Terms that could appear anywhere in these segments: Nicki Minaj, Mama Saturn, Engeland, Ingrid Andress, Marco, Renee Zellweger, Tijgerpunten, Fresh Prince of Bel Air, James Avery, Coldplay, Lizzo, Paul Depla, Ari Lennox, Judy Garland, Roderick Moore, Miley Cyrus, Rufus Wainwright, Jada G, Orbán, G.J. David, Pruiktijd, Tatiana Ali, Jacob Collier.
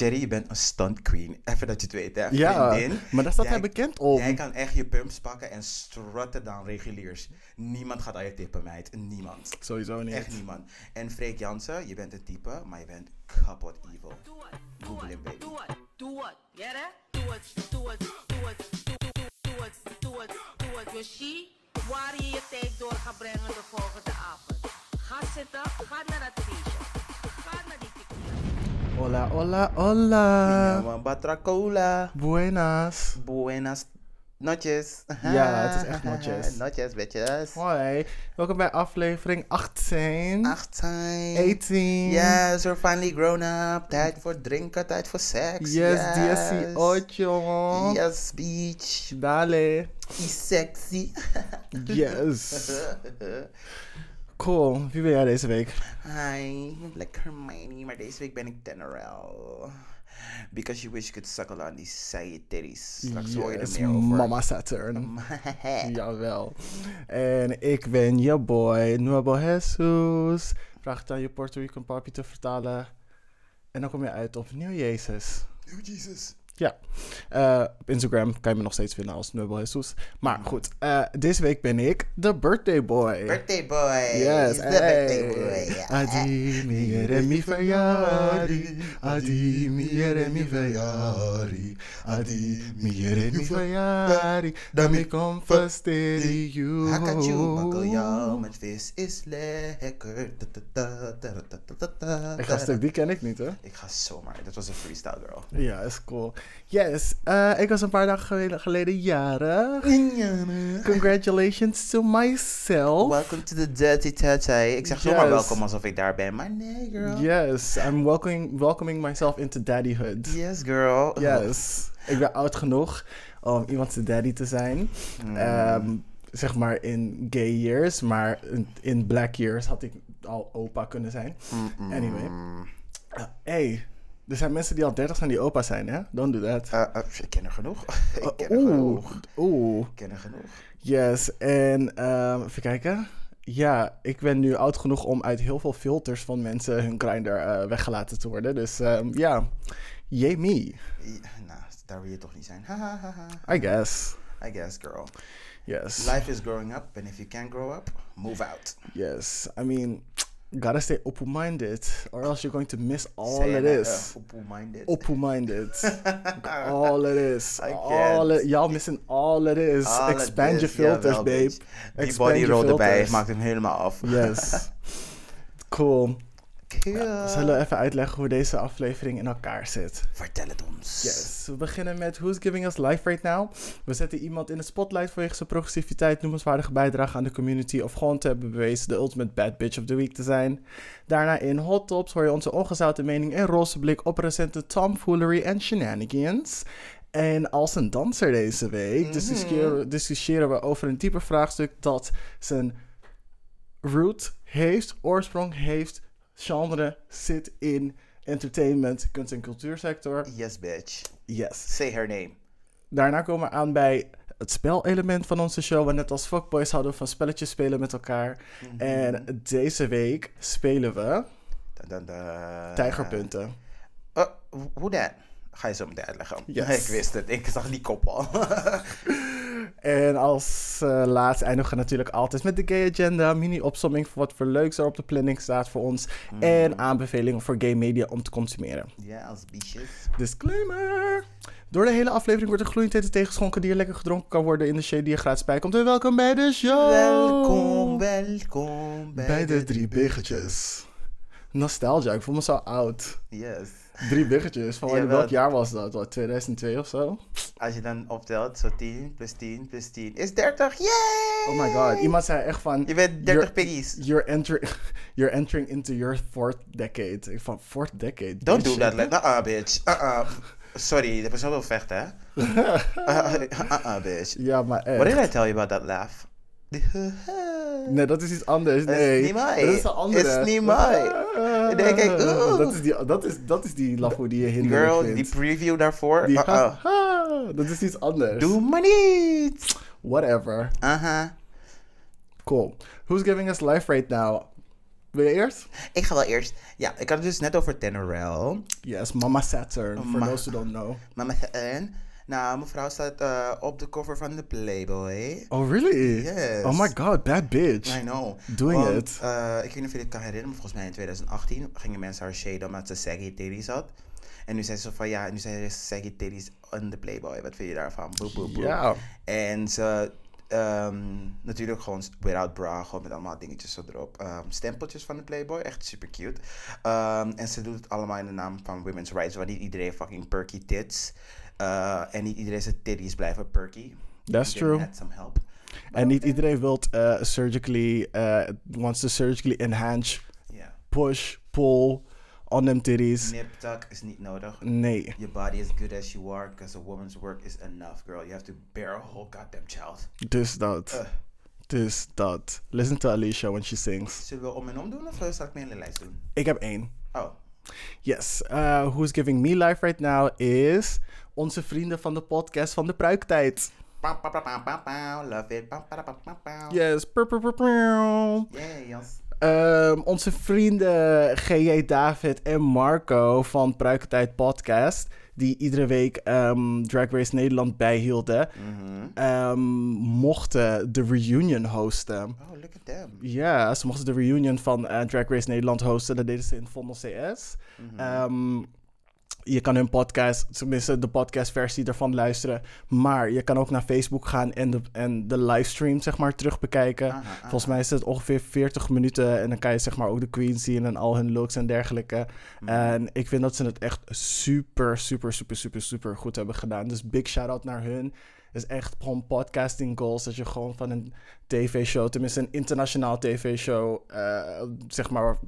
Thierry, je bent een stunt queen. Even dat je het weet, hè. Ja, vriendin. Maar daar staat hij bekend om. Jij kan echt je pumps pakken en strutten dan reguliers. Niemand gaat aan je tippen, meid. Niemand. Sowieso niet. Echt niemand. En Freek Jansen, je bent een type, maar je bent kapot evil. Google it, baby. Doe het. Ja, hè? Doe het. Yoshi, waar je je tijd door gaat brengen de volgende avond. Ga zitten, ga naar dat feestje. Hola, hola, hola. Batracola. Buenas. Buenas noches. Ja, het is echt noches. Noches, bitches. Hoi. Welkom bij aflevering 18. Yes, we're finally grown up. Tijd voor drinken, tijd voor seks. Yes, 18, jongen. Yes, bitch. Dale. Is sexy. Yes. Cool, wie ben jij deze week? Hi, lekker Hermione, maar deze week ben ik Tenerel. Because you wish you could suckle on these saaie titties. Straks hoor je er meer over. Mama Saturn. Jawel. En ik ben je boy, Nuevo Jesus. Vraag het aan je Puerto Rican papi te vertalen. En dan kom je uit op Nieuw Jezus. Nieuw Jezus. Ja, op Instagram kan je me nog steeds vinden als Nuevo Jesus. Maar goed, deze week ben ik de birthday boy. Birthday boy. Yes, hey. Birthday boy. Adi mi verjari, adi mi verjari, adi mi verjari. Dan ik kom versteren jou. Hakatje bakkel jou, mijn vis is lekker. Ik ga stuk, die ken ik niet, hè? Ik ga zomaar, dat was een freestyle girl. Ja, is cool. Yes, ik was een paar dagen geleden jarig. Congratulations to myself. Welcome to the Dirty Tatty. Ik zeg zomaar welkom alsof ik daar ben, maar nee, girl. Yes, I'm welcoming myself into daddyhood. Yes, girl. Yes, ik ben oud genoeg om iemand zijn daddy te zijn. Zeg maar in gay years, maar in black years had ik al opa kunnen zijn. Anyway. Hey. Er zijn mensen die al 30 zijn die opa zijn, hè? Don't do that. Ik ken er genoeg. Ik ken er genoeg. Yes, en even kijken. Ja, ik ben nu oud genoeg om uit heel veel filters van mensen hun Grindr weggelaten te worden. Dus ja, yay me. Nou, daar wil je toch niet zijn. I guess, girl. Yes. Life is growing up, and if you can't grow up, move out. Yes, I mean... Gotta stay open-minded, or else you're going to miss all it is. Open-minded. Open-minded. All it is. Y'all missing all it is. All Expand it your is. Filters, jawel, babe. Die body roll erbij, maakt hem helemaal af. Yes. Cool. Ja, zullen we even uitleggen hoe deze aflevering in elkaar zit? Vertel het ons. Yes. We beginnen met Who's Giving Us Life Right Now. We zetten iemand in de spotlight vanwege zijn progressiviteit, noemenswaardige bijdrage aan de community of gewoon te hebben bewezen de ultimate bad bitch of the week te zijn. Daarna in Hot Tops hoor je onze ongezouten mening en roze blik op recente tomfoolery en shenanigans. En als een danser deze week discussiëren we over een dieper vraagstuk dat zijn root heeft, oorsprong heeft... Genre zit in entertainment, kunst- en cultuursector. Yes, bitch. Yes. Say her name. Daarna komen we aan bij het spelelement van onze show. Want net als fuckboys houden we van spelletjes spelen met elkaar. En deze week spelen we... Tijgerpunten. Hoe dat? Ga je zo meteen uitleggen. Yes. Ik wist het. Ik zag die kop al. En als laatst eindigen we natuurlijk altijd met de Gay Agenda. Mini-opsomming voor wat voor leuks er op de planning staat voor ons. En aanbevelingen voor gay media om te consumeren. Ja, als biesjes. Disclaimer! Door de hele aflevering wordt er gloeiend eten tegengeschonken die er lekker gedronken kan worden in de shade die er gratis bij komt. En welkom bij de show! Welkom bij de drie biggetjes. Nostalgia, ik voel me zo oud. Yes. Drie biggetjes, van welk jaar was dat? Wat, 2002 of zo? Als je dan optelt, zo 10 plus 10 plus 10 is 30, yay! Oh my god, iemand zei echt van... Je bent 30 piggies. You're entering into your fourth decade. Ik van, fourth decade? Don't do that, like, bitch. Sorry, dat was wel vecht, hè? Bitch. Ja, maar echt. What did I tell you about that laugh? Nee, dat is iets anders. Nee, niet mij. Dat is een andere. Het is niet mij. Nee, kijk, dat is die lafo die je hinderlijk vindt. Girl, die preview daarvoor. Die dat is iets anders. Doe maar niet. Whatever. Cool. Who's giving us life right now? Wil je eerst? Ik ga wel eerst. Ja, ik had het dus net over Tenerel. Yes, Mama Saturn, for those who don't know. Mama Saturn. Nou, mevrouw staat op de cover van de Playboy. Oh, really? Yes. Oh my god, that bitch. I know. Doing it. Ik weet niet of je dit kan herinneren, maar volgens mij in 2018 gingen mensen haar shaden omdat ze saggy titties had. En nu zei ze van, ja, nu zijn er saggy titties on de Playboy. Wat vind je daarvan? Boop, boop, boop. Yeah. En ze... natuurlijk gewoon without bra, gewoon met allemaal dingetjes zo erop. Stempeltjes van de Playboy, echt super cute. En ze doet het allemaal in de naam van women's rights, waar niet iedereen fucking perky tits. En niet iedereen zijn titties blijven perky. That's true. Had some help. En niet iedereen wilt wants to surgically enhance, yeah, push, pull on them titties. Nip tuck is niet nodig. Nee. Your body is good as you are, because a woman's work is enough, girl. You have to bear a whole goddamn child. Dus dat. Dus dat. Listen to Alicia when she sings. Zullen we om en om doen, of zal ik mijn hele lijst doen? Ik heb 1. Oh. Yes. Who's giving me life right now is onze vrienden van de podcast van de Pruiktijd. Love it. Yes. Yeah, yes. Onze vrienden G.J. David en Marco van Pruikentijd Podcast, die iedere week Drag Race Nederland bijhielden, mochten de reunion hosten. Oh, look at them. Ja, yeah, ze mochten de reunion van Drag Race Nederland hosten. Dat deden ze in Vondel CS. Je kan hun podcast, tenminste de podcastversie daarvan luisteren. Maar je kan ook naar Facebook gaan en de livestream, zeg maar, terug bekijken. Volgens mij is het ongeveer 40 minuten. En dan kan je, zeg maar, ook de queens zien en al hun looks en dergelijke. En ik vind dat ze het echt super, super, super, super, super goed hebben gedaan. Dus big shout-out naar hun. Het is echt gewoon podcasting goals. Dat je gewoon van een tv-show, tenminste een internationaal tv-show, zeg maar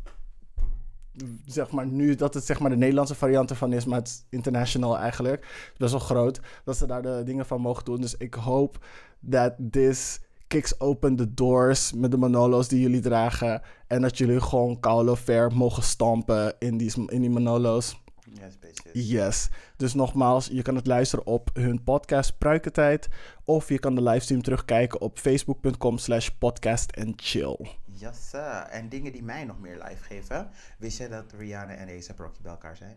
nu dat het, zeg maar, de Nederlandse variant ervan is, maar het is international eigenlijk, best wel groot, dat ze daar de dingen van mogen doen. Dus ik hoop dat this kicks open the doors met de Manolo's die jullie dragen en dat jullie gewoon koude ver mogen stampen in die Manolo's. Yes, bitches. Yes. Dus nogmaals, je kan het luisteren op hun podcast Pruikentijd, of je kan de livestream terugkijken op facebook.com/podcast and chill. Yes, en dingen die mij nog meer live geven. Wist jij dat Rihanna en A$AP Rocky bij elkaar zijn?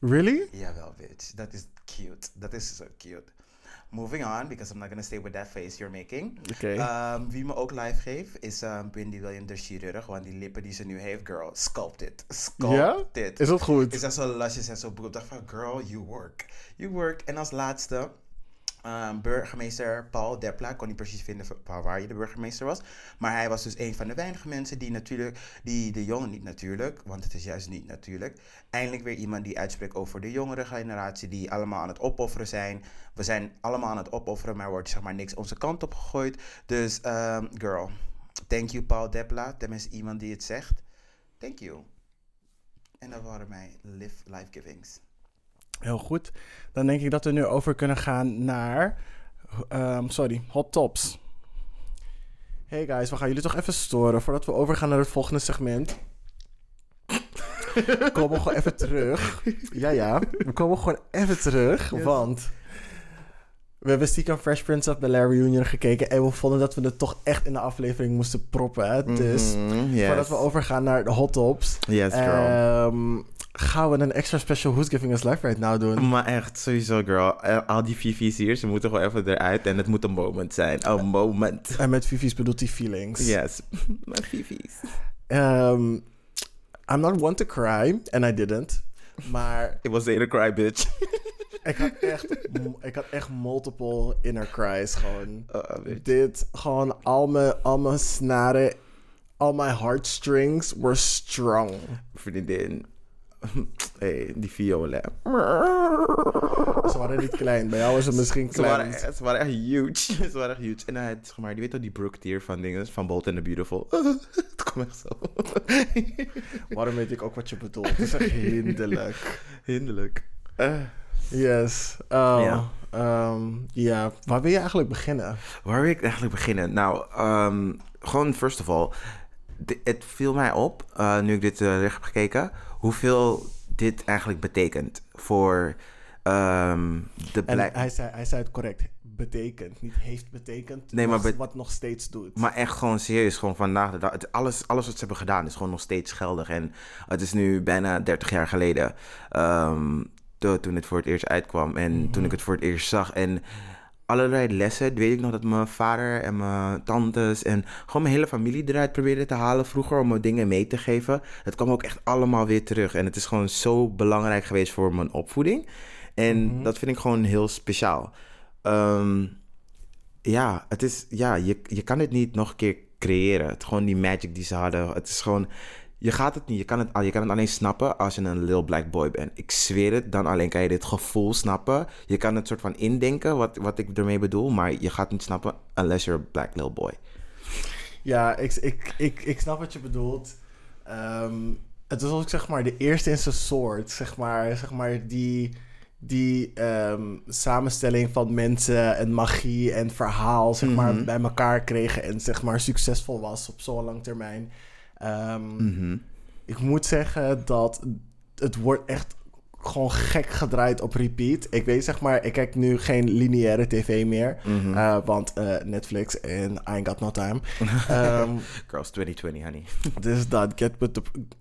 Really? Jawel, bitch. Dat is cute. Dat is so cute. Moving on, because I'm not gonna stay with that face you're making. Okay. Wie me ook live geeft is Wendy Williams, de chirurg. Want die lippen die ze nu heeft, girl, sculpt it. Sculpt it. Is dat goed? Is dat zo lasjes en zo broek. Ik dacht van, girl, you work. You work. En als laatste, burgemeester Paul Depla. Ik kon niet precies vinden waar je de burgemeester was. Maar hij was dus een van de weinige mensen die de jongeren niet natuurlijk, want het is juist niet natuurlijk, eindelijk weer iemand die uitspreekt over de jongere generatie die allemaal aan het opofferen zijn. We zijn allemaal aan het opofferen, maar wordt, zeg maar, niks onze kant op gegooid. Dus girl, thank you Paul Depla. Tenminste iemand die het zegt. Thank you. En dat waren mijn life givings. Heel goed. Dan denk ik dat we nu over kunnen gaan naar... hot tops. Hey guys, we gaan jullie toch even storen voordat we overgaan naar het volgende segment. We komen gewoon even terug. Ja. We komen gewoon even terug, yes. Want... we hebben stiekem Fresh Prince of Bel Air Reunion gekeken en we vonden dat we het toch echt in de aflevering moesten proppen. Hè? Dus yes. Voordat we overgaan naar de hot tops... Yes, girl. Gaan we een extra special Who's Giving Us Life Right Now doen? Maar echt, sowieso, girl. Al die Vivi's hier, ze moeten gewoon even eruit. En het moet een moment zijn. Een moment. En met Vivi's bedoelt die feelings. Yes. Maar Vivi's. I'm not one to cry. And I didn't. Maar... it was the inner cry, bitch. Ik had echt multiple inner cries, gewoon. Dit, gewoon al mijn snaren... all my heartstrings were strong. Vriendin... hey, die violen. Ze waren niet klein. Bij jou was het misschien klein. Ze waren echt huge. Ze waren echt huge. En hij had, zeg maar, die weet al die brooktier van dingen. Van Bold and the Beautiful. Het komt echt zo. Waarom weet ik ook wat je bedoelt? Het is echt hinderlijk. Yes. Yeah. Waar wil je eigenlijk beginnen? Nou, gewoon first of all. Het viel mij op, nu ik dit recht heb gekeken, hoeveel dit eigenlijk betekent voor de... hij zei het correct. betekent. Niet heeft betekend, nee, maar wat nog steeds doet. Maar echt gewoon serieus, gewoon vandaag de dag. Alles wat ze hebben gedaan is gewoon nog steeds geldig. En het is nu bijna 30 jaar geleden toen het voor het eerst uitkwam. En toen ik het voor het eerst zag. En allerlei lessen, weet ik nog dat mijn vader en mijn tantes en gewoon mijn hele familie eruit probeerden te halen vroeger om me dingen mee te geven. Het kwam ook echt allemaal weer terug. En het is gewoon zo belangrijk geweest voor mijn opvoeding. En dat vind ik gewoon heel speciaal. Je kan het niet nog een keer creëren. Het gewoon die magic die ze hadden. Het is gewoon, je gaat het niet. Je kan het alleen snappen als je een little black boy bent. Ik zweer het, dan alleen kan je dit gevoel snappen. Je kan het soort van indenken, wat ik ermee bedoel. Maar je gaat het niet snappen unless you're a black little boy. Ja, ik snap wat je bedoelt. Het was ook zeg maar de eerste in zijn soort. Zeg maar die samenstelling van mensen en magie en verhaal zeg maar, bij elkaar kregen en zeg maar, succesvol was op zo'n lang termijn. Ik moet zeggen dat het wordt echt gewoon gek gedraaid op repeat. Ik weet zeg maar, ik kijk nu geen lineaire tv meer, want Netflix en I ain't got no time. Girls 2020, honey. Dus dat,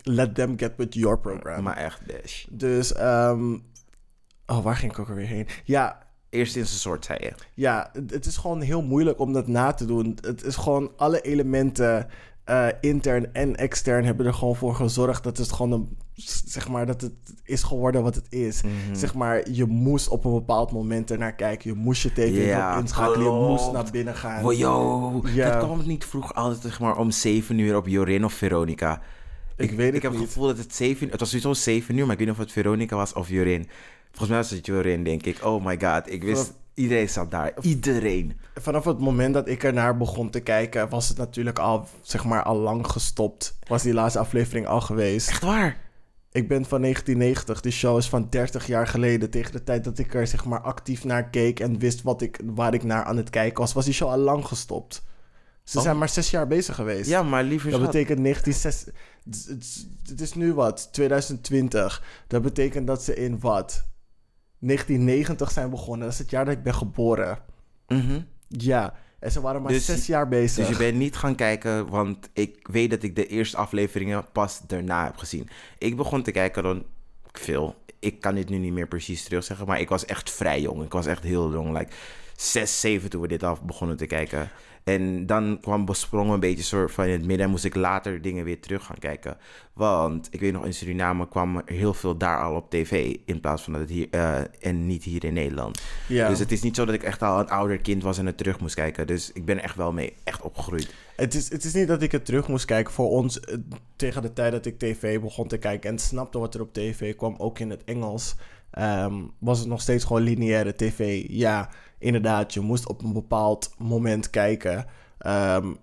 let them get with your program. Maar echt, dus... Oh, waar ging ik ook alweer heen? Ja. Eerst in zijn soort, zei je. Ja, het is gewoon heel moeilijk om dat na te doen. Het is gewoon alle elementen, intern en extern, hebben er gewoon voor gezorgd dat het gewoon een, zeg maar, dat het is geworden wat het is. Zeg maar, je moest op een bepaald moment ernaar kijken. Je moest je tv op inschakelen. Je moest naar binnen gaan. Dat kwam niet vroeg altijd, zeg maar, om 7:00 op Jorin of Veronica. Ik heb het gevoel dat het 7:00... Het was sowieso 7:00, maar ik weet niet of het Veronica was of Jorin. Volgens mij was het Jorin, denk ik. Oh my god, ik wist... Iedereen zat daar. Iedereen. Vanaf het moment dat ik ernaar begon te kijken... was het natuurlijk al, zeg maar, al lang gestopt. Was die laatste aflevering al geweest. Echt waar? Ik ben van 1990. Die show is van 30 jaar geleden. Tegen de tijd dat ik er, zeg maar, actief naar keek... en wist waar ik naar aan het kijken was... was die show al lang gestopt. Ze zijn maar 6 jaar bezig geweest. Ja, maar liever dat betekent 1960... Het is nu wat? 2020. Dat betekent dat ze in wat... 1990 zijn begonnen. Dat is het jaar dat ik ben geboren. Ja, en ze waren maar 6 jaar bezig. Dus je bent niet gaan kijken... want ik weet dat ik de eerste afleveringen pas daarna heb gezien. Ik begon te kijken dan veel. Ik kan dit nu niet meer precies terug zeggen... maar ik was echt vrij jong. Ik was echt heel jong. 6, 7 toen we dit af begonnen te kijken. En dan kwam besprongen een beetje soort van in het midden... en moest ik later dingen weer terug gaan kijken. Want ik weet nog, in Suriname kwam er heel veel daar al op tv... in plaats van dat het hier... en niet hier in Nederland. Ja. Dus het is niet zo dat ik echt al een ouder kind was... en het terug moest kijken. Dus ik ben er echt wel mee echt opgegroeid. Het is niet dat ik het terug moest kijken. Voor ons, tegen de tijd dat ik tv begon te kijken... en snapte wat er op tv kwam, ook in het Engels... was het nog steeds gewoon lineaire tv. Ja, inderdaad, je moest op een bepaald moment kijken.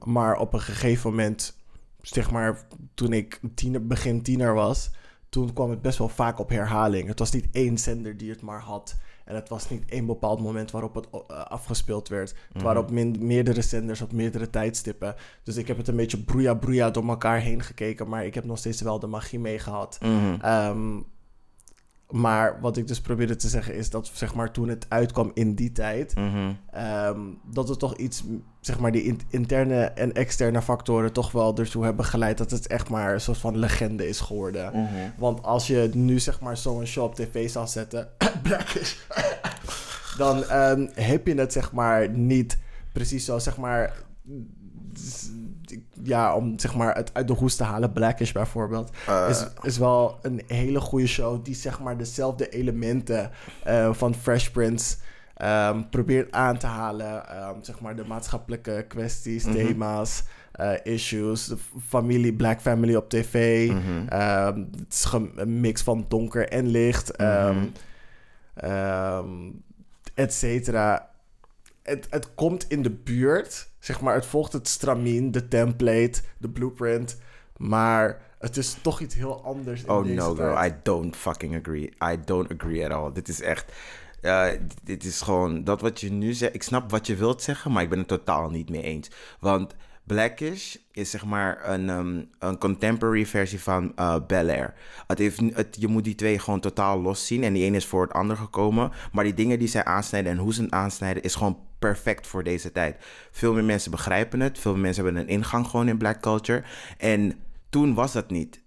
Maar op een gegeven moment, zeg maar, toen ik begin tiener was... toen kwam het best wel vaak op herhaling. Het was niet één zender die het maar had. En het was niet één bepaald moment waarop het afgespeeld werd. Het waren op meerdere zenders, op meerdere tijdstippen. Dus ik heb het een beetje broeia door elkaar heen gekeken... maar ik heb nog steeds wel de magie meegehad. Maar wat ik dus probeerde te zeggen is dat, zeg maar, toen het uitkwam in die tijd... dat het toch iets, zeg maar, die interne en externe factoren toch wel ertoe hebben geleid... dat het echt maar een soort van legende is geworden. Want als je nu, zeg maar, zo'n show op tv zou zetten... dan heb je het, zeg maar, niet precies zo, zeg maar... Ja, om, zeg maar, het uit de hoest te halen. Blackish bijvoorbeeld. Is wel een hele goede show... die, zeg maar, dezelfde elementen van Fresh Prince... probeert aan te halen. Zeg maar, de maatschappelijke kwesties, thema's... issues, familie, black family op tv. Het is een mix van donker en licht. Et cetera. Het komt in de buurt... Zeg maar, het volgt het stramien, de template, de blueprint. Maar het is toch iets heel anders in deze tijd. Girl, I don't fucking agree. I don't agree at all. Dit is echt... dit is gewoon... Dat wat je nu zegt... Ik snap wat je wilt zeggen, maar ik ben het totaal niet mee eens. Want Blackish is zeg maar een contemporary versie van Bel Air. Je moet die twee gewoon totaal los zien. En die ene is voor het ander gekomen. Maar die dingen die zij aansnijden en hoe ze het aansnijden is gewoon perfect voor deze tijd. Veel meer mensen begrijpen het. Veel meer mensen hebben een ingang gewoon in black culture. En toen was dat niet.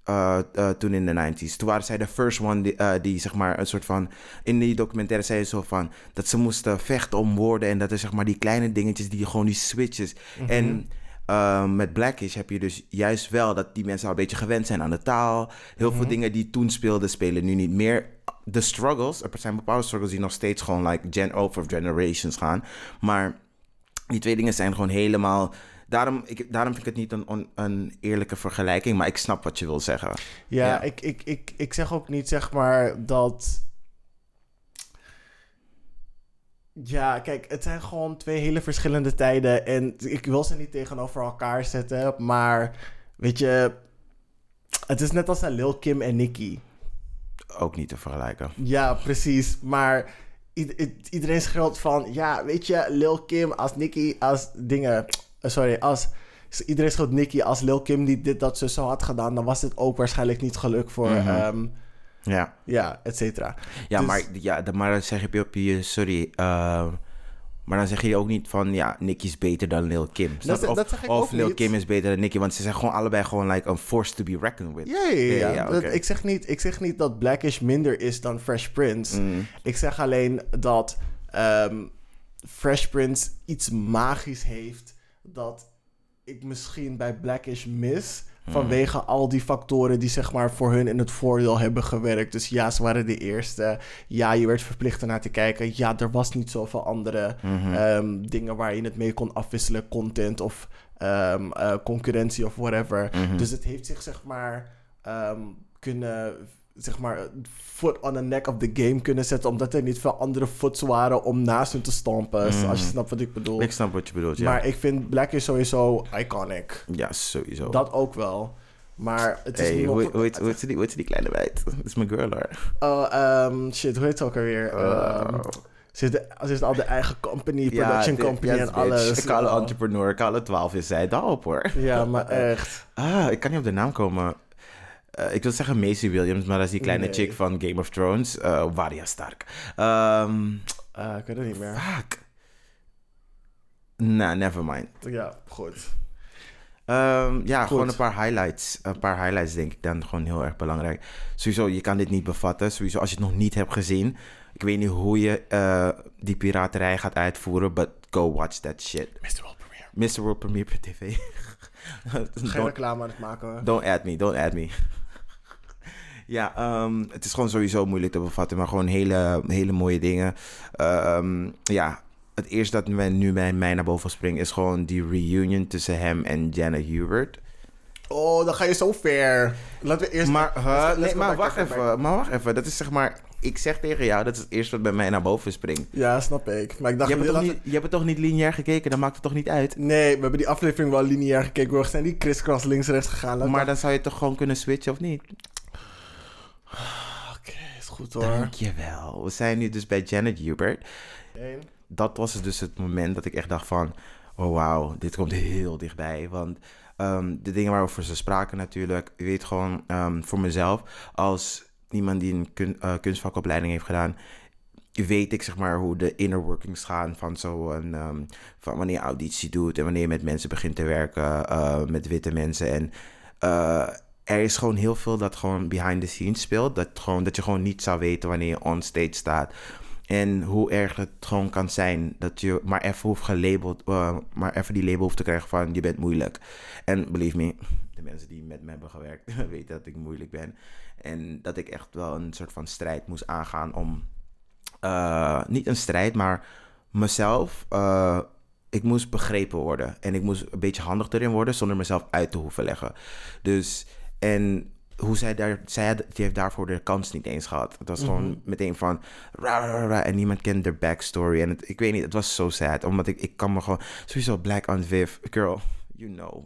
Toen in de 90s. Toen waren zij de first one die zeg maar een soort van... In die documentaire zei je zo van... Dat ze moesten vechten om woorden. En dat is zeg maar die kleine dingetjes die gewoon die switches. Mm-hmm. En... met Blackish heb je dus juist wel dat die mensen al een beetje gewend zijn aan de taal. Heel veel dingen die toen speelden, spelen nu niet meer. De struggles, er zijn bepaalde struggles die nog steeds gewoon like over generations gaan. Maar die twee dingen zijn gewoon helemaal... Daarom vind ik het niet een eerlijke vergelijking, maar ik snap wat je wil zeggen. Ja. Ik zeg ook niet zeg maar dat... Ja, kijk, het zijn gewoon twee hele verschillende tijden. En ik wil ze niet tegenover elkaar zetten. Maar, weet je... Het is net als aan Lil' Kim en Nicki. Ook niet te vergelijken. Ja, precies. Maar iedereen schreeuwt van... Ja, weet je, Lil' Kim als Nicki als dingen... Iedereen schreeuwt Nicki als Lil' Kim die dat zo had gedaan. Dan was dit ook waarschijnlijk niet geluk voor... Ja, et cetera. Ja, dus... maar dan zeg je op je... Sorry, maar dan zeg je ook niet van... Ja, Nicki is beter dan Lil' Kim. Of Lil' Kim is beter dan Nicki. Want ze zijn gewoon allebei gewoon like een force to be reckoned with. Ja. Okay. Ik zeg niet dat Blackish minder is dan Fresh Prince. Mm. Ik zeg alleen dat Fresh Prince iets magisch heeft... dat ik misschien bij Blackish mis... Vanwege al die factoren die zeg maar voor hun in het voordeel hebben gewerkt. Dus ja, ze waren de eerste. Ja, je werd verplicht ernaar te kijken. Ja, er was niet zoveel andere dingen waar je het mee kon afwisselen. Content of concurrentie of whatever. Dus het heeft zich zeg maar kunnen... zeg maar foot on the neck of the game kunnen zetten... omdat er niet veel andere foots waren om naast hun te stampen. Als je snapt wat ik bedoel. Ik snap wat je bedoelt, ja. Maar ik vind Black is sowieso iconic. Ja, sowieso. Dat ook wel. Maar het is niet... Hoe heet ze die kleine meid? Dat is mijn girl, hoor. Hoe heet ze ook alweer? Ze heeft al de eigen company, production company en alles. Ik alle entrepreneur, ik alle 12 is zij. Daarop, hoor. Ja, maar echt. Ik kan niet op de naam komen... ik wil zeggen Maisie Williams, maar dat is die kleine chick van Game of Thrones. Varya Stark. Ik weet het niet meer. Fuck. Nah, nevermind. Ja, goed. Gewoon een paar highlights. Een paar highlights denk ik dan gewoon heel erg belangrijk. Sowieso, je kan dit niet bevatten. Sowieso, als je het nog niet hebt gezien. Ik weet niet hoe je die piraterij gaat uitvoeren, but go watch that shit. Mr. World Premiere per tv. Geen reclame aan het maken, hoor. Don't add me. Ja, het is gewoon sowieso moeilijk te bevatten, maar gewoon hele, hele mooie dingen. Het eerste dat nu bij mij naar boven springt is gewoon die reunion tussen hem en Janet Hubert. Oh, dan ga je zo ver. Laten we eerst... Maar wacht even. Dat is zeg maar... Ik zeg tegen jou, dat is het eerste wat bij mij naar boven springt. Ja, snap ik. Maar ik dacht... Je hebt het toch niet lineair gekeken? Dan maakt het toch niet uit? Nee, we hebben die aflevering wel lineair gekeken. We zijn die crisscross links-rechts gegaan. Dan zou je toch gewoon kunnen switchen, of niet? Oké, is goed, hoor. Dankjewel. We zijn nu dus bij Janet Hubert. Nee. Dat was dus het moment dat ik echt dacht van... Oh, wauw, dit komt heel dichtbij, want... de dingen waarover ze spraken natuurlijk. Je weet gewoon, voor mezelf... als iemand die een kunstvakopleiding heeft gedaan... weet ik zeg maar hoe de inner workings gaan... van wanneer je auditie doet... en wanneer je met mensen begint te werken... met witte mensen. En er is gewoon heel veel dat gewoon behind the scenes speelt... dat je gewoon niet zou weten wanneer je on stage staat... En hoe erg het gewoon kan zijn dat je maar even die label hoeft te krijgen van je bent moeilijk. En believe me, de mensen die met me hebben gewerkt weten dat ik moeilijk ben. En dat ik echt wel een soort van strijd moest aangaan om, niet een strijd, maar mezelf, ik moest begrepen worden. En ik moest een beetje handig erin worden zonder mezelf uit te hoeven leggen. Dus, en... hoe die heeft daarvoor de kans niet eens gehad. Het was gewoon meteen van... en niemand kent haar backstory. En ik weet niet, het was zo sad. Omdat ik kan me gewoon... Sowieso Black on Viv. Girl, you know.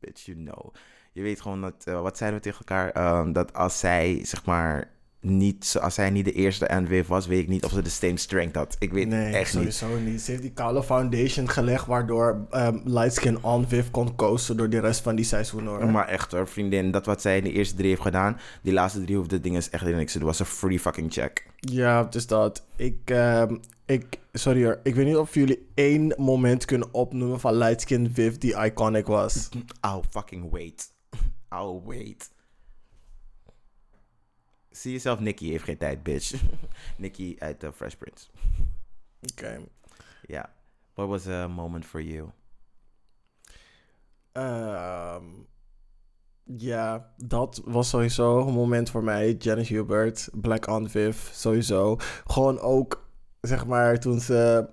Bitch, you know. Je weet gewoon dat... wat zeiden we tegen elkaar? Dat als zij, zeg maar... niet, zoals hij niet de eerste handwave was, weet ik niet of ze de same strength had. Ik weet echt sowieso niet. Ze heeft die koude foundation gelegd, waardoor light skin handwave kon coasten door de rest van die seizoen hoor. Maar echt hoor, vriendin, dat wat zij in de eerste drie heeft gedaan, die laatste drie hoefde dingen echt niks te doen. Was een free fucking check. Ja, dus dat. Sorry hoor, ik weet niet of jullie één moment kunnen opnoemen van light skin Viv die iconic was. I'll fucking wait. I'll wait. Zie jezelf, Nicky heeft geen tijd, bitch. Nicky uit Fresh Prince. Oké. Okay. Ja. Yeah. What was a moment for you? Ja, dat was sowieso een moment voor mij. Janet Hubert, Black on Viv, sowieso. Gewoon ook, zeg maar, toen ze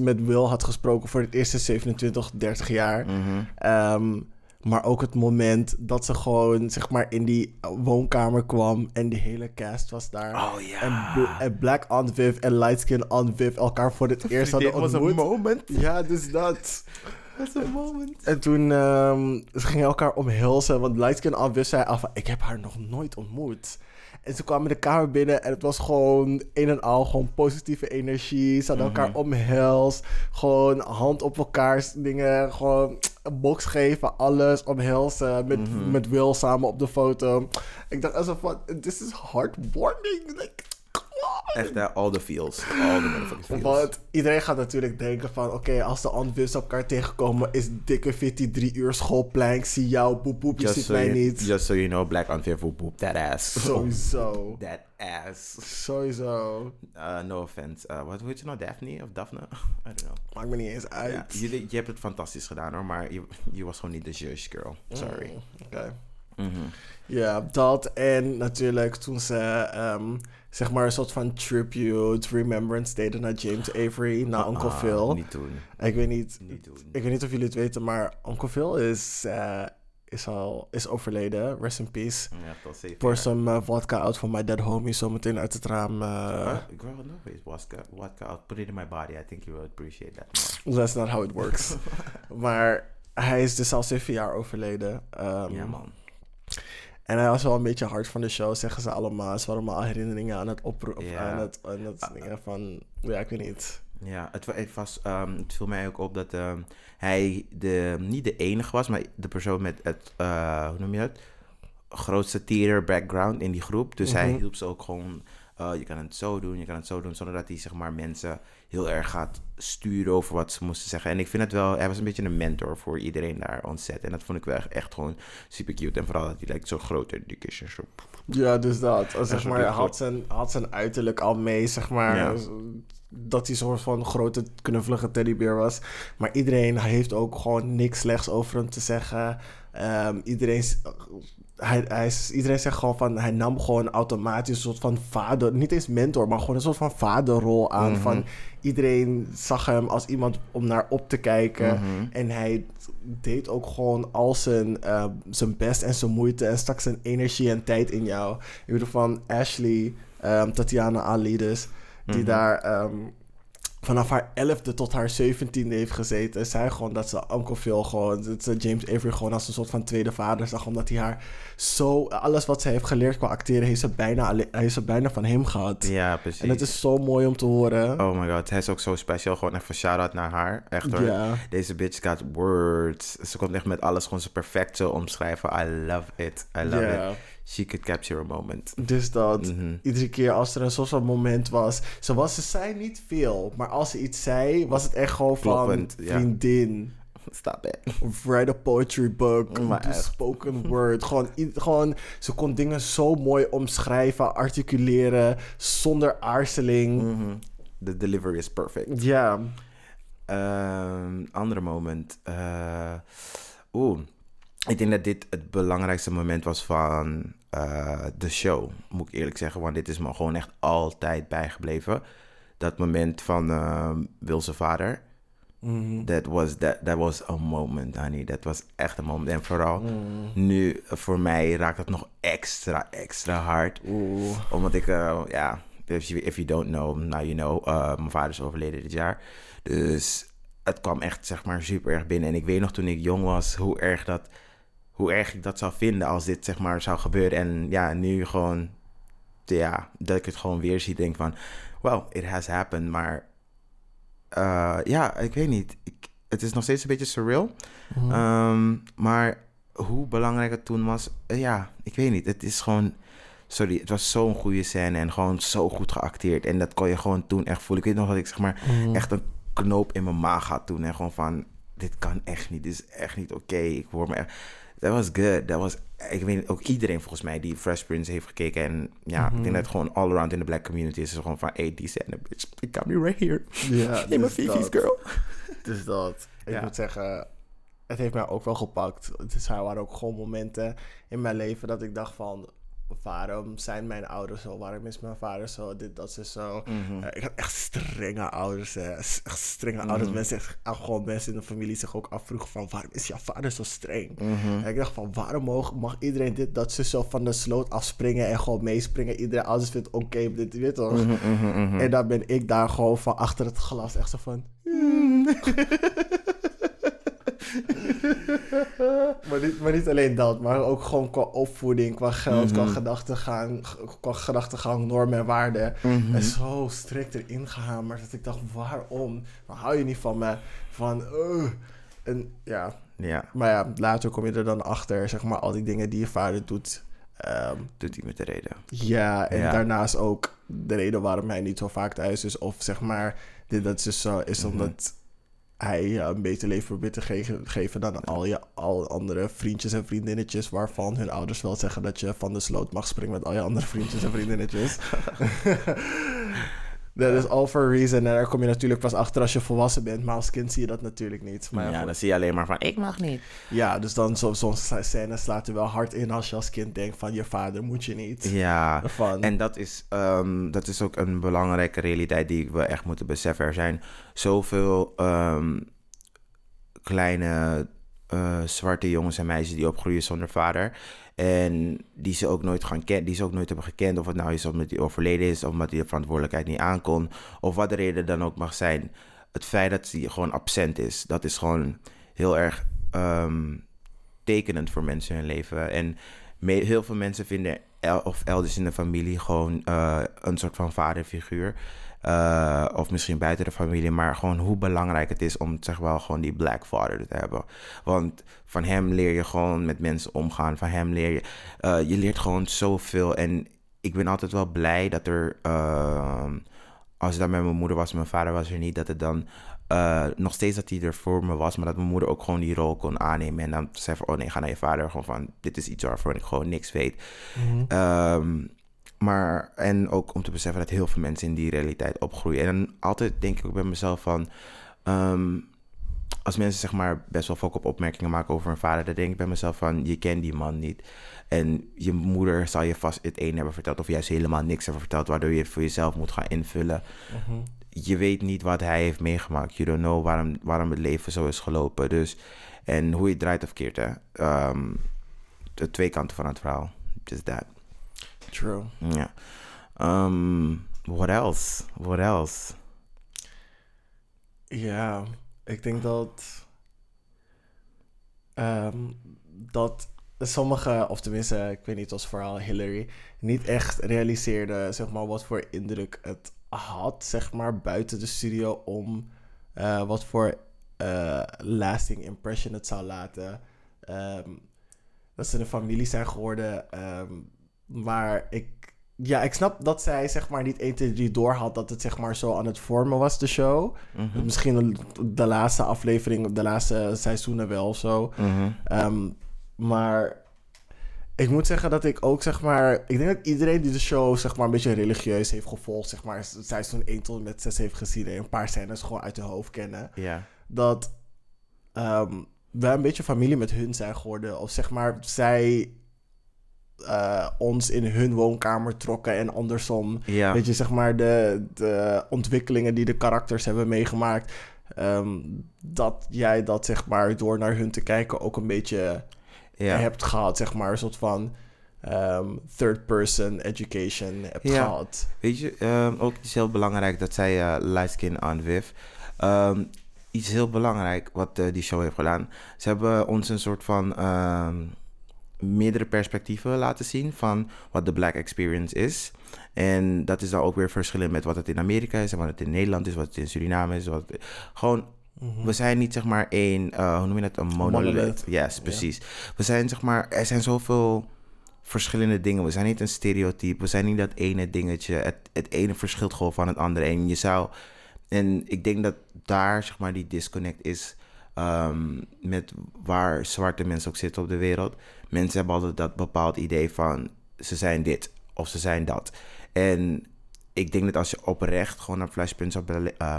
met Will had gesproken voor het eerste 27, 30 jaar. Mm-hmm. Maar ook het moment dat ze gewoon, zeg maar, in die woonkamer kwam en die hele cast was daar. Oh ja. En Black Aunt Viv en Light Skin Aunt Viv elkaar voor het eerst hadden ontmoet. Dat was een moment. Ja, dus dat. Dat is een moment. En toen ze gingen elkaar omhelzen, want Light Skin Aunt Viv zei af van, ik heb haar nog nooit ontmoet. En ze kwamen de kamer binnen en het was gewoon een en al, gewoon positieve energie. Ze hadden elkaar omhelst, gewoon hand op elkaars dingen, gewoon een box geven, alles omhelzen met Will samen op de foto. Ik dacht alsof van, this is heartwarming, like, echt, all the feels. All the motherfucking feels. Want iedereen gaat natuurlijk denken van, oké, als de Antwis op elkaar tegenkomen, is dikke fitty 3 uur schoolplank, zie jou, boep boep, je ziet mij niet. Just so you know, Black Antwis, boep boep, that ass. Sowieso. That ass. Sowieso. No offense. Wat weet je nou, Daphne of Daphne? I don't know. Maakt me niet eens uit. Ja, je hebt het fantastisch gedaan hoor, maar je was gewoon niet de judge girl. Sorry. Oké. Mm-hmm. Ja, dat en natuurlijk toen ze zeg maar een soort van tribute, remembrance deden naar James Avery, naar Uncle Phil. Niet doen. Ik weet niet of jullie het weten, maar Uncle Phil is overleden. Rest in peace. Ja, pour some vodka out for my dead homie zometeen uit het raam. Girl, no way, vodka out. Put it in my body. I think you will appreciate that. That's not how it works. Maar hij is dus al 7 jaar overleden. Ja man. En hij was wel een beetje hard van de show, zeggen ze allemaal. Ze waren allemaal herinneringen aan het oproepen. Yeah. Aan het dingen van, ja, ik weet niet. Ja, het viel mij ook op dat hij niet de enige was, maar de persoon met het, hoe noem je het? Grootste theater background in die groep. Dus hij hielp ze ook gewoon, je kan het zo doen, zonder dat hij, zeg maar, mensen heel erg gaat sturen over wat ze moesten zeggen. En ik vind het wel, hij was een beetje een mentor voor iedereen daar ontzettend. En dat vond ik wel echt gewoon super cute. En vooral dat hij lijkt zo groot en dik is. Ja, dus dat. Zeg maar, had zijn uiterlijk al mee, zeg maar. Ja. Dat hij soort van grote knuffelige teddybeer was. Maar iedereen heeft ook gewoon niks slechts over hem te zeggen. Iedereen zegt gewoon van, hij nam gewoon automatisch een soort van vader, niet eens mentor, maar gewoon een soort van vaderrol aan. Mm-hmm. Van, iedereen zag hem als iemand om naar op te kijken. Mm-hmm. En hij deed ook gewoon al zijn best en zijn moeite en stak zijn energie en tijd in jou. Ik bedoel van Ashley, Tatiana Ali dus, die daar vanaf haar 11e tot haar 17e heeft gezeten. Zei gewoon dat ze Uncle Phil gewoon, dat ze James Avery gewoon als een soort van tweede vader zag. Omdat hij haar zo, alles wat ze heeft geleerd qua acteren, heeft ze bijna van hem gehad. Ja, precies. En dat is zo mooi om te horen. Oh my god, hij is ook zo special. Gewoon echt een shout-out naar haar. Echt hoor. Yeah. Deze bitch got words. Ze komt echt met alles gewoon zo perfect zo omschrijven. I love it. She could capture a moment. Dus dat, iedere keer als er een soort moment was. Ze zei niet veel, maar als ze iets zei, was het echt gewoon kloppend, van, vriendin. Ja. Stop it. Write a poetry book. Spoken word. gewoon, ze kon dingen zo mooi omschrijven, articuleren, zonder aarzeling. Mm-hmm. The delivery is perfect. Ja. Yeah. Andere moment. Ik denk dat dit het belangrijkste moment was van de show, moet ik eerlijk zeggen. Want dit is me gewoon echt altijd bijgebleven. Dat moment van Wilse vader. Mm-hmm. That was a moment, honey. Dat was echt een moment. En vooral nu, voor mij raakt het nog extra hard. Ooh. Omdat ik, if you don't know, now you know. Mijn vader is overleden dit jaar. Dus het kwam echt, zeg maar, super erg binnen. En ik weet nog toen ik jong was, hoe erg ik dat zou vinden als dit, zeg maar, zou gebeuren. En ja, nu gewoon ja, dat ik het gewoon weer zie, denk van, well, it has happened. Maar ja, ik weet niet. Het is nog steeds een beetje surreal. Maar hoe belangrijk het toen was, ja, ik weet niet. Het is gewoon, sorry, het was zo'n goede scène en gewoon zo goed geacteerd. En dat kon je gewoon toen echt voelen. Ik weet nog dat ik zeg maar echt een knoop in mijn maag had toen. En gewoon van, dit kan echt niet. Dit is echt niet oké. Ik hoor me echt... Dat was good. Dat was, ik weet ook iedereen volgens mij die Fresh Prince heeft gekeken. En ja, ik denk dat het gewoon all around in de black community is. Gewoon van, hey, die scène, bitch, ik got me right here. Ja, in mijn Fifi's, girl. Dus dat. Ik moet zeggen, het heeft mij ook wel gepakt. Er waren ook gewoon momenten in mijn leven dat ik dacht van... waarom zijn mijn ouders zo? Waarom is mijn vader zo? Dit, dat, ze zo. Ik had echt strenge ouders. Echt strenge ouders. Mensen, echt, gewoon mensen in de familie zich ook afvroegen van... waarom is jouw vader zo streng? En ik dacht van, waarom mag iedereen dit, dat, ze zo van de sloot afspringen... en gewoon meespringen? Iedereen ouders vindt oké, dit, weet toch? En dan ben ik daar gewoon van achter het glas echt zo van... maar niet alleen dat, maar ook gewoon qua opvoeding, qua geld, qua gedachtegang, normen en waarden. En zo strikt erin gehamerd dat ik dacht, waarom? Maar hou je niet van me? Van, en ja. Maar ja, later kom je er dan achter, zeg maar, al die dingen die je vader doet. Doet hij met de reden. Ja, en daarnaast ook de reden waarom hij niet zo vaak thuis is. Of zeg maar, dit, dat is zo, is omdat... hij een beter leven probeert te geven dan al andere vriendjes en vriendinnetjes... waarvan hun ouders wel zeggen dat je van de sloot mag springen met al je andere vriendjes en vriendinnetjes. Dat is all for a reason. En daar kom je natuurlijk pas achter als je volwassen bent. Maar als kind zie je dat natuurlijk niet. Maar ja, dan zie je alleen maar van, ik mag niet. Ja, dus dan soms scènes slaat er wel hard in als je als kind denkt van, je vader moet je niet. Ja, van, en dat is ook een belangrijke realiteit die we echt moeten beseffen. Er zijn zoveel kleine zwarte jongens en meisjes die opgroeien zonder vader... en die ze ook nooit hebben gekend... of het nou is omdat hij overleden is... of omdat hij de verantwoordelijkheid niet aankon... of wat de reden dan ook mag zijn. Het feit dat hij gewoon absent is... dat is gewoon heel erg tekenend voor mensen in hun leven. En heel veel mensen vinden... of elders in de familie gewoon een soort van vaderfiguur... of misschien buiten de familie... maar gewoon hoe belangrijk het is om zeg wel gewoon die black father te hebben. Want van hem leer je gewoon met mensen omgaan. Van hem leer je... je leert gewoon zoveel. En ik ben altijd wel blij dat er... als het dan met mijn moeder was... mijn vader was er niet... dat het dan nog steeds dat hij er voor me was... maar dat mijn moeder ook gewoon die rol kon aannemen. En dan zei van... oh nee, ga naar je vader. Gewoon van... dit is iets waarvan ik gewoon niks weet. Maar, en ook om te beseffen dat heel veel mensen in die realiteit opgroeien. En dan altijd denk ik ook bij mezelf van... als mensen zeg maar best wel vaak op opmerkingen maken over hun vader... dan denk ik bij mezelf van, je kent die man niet. En je moeder zal je vast het een hebben verteld... of juist helemaal niks hebben verteld... waardoor je het voor jezelf moet gaan invullen. Je weet niet wat hij heeft meegemaakt. You don't know waarom het leven zo is gelopen. Dus, en hoe je het draait of keert, hè. De twee kanten van het verhaal. Just that. True. Ja. Yeah. What else? Ja, ik denk dat... dat sommigen, of tenminste, ik weet niet, als verhaal Hillary... niet echt realiseerde, zeg maar, wat voor indruk het had... zeg maar, buiten de studio om... wat voor lasting impression het zou laten. Dat ze een familie zijn geworden... maar ik snap dat zij, zeg maar, niet 1, 2, 3 door had... dat het, zeg maar, zo aan het vormen was, de show. Misschien de laatste aflevering, de laatste seizoenen wel of zo. Maar ik moet zeggen dat ik ook, zeg maar... ik denk dat iedereen die de show, zeg maar, een beetje religieus heeft gevolgd... zeg maar, seizoen 1 tot en met 6 heeft gezien... en een paar scènes gewoon uit hun hoofd kennen. Dat we een beetje familie met hun zijn geworden. Of, zeg maar, zij... ons in hun woonkamer trokken en andersom. Weet je, zeg maar, de ontwikkelingen die de karakters hebben meegemaakt. Dat jij dat, zeg maar, door naar hun te kijken ook een beetje hebt gehad, zeg maar. Een soort van third-person education hebt gehad. Weet je, ook is heel belangrijk dat zij light skin aanwif. Iets heel belangrijk wat die show heeft gedaan. Ze hebben ons een soort van... meerdere perspectieven laten zien van wat de black experience is. En dat is dan ook weer verschillend met wat het in Amerika is en wat het in Nederland is, wat het in Suriname is. Wat het... Gewoon, we zijn niet zeg maar één, hoe noem je dat? Een monolith. Yes, precies. Yeah. We zijn zeg maar, er zijn zoveel verschillende dingen. We zijn niet een stereotype. We zijn niet dat ene dingetje. Het ene verschilt gewoon van het andere. En je zou... En ik denk dat daar zeg maar die disconnect is met waar zwarte mensen ook zitten op de wereld. Mensen hebben altijd dat bepaald idee van ze zijn dit of ze zijn dat. En ik denk dat als je oprecht gewoon naar Fresh Prince of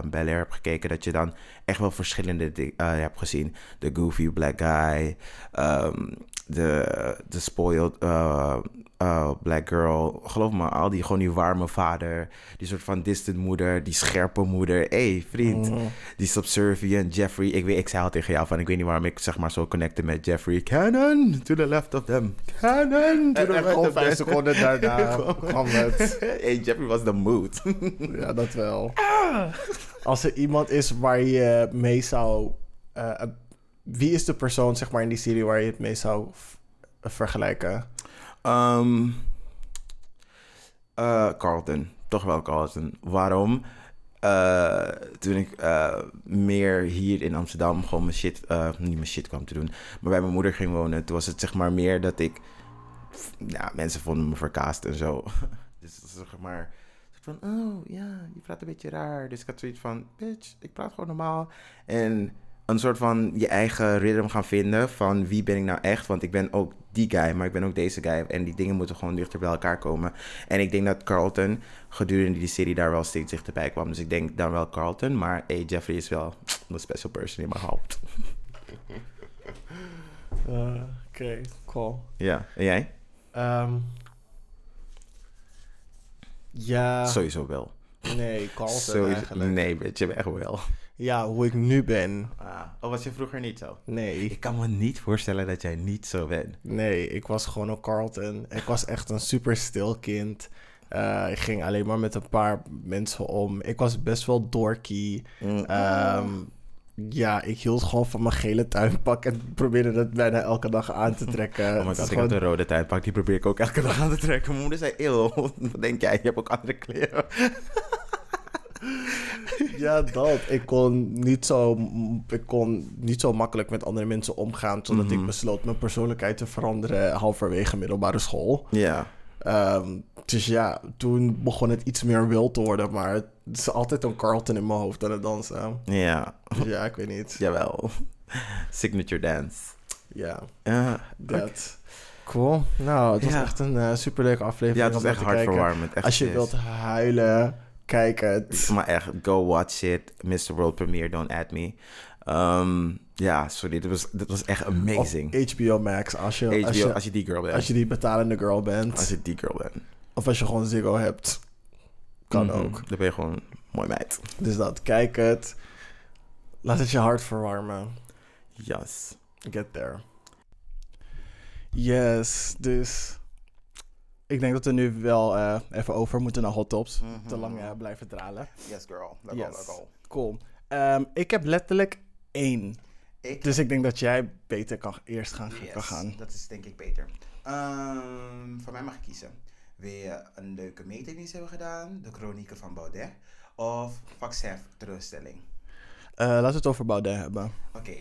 Bel Air hebt gekeken, dat je dan echt wel verschillende dingen hebt gezien. De goofy black guy, de spoiled black girl. Geloof me, al die gewoon die warme vader, die soort van distant moeder, die scherpe moeder. Hey, vriend, die subservient Jeffrey. Ik zei al tegen jou van, ik weet niet waarom ik zeg maar zo connecte met Jeffrey. Cannon to the left of them. Cannon to the left of them. 5 seconden daarna kwam het. Hey, Jeffrey was the mood. Ja, dat wel. Ah. Als er iemand is waar je mee zou... wie is de persoon, zeg maar, in die serie waar je het mee zou vergelijken? Carlton. Toch wel Carlton. Waarom? Toen ik meer hier in Amsterdam gewoon mijn shit... niet mijn shit kwam te doen, maar bij mijn moeder ging wonen. Toen was het zeg maar meer dat ik... Nou, mensen vonden me verkaasd en zo. Dus zeg maar... Van, oh ja, je praat een beetje raar. Dus ik had zoiets van, bitch, ik praat gewoon normaal. En... een soort van je eigen rhythm gaan vinden van wie ben ik nou echt, want ik ben ook die guy, maar ik ben ook deze guy en die dingen moeten gewoon dichter bij elkaar komen. En ik denk dat Carlton gedurende die serie daar wel steeds dichterbij kwam, dus ik denk dan wel Carlton, maar hey, Jeffrey is wel een special person in mijn hoofd. Oké, cool. Ja, en jij? Ja. Sowieso wel. Nee, Carlton sowieso, eigenlijk. Nee, bitch, je bent echt wel. Ja, hoe ik nu ben. Oh, was je vroeger niet zo? Nee. Ik kan me niet voorstellen dat jij niet zo bent. Nee, ik was gewoon een Carlton. Ik was echt een super stil kind. Ik ging alleen maar met een paar mensen om. Ik was best wel dorky. Ja, ik hield gewoon van mijn gele tuinpak en probeerde dat bijna elke dag aan te trekken. Oh, maar als ik had een rode tuinpak, die probeer ik ook elke dag aan te trekken. Mijn moeder zei, eeuw, wat denk jij? Je hebt ook andere kleren. Ja, dat. Ik kon niet zo makkelijk met andere mensen omgaan, zodat ik besloot mijn persoonlijkheid te veranderen halverwege middelbare school. Ja. Dus ja, toen begon het iets meer wild te worden, maar het is altijd een Carlton in mijn hoofd aan het dansen. Ja. Dus ja, ik weet niet. Jawel. Signature dance. Ja. Dat. Cool. Nou, het was echt een superleuke aflevering. Ja, het was echt hartverwarmend. Als je wilt huilen... Kijk het. Maar echt, go watch it. Mr. World Premiere, don't add me. Sorry. Dit was echt amazing. Of HBO Max. Als je die girl bent. Als je die betalende girl bent. Als je die girl bent. Of als je gewoon Ziggo hebt. Kan ook. Dan ben je gewoon mooi meid. Dus dat. Kijk het. Laat het je hart verwarmen. Yes. Get there. Yes. Dus... ik denk dat we nu wel even over moeten naar hot tops. Te lang blijven dralen. Yes, girl. That's all. Cool. Ik heb letterlijk 1. Ik denk dat jij beter kan eerst gaan. Dat is denk ik beter. Voor mij mag ik kiezen. Weer een leuke meetings hebben gedaan. De chronieken van Baudet. Of Vaxhef terugstelling. Laten we het over Baudet hebben. Oké.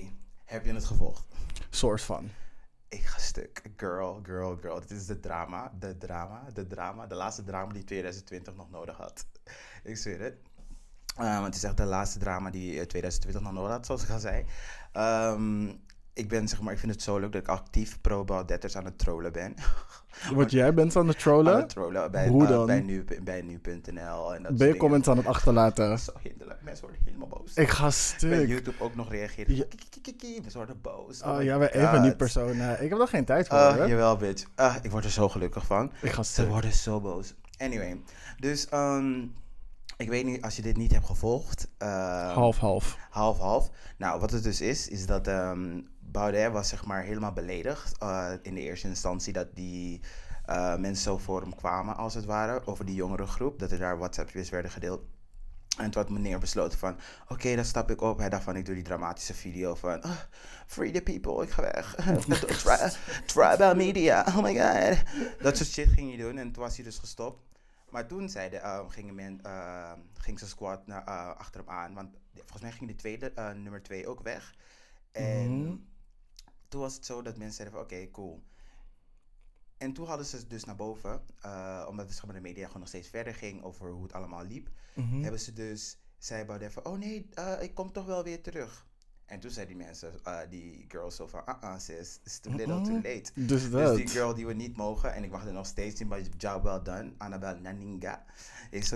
Heb je het gevolgd? Soort van. Ik ga stuk. Girl. Dit is de drama. De laatste drama die 2020 nog nodig had. Ik zweer het. Het is echt de laatste drama die 2020 nog nodig had, zoals ik al zei. Ik vind het zo leuk dat ik actief pro-Baudetters aan het trollen ben. Want jij bent aan het trollen? Aan het trollen. Hoe dan? Bij nu.nl. En dat ben je comments aan het achterlaten? Zo hinderlijk. Mensen worden helemaal boos. Ik ga stuk. Bij YouTube ook nog reageren. Ja. Mensen worden boos. Oh ja, wij even die personen. Ik heb er geen tijd voor. Jawel, bitch. Ik word er zo gelukkig van. Ik ga stuk. Ze worden zo boos. Anyway. Dus ik weet niet, als je dit niet hebt gevolgd... Half. Nou, wat het dus is dat... Baudet was zeg maar helemaal beledigd in de eerste instantie dat die mensen zo voor hem kwamen als het ware over die jongerengroep, dat er daar WhatsAppjes werden gedeeld. En toen had meneer besloten van, oké, dan stap ik op. Hij dacht van, ik doe die dramatische video van, oh, free the people, ik ga weg. Tribal media, oh my god. Dat soort shit ging hij doen en toen was hij dus gestopt. Maar toen ging zijn squad achter hem aan. Want volgens mij ging de tweede, nummer 2 ook weg. En toen was het zo dat mensen zeiden van, oké, cool. En toen hadden ze dus naar boven, omdat het de media gewoon nog steeds verder ging over hoe het allemaal liep, hebben ze dus, zei Baudet van, oh nee, ik kom toch wel weer terug. En toen zei die mensen, die girls zo van, sis, it's too little, too late. Dus die girl die we niet mogen, en ik mag er nog steeds in, bij job well done, Annabel Naninga.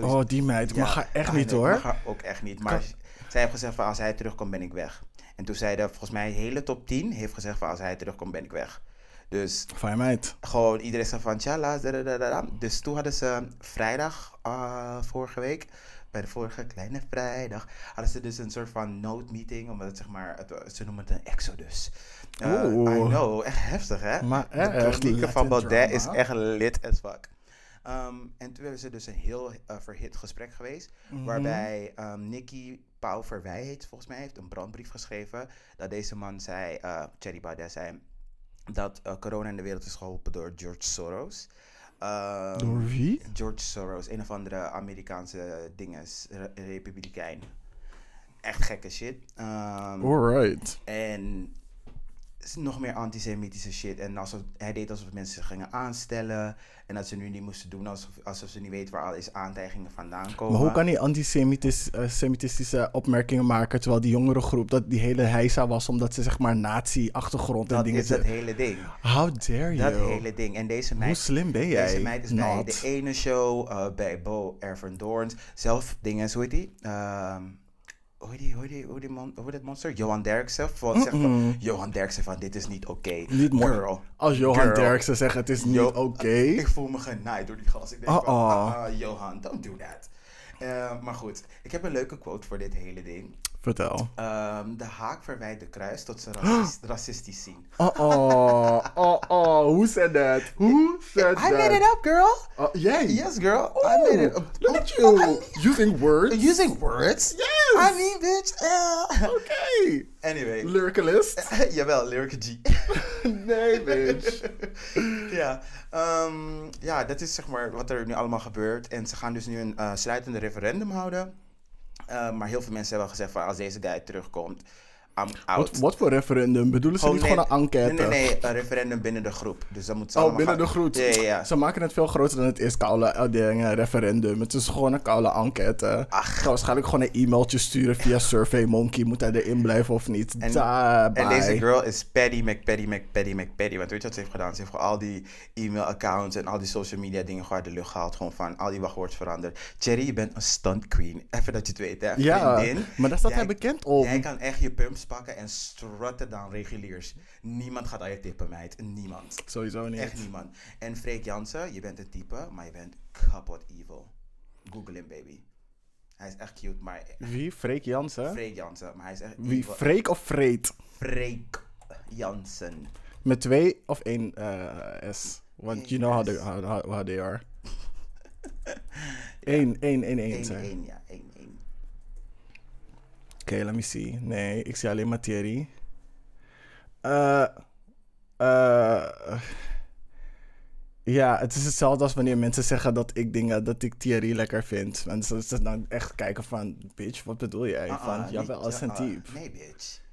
Oh, die meid, ja, mag haar echt niet hoor. Mag haar ook echt niet, maar zij heeft gezegd van, als hij terugkomt ben ik weg. En toen zei de, volgens mij, hele top 10 heeft gezegd van, als hij terugkomt ben ik weg. Dus fijn meid. Gewoon iedereen zei van tjala, dus toen hadden ze vrijdag vorige week, bij de vorige kleine vrijdag, hadden ze dus een soort van noodmeeting, omdat het zeg maar, ze noemen het een exodus. I know, echt heftig hè? Maar de klinieken van Baudet is echt lit as fuck. En toen hebben ze dus een heel verhit gesprek geweest, waarbij Nicky Pauw Verweij volgens mij, heeft een brandbrief geschreven, dat deze man zei, Thierry Baudet zei, dat corona in de wereld is geholpen door George Soros. Door wie? George Soros, een of andere Amerikaanse dinges, republikein. Echt gekke shit. Alright. En nog meer antisemitische shit. En alsof, hij deed alsof mensen gingen aanstellen. En dat ze nu niet moesten doen alsof ze niet weten waar al deze aantijgingen vandaan komen. Maar hoe kan hij antisemitistische opmerkingen maken, terwijl die jongere groep, dat die hele heisa was, omdat ze zeg maar nazi-achtergrond en dingen... Dat is dat hele ding. How dare you? Dat hele ding. En deze meid... Hoe slim ben jij? Deze meid is bij de ene show, bij Bo Ervendoorns. Zelf dingen, hoe heet die? Hoe dat monster? Johan Derksen. Johan Derksen van, dit is niet oké. Niet mooi. Als Johan Derksen zegt, het is niet oké. Ik voel me genaaid door die gast. Ik denk Johan, don't do that. Maar goed, ik heb een leuke quote voor dit hele ding. Vertel. De haak verwijt de kruis tot ze racistisch zien. Who said that? I made it up, girl. Yes, girl. Ooh, I made it up. Look at you. Using words. Using words? Yes. I mean, bitch. Okay. Anyway. Lyricalist? Jawel, lyric G. Nee, bitch. Ja, dat is zeg maar wat er nu allemaal gebeurt. En ze gaan dus nu een sluitende referendum houden. Maar heel veel mensen hebben gezegd van, als deze guy terugkomt, I'm out. Wat voor referendum? Bedoelen ze niet gewoon een enquête? Nee, een referendum binnen de groep. Dus dat moet binnen de groep. Ja. Ze maken het veel groter dan het is, een referendum. Het is gewoon een koude enquête. Ach. Ik ga waarschijnlijk gewoon een e-mailtje sturen via SurveyMonkey. Moet hij erin blijven of niet? En deze girl is Paddy McPaddy McPaddy McPaddy. Want weet je wat ze heeft gedaan? Ze heeft gewoon al die e-mailaccounts en al die social media dingen gewoon uit de lucht gehaald. Gewoon van al die wachtwoords veranderd. Thierry, je bent een stunt queen. Even dat je het weet, hè? Ja, maar daar staat hij bekend op. Jij kan echt je pumps pakken en strutten dan reguliers. Niemand gaat aan je tippen, meid. Niemand. Sowieso niet. Echt niemand. En Freek Jansen, je bent een type, maar je bent kapot evil. Google hem, baby. Hij is echt cute, maar... Wie? Freek Jansen? Freek Jansen, maar hij is echt evil. Wie? Freek of Freet? Freek Jansen. Met 2 of 1 S? Want you know how they are. 1, ja. 1. Oké, let me see. Nee, ik zie alleen maar Thierry. Ja, het is hetzelfde als wanneer mensen zeggen dat ik Thierry lekker vind. En ze dan echt kijken van, bitch, wat bedoel jij? Jawel, als een type. Nee, bitch.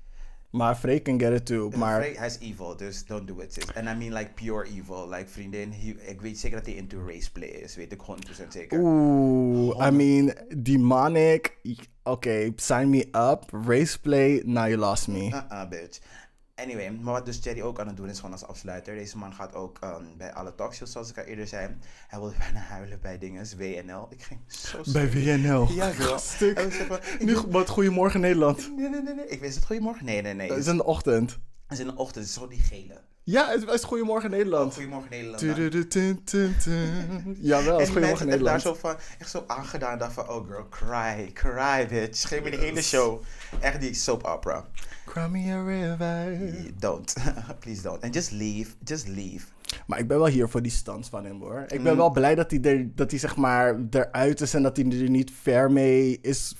Maar Freek can get it too. Maar hij is evil, dus don't do it, sis. And I mean like pure evil. Like vriendin, ik weet zeker dat hij into race play is. Weet ik 100% zeker. Oeh, I mean, demonic. Oké, sign me up. Race play, now you lost me. Bitch. Anyway, maar wat dus Thierry ook aan het doen is gewoon als afsluiter. Deze man gaat ook bij alle talkshows, zoals ik al eerder zei. Hij wilde bijna huilen bij dingen, WNL. Ik ging zo... Bij WNL? Ja, stuk. Nu wat Goedemorgen Nederland. Nee. Ik wist het Goedemorgen. Nee. Het is in de ochtend. Het is in de ochtend, zo die gele. Ja, het is Goedemorgen Nederland. Goedemorgen Nederland. Jawel, het is Goedemorgen Nederland. En daar echt zo aangedaan, dacht van, oh girl, cry bitch. Geef me de hele show. Echt die soap opera. Cry me a river. Don't, please don't. And just leave. Maar ik ben wel hier voor die stans van hem, hoor. Ik ben wel blij dat hij zeg maar eruit is en dat hij er niet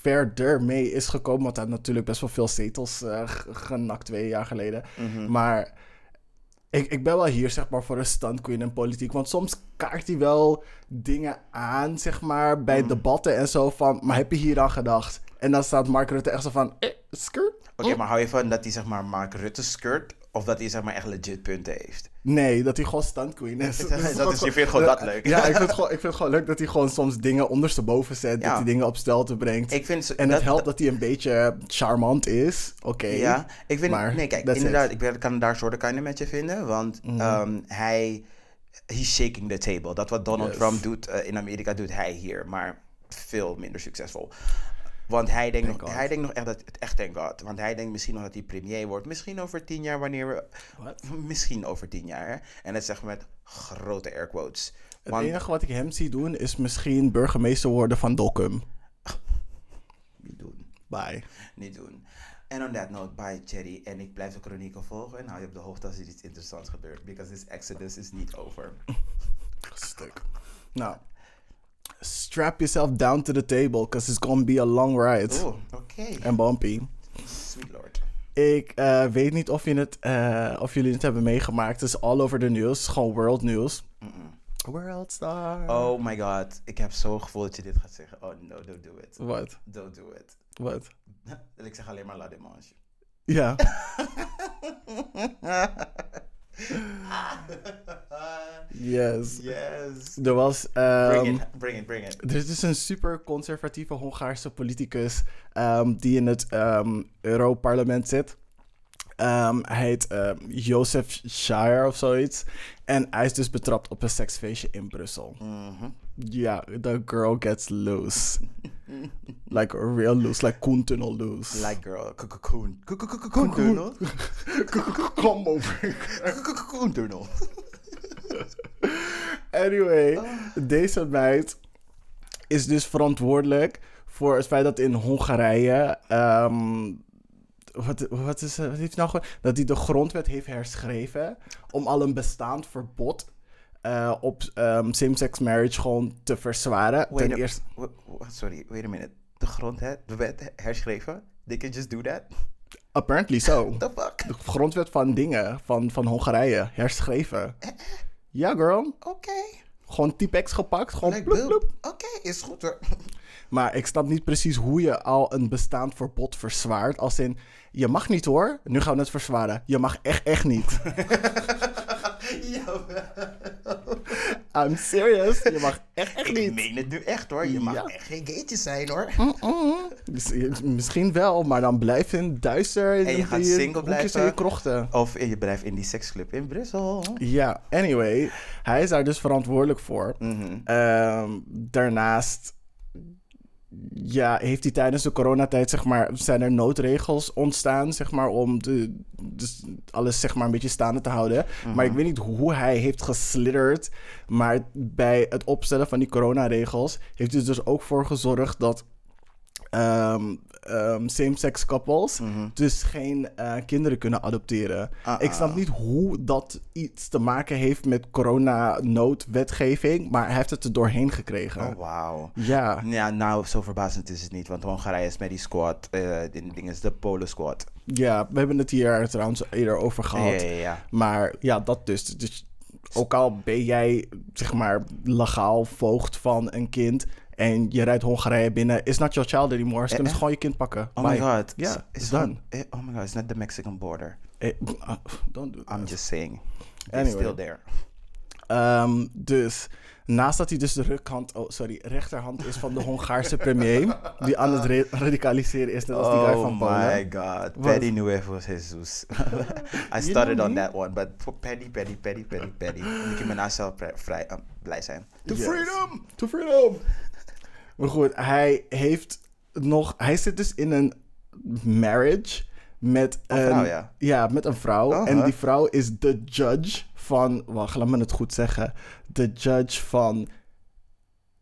verder mee is gekomen. Want hij had natuurlijk best wel veel zetels genakt 2 jaar geleden. Mm-hmm. Maar ik ben wel hier zeg maar voor een stunt queen in politiek. Want soms kaart hij wel dingen aan zeg maar bij debatten en zo van... Maar heb je hier aan gedacht? En dan staat Mark Rutte echt zo van... skirt? Oké, maar hou je van dat hij zeg maar Mark Rutte skirt... Of dat hij zeg maar echt legit punten heeft. Nee, dat hij gewoon stunt queen is. Je vindt gewoon dat leuk. Ja, ik vind gewoon leuk dat hij gewoon soms dingen ondersteboven zet. Ja. Dat hij dingen op stelte brengt. Het helpt dat hij een beetje charmant is. Oké. Ja, ik vind... Maar, nee, kijk, inderdaad. Ik kan daar soorten kan je met je vinden. Want he's shaking the table. Dat wat Donald Trump doet in Amerika, doet hij hier. Maar veel minder succesvol. Want hij denkt nog echt dat het echt thank God. Want hij denkt misschien nog dat hij premier wordt. Misschien over 10 jaar wanneer we... What? Misschien over 10 jaar. Hè? En dat zeggen we met grote air quotes. Het enige wat ik hem zie doen is misschien burgemeester worden van Dokkum. Niet doen. Bye. Niet doen. En on that note, bye Thierry. En ik blijf de chronieken volgen. En hou je op de hoogte als er iets interessants gebeurt. Because this exodus is niet over. Stuk. Nou... Strap yourself down to the table, because it's gonna be a long ride. Oh, okay. En bumpy. Sweet Lord. Ik weet niet of of jullie het hebben meegemaakt. Het is all over the news, gewoon world news. Mm-mm. World star. Oh my god, ik heb zo'n gevoel dat je dit gaat zeggen. Oh no, don't do it. What? Don't do it. What? Ik zeg alleen maar la dimanche. Ja. Yes. Er was... Bring it. Er is dus een super conservatieve Hongaarse politicus die in het Europarlement zit. Hij heet Jozef Schaer of zoiets. En hij is dus betrapt op een seksfeestje in Brussel. Mm-hmm. Ja, yeah, the girl gets loose. Like real loose, like Koentunnel loose. Like girl, Koentunnel. Kom over. Koentunnel. Anyway, deze meid is dus verantwoordelijk voor het feit dat in Hongarije... Wat heeft nou gehoord? Dat hij de grondwet heeft herschreven om al een bestaand verbod op same-sex marriage gewoon te verzwaren. Wait a minute. De grondwet herschreven? They can just do that? Apparently so. The fuck? De grondwet van dingen, van Hongarije, herschreven. Ja, girl. Oké. Gewoon typex gepakt, gewoon like bloep. Oké, is goed hoor. Maar ik snap niet precies hoe je al een bestaand verbod verzwaart. Als in, je mag niet hoor. Nu gaan we het verzwaren. Je mag echt niet. I'm serious. Je mag echt niet. Ik meen het nu echt hoor. Je mag echt geen gaytje zijn hoor. Misschien wel, maar dan blijf je in duister. En je gaat single blijven. In je krochten. Of je blijft in die seksclub in Brussel. Ja, anyway. Hij is daar dus verantwoordelijk voor. Mm-hmm. Daarnaast... Ja, heeft hij tijdens de coronatijd, zeg maar, zijn er noodregels ontstaan, zeg maar, om alles, zeg maar, een beetje staande te houden. Mm-hmm. Maar ik weet niet hoe hij heeft geslidderd, maar bij het opstellen van die coronaregels heeft hij dus ook voor gezorgd dat same-sex couples dus geen kinderen kunnen adopteren. Ik snap niet hoe dat iets te maken heeft met corona-noodwetgeving, maar hij heeft het er doorheen gekregen. Oh, wauw. Ja. Ja, nou, zo verbazend is het niet, want Hongarije is met die squad, de Polen squad. Ja, we hebben het hier trouwens eerder over gehad. Ja. Maar ja, dat dus. Ook al ben jij, zeg maar, legaal voogd van een kind... En je rijdt Hongarije binnen. It's not your child anymore. Ze kunnen gewoon je kind pakken. Oh my god. Ja, yeah, it's done. Oh my god, it's not the Mexican border. Don't do that. I'm just saying. Anyway. It's still there. Dus, naast dat hij dus de rechterhand is van de Hongaarse premier... die aan het radicaliseren is, net als die guy van Polen. Oh my god. Paddy Nuevo Jesus. I started on that one, but for Paddy. Nicki Minaj zou vrij blij zijn. To freedom! Maar goed, hij zit dus in een marriage met een vrouw. Ja, met een vrouw. Uh-huh. En die vrouw is de judge van... Wacht, laat me het goed zeggen. De judge van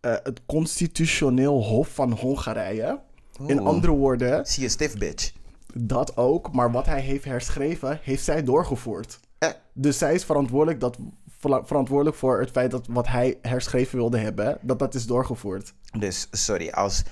het constitutioneel hof van Hongarije. Ooh. In andere woorden... She a stiff bitch. Dat ook, maar wat hij heeft herschreven, heeft zij doorgevoerd. Dus zij is verantwoordelijk dat... verantwoordelijk voor het feit dat wat hij herschreven wilde hebben, dat is doorgevoerd. Dus sorry, als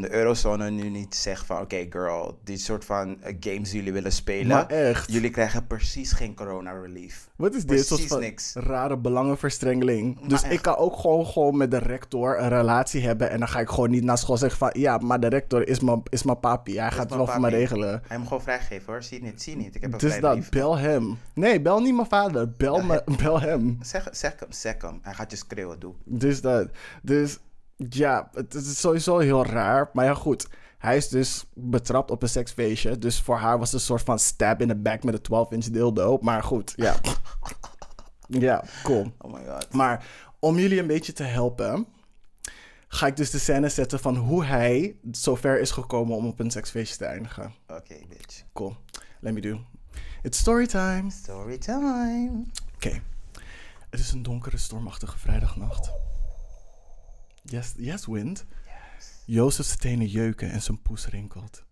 de eurozone nu niet zegt van oké, girl, dit soort van games die jullie willen spelen. Maar echt. Jullie krijgen precies geen corona relief. Wat is dit? Precies niks. Rare belangenverstrengeling. Maar dus echt. Ik kan ook gewoon met de rector een relatie hebben en dan ga ik gewoon niet naar school zeggen van ja, maar de rector is mijn papi. Hij gaat het wel voor me regelen. Hij moet gewoon vrijgeven hoor. Zie niet. Ik heb een dus dat, liefde. Bel hem. Nee, bel niet mijn vader. Bel hem. Zeg hem. Hij gaat je schreeuwen, doe. Dus dat. Dus... Ja, het is sowieso heel raar. Maar ja, goed. Hij is dus betrapt op een seksfeestje. Dus voor haar was het een soort van stab in de back met een 12-inch dildo. Maar goed, ja. Ja, cool. Oh my god. Maar om jullie een beetje te helpen, ga ik dus de scène zetten van hoe hij zover is gekomen om op een seksfeestje te eindigen. Oké, bitch. Cool. Let me do. It's storytime. Storytime. Oké. Het is een donkere, stormachtige vrijdagnacht. Yes, wind. Yes. Jozef's tenen jeuken en zijn poes rinkelt.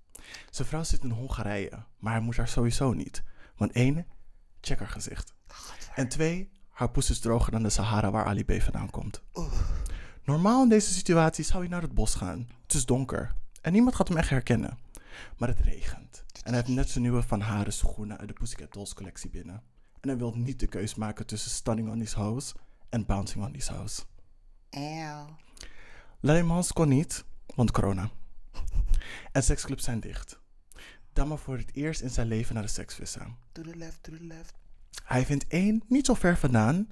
Zijn vrouw zit in Hongarije, maar hij moet haar sowieso niet. Want 1, check haar gezicht. En 2, haar poes is droger dan de Sahara waar Ali B vandaan komt. Normaal in deze situatie zou hij naar het bos gaan. Het is donker en niemand gaat hem echt herkennen. Maar het regent. En hij heeft net zijn nieuwe Van Haren schoenen uit de Pussycat Dolls collectie binnen. En hij wil niet de keus maken tussen stunning on his house en bouncing on his house. Ew. Leimans kon niet, want corona. En seksclubs zijn dicht. Dama voor het eerst in zijn leven naar de seksvissen. To the left, to the left. Hij vindt 1 niet zo ver vandaan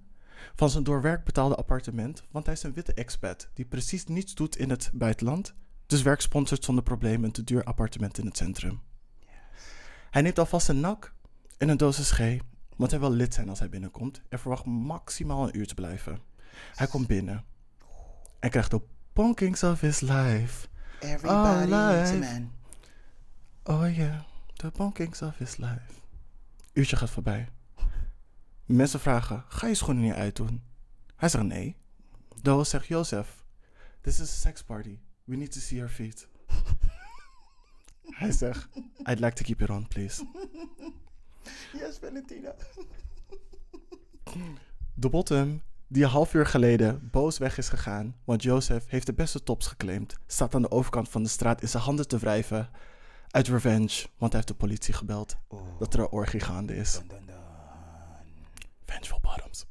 van zijn door werk betaalde appartement, want hij is een witte expat die precies niets doet in het buitenland, dus werk sponsort zonder problemen een te duur appartement in het centrum. Yes. Hij neemt alvast een nak en een dosis G, want hij wil lid zijn als hij binnenkomt en verwacht maximaal een uur te blijven. Hij komt binnen en krijgt de bonkings of his life. Everybody needs a man. Oh yeah, the bonkings of his life. Uurtje gaat voorbij. Mensen vragen, ga je schoenen niet uitdoen? Hij zegt nee. Doel zegt, Jozef, this is a sex party. We need to see your feet. Hij zegt, I'd like to keep it on, please. Yes, Valentina. De bottom, die een half uur geleden boos weg is gegaan, want Jozef heeft de beste tops geclaimd, staat aan de overkant van de straat in zijn handen te wrijven uit revenge, want hij heeft de politie gebeld dat er een orgie gaande is. Dun dun dun. Vengeful bottoms.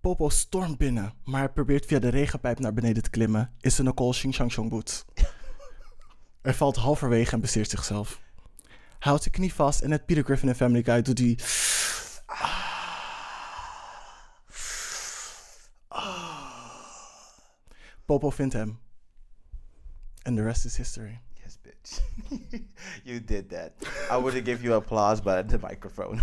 Popo stormt binnen, maar hij probeert via de regenpijp naar beneden te klimmen in zijn Nicole Xingshangshong boots. Hij valt halverwege en bezeert zichzelf. Hij houdt zijn knie vast en het Peter Griffin en Family Guy doet die... Popo vindt hem. And the rest is history. Yes, bitch. You did that. I wouldn't give you applause, but the microphone.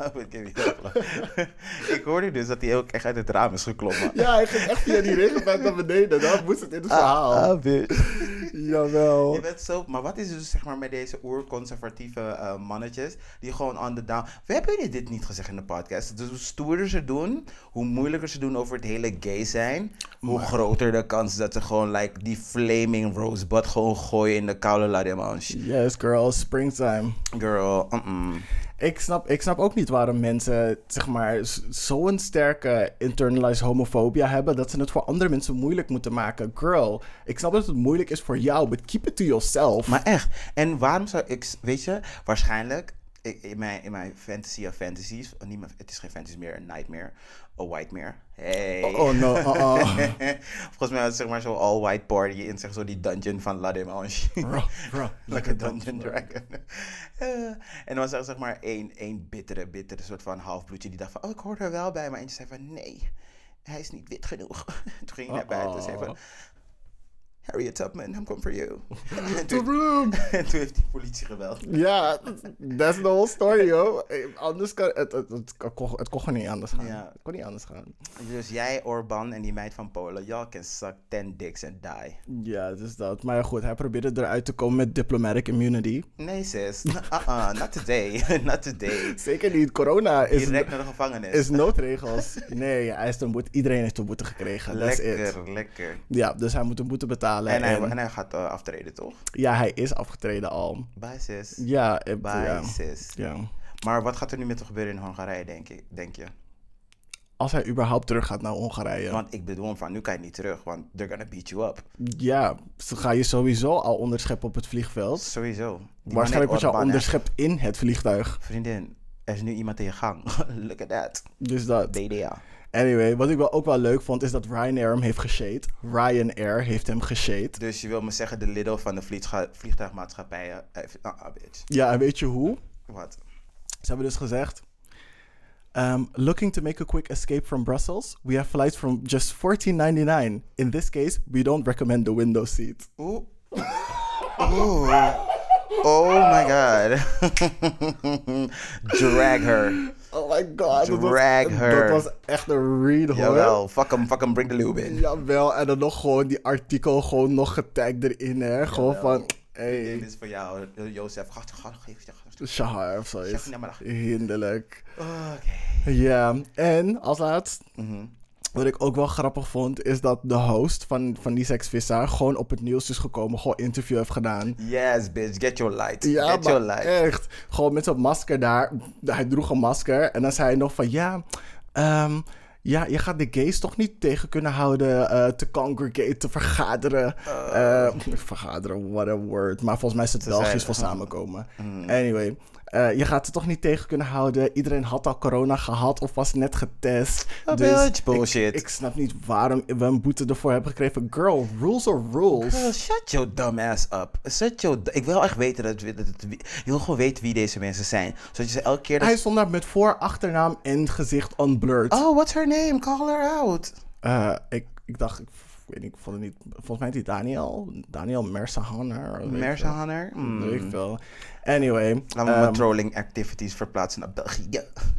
I would give you applause. Ik hoorde dus dat hij ook echt uit het raam is geklommen. Ja, hij ging echt via die regenpijp naar beneden. Dan moest het in het verhaal. Bitch. Jawel. Je bent zo... Maar wat is dus zeg maar met deze oerconservatieve mannetjes... die gewoon on the down... We hebben jullie dit niet gezegd in de podcast. Dus hoe stoerder ze doen... hoe moeilijker ze doen over het hele gay zijn... hoe groter de kans dat ze gewoon... like die flaming rosebud gewoon gooien... in de koude la dimanche. Yes, girl. Springtime. Girl. Ik snap ook niet waarom mensen... zeg maar zo'n sterke... internalized homofobia hebben... dat ze het voor andere mensen moeilijk moeten maken. Girl. Ik snap dat het moeilijk is voor jou, but keep it to yourself. Maar echt. En waarom zou ik... Weet je, waarschijnlijk... In mijn fantasy of fantasies... Oh, niet mijn, het is geen fantasy meer, een nightmare. All white meer. Hey. Oh no. Volgens mij was het zeg maar zo'n all white party... in zeg zo die dungeon van La Demange. Bro. Like a dungeon dragon. En dan was er zeg maar één bittere soort van halfbloedje... die dacht van, oh, ik hoor er wel bij. Maar eentje zei van, nee, hij is niet wit genoeg. Toen ging hij naar buiten en zei van... Harriet Tubman, I'm coming for you. En toen heeft die politie gebeld. Ja, that's the whole story, yo. Anders kan... Het kon gewoon niet anders gaan. Ja. Het kon niet anders gaan. Dus jij, Orbán en die meid van Polen, y'all can suck 10 dicks and die. Ja, dus dat. Maar goed, hij probeerde eruit te komen met diplomatic immunity. Nee, sis. Not today. Not today. Zeker niet. Corona is... Direct naar de gevangenis. Is noodregels. Nee, hij is iedereen heeft een boete gekregen. That's lekker, it. Lekker. Ja, dus hij moet een boete betalen. En hij gaat aftreden, toch? Ja, hij is afgetreden al. Bye, sis. Ja. Bye, sis. Ja. Maar wat gaat er nu met hem gebeuren in Hongarije, denk je? Als hij überhaupt terug gaat naar Hongarije. Want ik bedoel hem van, nu kan je niet terug, want they're gonna beat you up. Ja, dan ga je sowieso al onderscheppen op het vliegveld. Sowieso. Waarschijnlijk word je al onderschept in het vliegtuig. Vriendin, er is nu iemand in je gang. Look at that. Dus dat. BDA. Anyway, wat ik wel ook wel leuk vond, is dat Ryanair hem heeft geshade. Ryanair heeft hem geshade. Dus je wil me zeggen, de Lidl van de vliegtuigmaatschappijen... bitch. Ja, en weet je hoe? Wat? Ze hebben dus gezegd... looking to make a quick escape from Brussels, we have flights from just $14.99. In this case, we don't recommend the window seat. Ooh. Ooh. Oh my god. Drag her. Oh my god. Drag her. Dat was echt een read, hoor. Jawel, fuck hem, bring the lube in. Jawel, en dan nog gewoon die artikel gewoon nog getagd erin, hè. Jawel. Gewoon van... Hey. Dit is voor jou, Jozef. Shahar of zoiets. Hinderlijk. Oké. Ja, en als laatst... Mm-hmm. Wat ik ook wel grappig vond, is dat de host van die seksvisser gewoon op het nieuws is gekomen, gewoon interview heeft gedaan. Yes, bitch, get your light. Ja, get your light. Echt. Gewoon met zo'n masker daar. Hij droeg een masker. En dan zei hij nog van, ja, je gaat de gays toch niet tegen kunnen houden te congregate, te vergaderen. Vergaderen, what a word. Maar volgens mij is het Belgisch voor samenkomen. Anyway, je gaat ze toch niet tegen kunnen houden. Iedereen had al corona gehad of was net getest. Dus bullshit. Ik snap niet waarom we een boete ervoor hebben gekregen. Girl, rules are rules. Girl, shut your dumb ass up. Ik wil echt weten dat je wil gewoon weten wie deze mensen zijn. Zodat je ze elke keer... Hij stond daar met voor, achternaam en gezicht unblurred. Oh, what's her name? Call her out. Ik dacht... Ik weet niet, ik vond het niet... Volgens mij is die Daniel Mersahaner. Mersahaner? Weet ik veel. Anyway. Laten we mijn trolling activities verplaatsen naar België.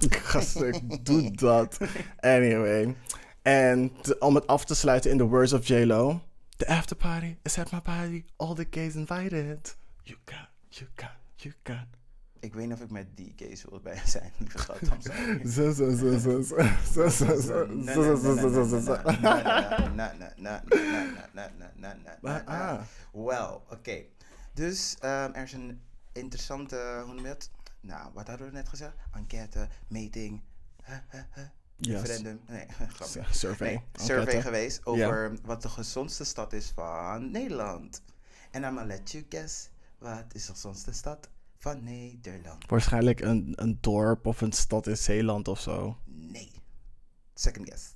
Gast, doe dat. Anyway. En om het af te sluiten in the words of J-Lo. The afterparty is at my party. All the gays invited. You can, you can, you can. Ik weet niet of ik met die gays wil bij zijn. Lieve schat, dan zijn. Well, oké. Dus er is een interessante, hoe noem je het? Nou, wat hadden we net gezegd? Enquête, meting, referendum. Nee, grappig. Survey geweest over wat de gezondste stad is van Nederland. En I'm gonna let you guess. Wat is de gezondste stad? Van Nederland. Waarschijnlijk een dorp of een stad in Zeeland of zo. Nee. Second guess.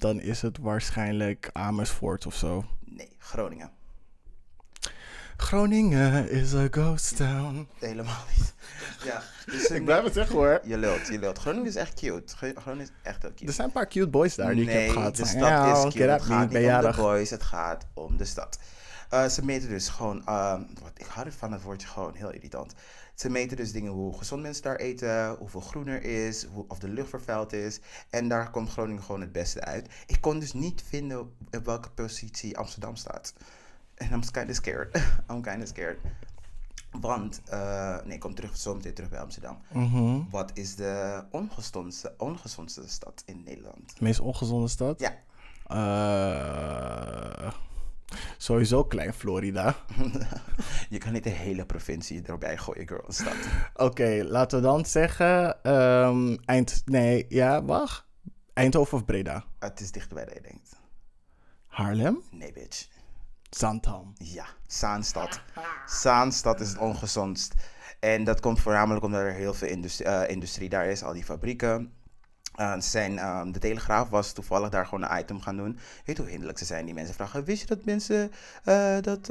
Dan is het waarschijnlijk Amersfoort of zo. Nee, Groningen. Groningen is a ghost town. Helemaal niet. Ja, dus ik blijf het zeggen, hoor. Je lult. Groningen is echt cute. Groningen is echt heel cute. Er zijn een paar cute boys daar die ik heb gehad. De stad is cute. Het gaat niet om de boys, het gaat om de stad. Ze meten dus gewoon, ik hou van het woordje gewoon, heel irritant. Ze meten dus dingen hoe gezond mensen daar eten, hoeveel groener is, of de lucht vervuild is. En daar komt Groningen gewoon het beste uit. Ik kon dus niet vinden op welke positie Amsterdam staat. En I'm kind of scared. Want, ik kom zo meteen terug bij Amsterdam. Mm-hmm. Wat is de ongezondste stad in Nederland? De meest ongezonde stad? Ja. Sowieso klein Florida. Je kan niet de hele provincie erbij gooien, girl. Oké, laten we dan zeggen... Eindhoven of Breda? Het is dichterbij dan je denkt. Haarlem? Nee, bitch. Zandam? Ja, Zaanstad. Zaanstad is het ongezondst. En dat komt voornamelijk omdat er heel veel industrie daar is. Al die fabrieken... de Telegraaf was toevallig daar gewoon een item gaan doen. Weet hoe hinderlijk ze zijn, die mensen vragen. Wist je dat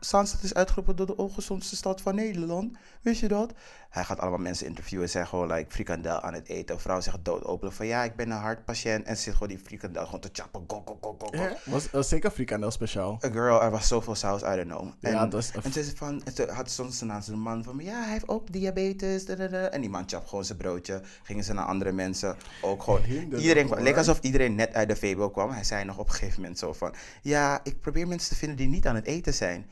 Zaanstad is uitgeroepen door de ongezondste stad van Nederland? Wist je dat? Hij gaat allemaal mensen interviewen en zeggen gewoon, frikandel aan het eten. Vrouwen zeggen doodopenlijk van, ja, ik ben een hartpatiënt. En ze zit gewoon die frikandel gewoon te chappen. Go. Ja, was zeker frikandel speciaal. Girl, er was zoveel saus, I don't know. En ze had soms naast een man van, ja, hij heeft ook diabetes. Dadada. En die man chapt gewoon zijn broodje. Gingen ze naar andere mensen. Ook gewoon. Het leek alsof iedereen net uit de VBO kwam. Hij zei nog op een gegeven moment zo van, ja, ik probeer mensen te vinden die niet aan het eten zijn.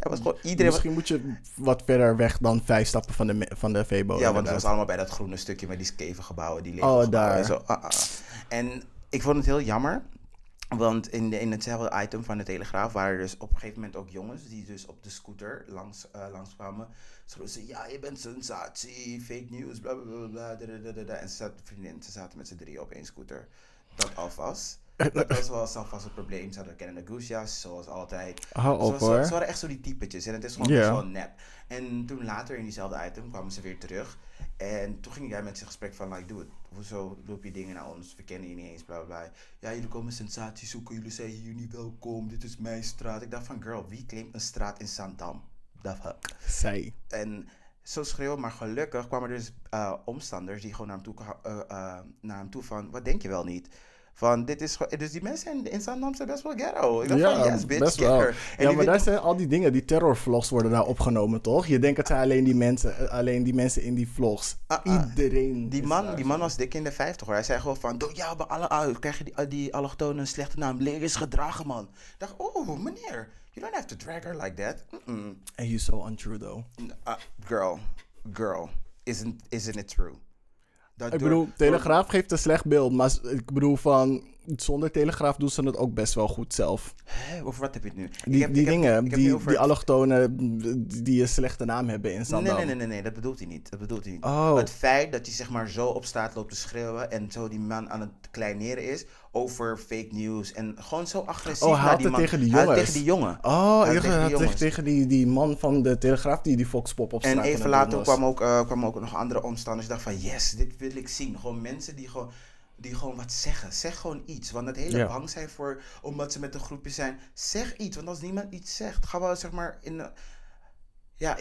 Was gewoon iedereen. Misschien moet je wat verder weg dan 5 stappen van de VBO. Ja, want het was allemaal bij dat groene stukje met die skeve gebouwen. Die liggen daar. En zo. En ik vond het heel jammer. Want in hetzelfde item van de Telegraaf waren dus op een gegeven moment ook jongens die dus op de scooter langskwamen. Zoals ze, ja, je bent sensatie, fake news, bla bla bla bla. En ze zaten met z'n drieën op één scooter. Dat alvast. Dat was alvast het probleem. Ze hadden kennende goosjas, zoals altijd. Ze waren echt zo die typetjes en het is gewoon zo'n nep. En toen later in diezelfde item kwamen ze weer terug. En toen ging jij met zijn gesprek van, like, doe het. Hoezo loop je dingen naar ons? We kennen je niet eens, bla bla bla. Ja, jullie komen sensatie zoeken, jullie zijn hier niet welkom, dit is mijn straat. Ik dacht van, girl, wie claimt een straat in Zandam? Dat fuck. Zij. En zo schreeuw, maar gelukkig kwamen er dus omstanders die gewoon naar hem toe van, wat denk je wel niet? Van, dit is dus die mensen in Zandam zijn best wel ghetto. Ik dacht van, yes, bitch, best wel. Ja, maar daar zijn al die dingen, die terrorvlogs worden daar opgenomen, toch? Je denkt dat zijn alleen die mensen in die vlogs. Iedereen. Die man was dik in de 50, hoor. Hij zei gewoon van, ja, bij alle krijg je die allochtonen een slechte naam. Legers gedragen, man. Ik dacht, oh, meneer, you don't have to drag her like that. Mm-mm. And you're so untrue, though. Girl, isn't it true? Ik bedoel, Telegraaf geeft een slecht beeld, maar ik bedoel van, zonder Telegraaf doen ze het ook best wel goed zelf. Over wat heb je het nu? Die allochtonen die een slechte naam hebben in Zandam. Nee, dat bedoelt hij niet. Oh. Het feit dat hij zeg maar zo op straat loopt te schreeuwen en zo die man aan het kleineren is over fake news en gewoon zo agressief naar die man. Hij had tegen die jongen. Oh, hij had tegen die man van de Telegraaf die Foxpop op straat. En even later kwam ook nog andere omstanders. Ik dacht van, yes, dit wil ik zien. Gewoon mensen die gewoon wat zeggen. Zeg gewoon iets. Want het hele bang zijn voor, omdat ze met een groepje zijn. Zeg iets. Want als niemand iets zegt, gaan we zeg maar in... Ja,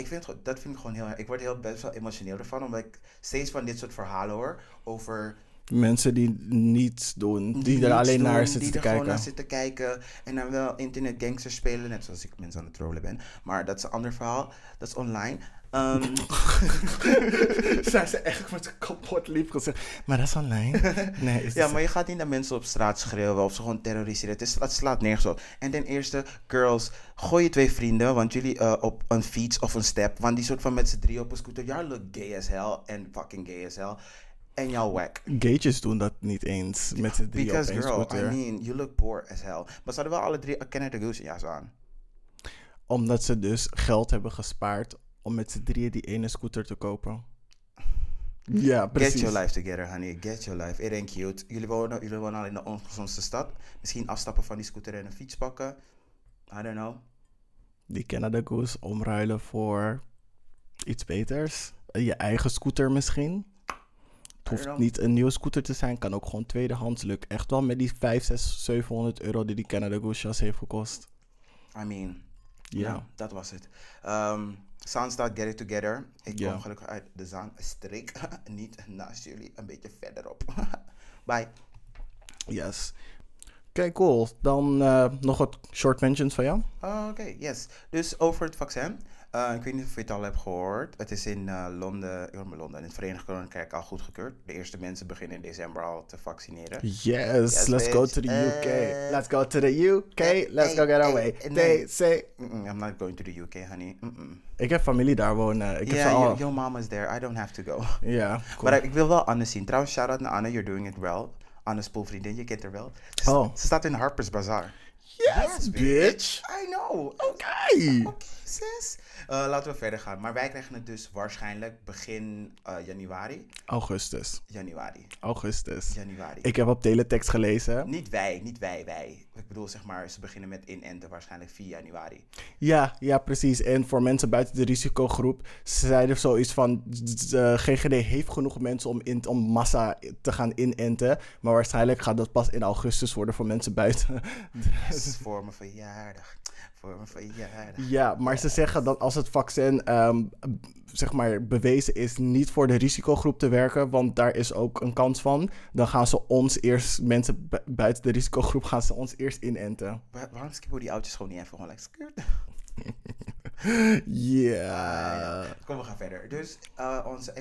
dat vind ik gewoon heel... Ik word best wel emotioneel ervan. Omdat ik steeds van dit soort verhalen hoor. Over... mensen die niets doen. Die er alleen naar zitten kijken. En dan wel internet gangsters spelen. Net zoals ik mensen aan het trollen ben. Maar dat is een ander verhaal. Dat is online. Zijn ze echt met een kapot lief gezegd. Maar dat is online. Maar je gaat niet naar mensen op straat schreeuwen of ze gewoon terroriseren. Het slaat nergens op. En ten eerste, girls, gooi je twee vrienden, want jullie op een fiets of een step. Want die soort van met z'n drie op een scooter. Ja, look gay as hell en fucking gay as hell. En jouw wack. Gaytjes doen dat niet eens met z'n drie op een scooter. Because girl, I mean, you look poor as hell. Maar ze hadden wel alle drie Canada Goose jas aan. Omdat ze dus geld hebben gespaard om met z'n drieën die ene scooter te kopen. Ja, precies. Get your life together, honey. Get your life. It ain't cute. Jullie wonen al in de ongezondste stad. Misschien afstappen van die scooter en een fiets pakken. I don't know. Die Canada Goose omruilen voor iets beters. Je eigen scooter misschien. Het hoeft niet een nieuwe scooter te zijn. Kan ook gewoon tweedehands lukken. Echt wel met die 500, 600, 700 euro die Canada Goose jas heeft gekost. I mean... Ja, dat was het. Zaanstad, get it together. Ik kom gelukkig uit de Zaanstreek. Niet naast jullie, een beetje verderop. Bye. Yes. Oké, cool. Dan nog wat short mentions van jou. Oké, yes. Dus over het vaccin. Ik weet niet of je het al hebt gehoord. Het is in Londen, in het Verenigd Koninkrijk al goedgekeurd. De eerste mensen beginnen in december al te vaccineren. Yes, let's go to the UK. Let's go to the UK. Let's go get away. They say... I'm not going to the UK, honey. Mm-mm. Ik heb familie daar wonen. Your mom is there. I don't have to go. Ja, yeah, cool. Maar ik wil wel Anne zien. Trouwens, shout-out naar Anne. You're doing it well. Anne's poolvriendin, je kent haar wel. Ze staat in Harper's Bazaar. Yes, bitch. I know. Oké, sis. Laten we verder gaan. Maar wij krijgen het dus waarschijnlijk begin januari. Augustus. Ik heb op teletext gelezen. Niet wij. Ik bedoel, zeg maar, ze beginnen met inenten waarschijnlijk 4 januari. Ja, precies. En voor mensen buiten de risicogroep, ze zeiden zoiets van, de GGD heeft genoeg mensen om massa te gaan inenten. Maar waarschijnlijk gaat dat pas in augustus worden voor mensen buiten. Yes, voor mijn verjaardag. Ja, maar ze zeggen dat als het vaccin zeg maar bewezen is niet voor de risicogroep te werken, want daar is ook een kans van, dan gaan ze ons eerst, mensen buiten de risicogroep, gaan ze ons eerst inenten. Waarom skippen we die oudjes gewoon niet even gewoon lekker skirt? Ja. Kom, we gaan verder. Dus de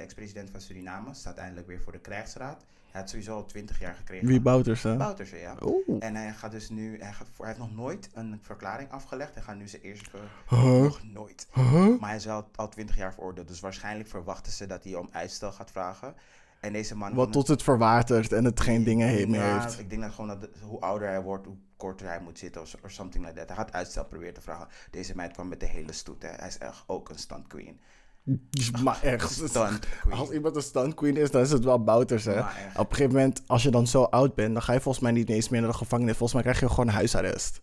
ex-president van Suriname staat eindelijk weer voor de krijgsraad. Hij had sowieso al 20 jaar gekregen. Wie? Bouterse? Bouterse, ja. Oeh. En hij gaat dus nu... Hij heeft nog nooit een verklaring afgelegd. Hij gaat nu zijn eerste... Nog nooit. Maar hij is wel al 20 jaar veroordeeld. Dus waarschijnlijk verwachten ze dat hij om uitstel gaat vragen. En deze man... Wat tot het verwatert en het geen dingen meer heeft. Ik denk dat gewoon dat hoe ouder hij wordt, hoe korter hij moet zitten of something like that. Hij had uitstel proberen te vragen. Deze meid kwam met de hele stoet. Hè. Hij is echt ook een stunt queen. Maar echt. Als iemand een stunt queen is, dan is het wel bouters, hè. Op een gegeven moment, als je dan zo oud bent, dan ga je volgens mij niet eens meer naar de gevangenis. Volgens mij krijg je gewoon huisarrest.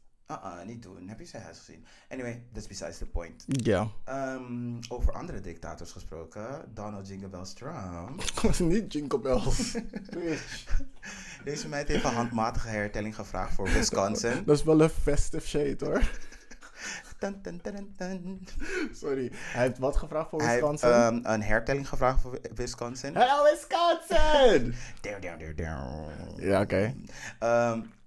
Niet doen. Heb je zijn huis gezien? Anyway, that's besides the point. Ja. Yeah. Over andere dictators gesproken. Donald Jingle Bells Trump. Niet Jingle Bells. Deze meid heeft een handmatige hertelling gevraagd voor Wisconsin. Dat is wel een festive shade, hoor. Dun, dun, dun, dun. Sorry. Hij heeft wat gevraagd voor Wisconsin? Hij heeft een hertelling gevraagd voor Wisconsin. Hello, Wisconsin! Ja, oké.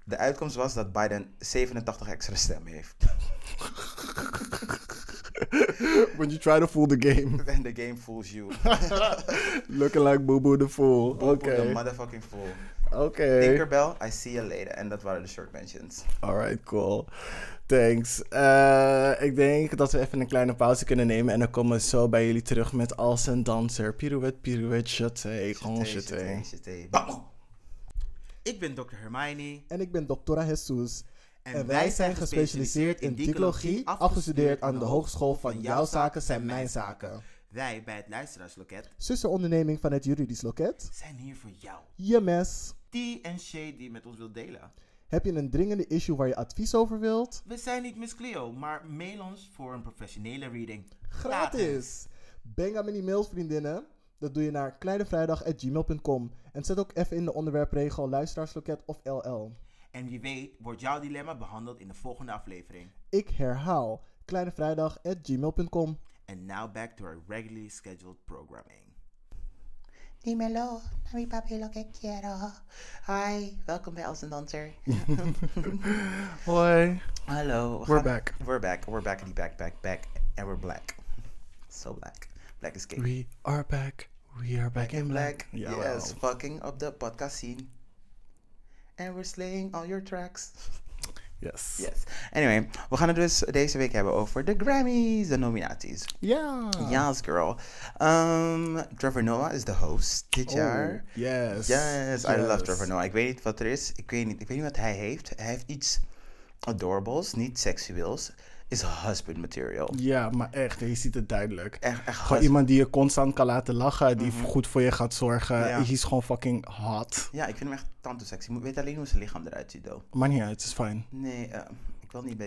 De uitkomst was dat Biden 87 extra stemmen heeft. When you try to fool the game. When the game fools you. Looking like Boo-Boo the Fool. Boo-Boo the motherfucking fool. Oké. Tinkerbell, I see you later. En dat waren de short mentions. Alright, cool. Thanks. Ik denk dat we even een kleine pauze kunnen nemen. En dan komen we zo bij jullie terug met als een danser. Pirouette, pirouette, jeté. Gewoon jeté. Bam! Ik ben Dr. Hermione. En ik ben Dr. Jesus. En wij zijn gespecialiseerd in dicologie, afgestudeerd aan de Hogeschool van Jouw Zaken zijn Mijn Zaken. Wij bij het Luisteraarsloket, zussenonderneming van het Juridisch Loket, zijn hier voor jou. Je mes, tea en shade die je met ons wilt delen. Heb je een dringende issue waar je advies over wilt? We zijn niet Miss Cleo, maar mail ons voor een professionele reading. Gratis! Bang aan mijn e-mails, vriendinnen. Dat doe je naar kleinevrijdag@gmail.com. En zet ook even in de onderwerpregel luisteraarsloket of LL. En wie weet wordt jouw dilemma behandeld in de volgende aflevering. Ik herhaal kleinevrijdag@gmail.com. And now back to our regularly scheduled programming. Dímelo, mami papi lo que quiero. Hi, welkom bij Als een Danser. Hoi. Hallo. We're back. And we're black. So black. Black is king. We are back in black. Yeah, yes, wow. Fucking up the podcast scene. And we're slaying all your tracks. Yes. Anyway, we gaan het dus deze week hebben over de Grammys, de nominaties. Ja. Yeah. Yes, girl. Trevor Noah is de host dit jaar. Yes, I love Trevor Noah. Ik weet niet wat er is. Ik weet niet wat hij heeft. Hij heeft iets adorables, niet seksueels. Is husband material. Ja, maar echt, je ziet het duidelijk. Echt gewoon iemand die je constant kan laten lachen, die goed voor je gaat zorgen. Ja. Hij is gewoon fucking hot. Ja, ik vind hem echt tanto-sexy. Ik weet alleen hoe zijn lichaam eruit ziet, though. Maar niet uit, het is fijn. Nee,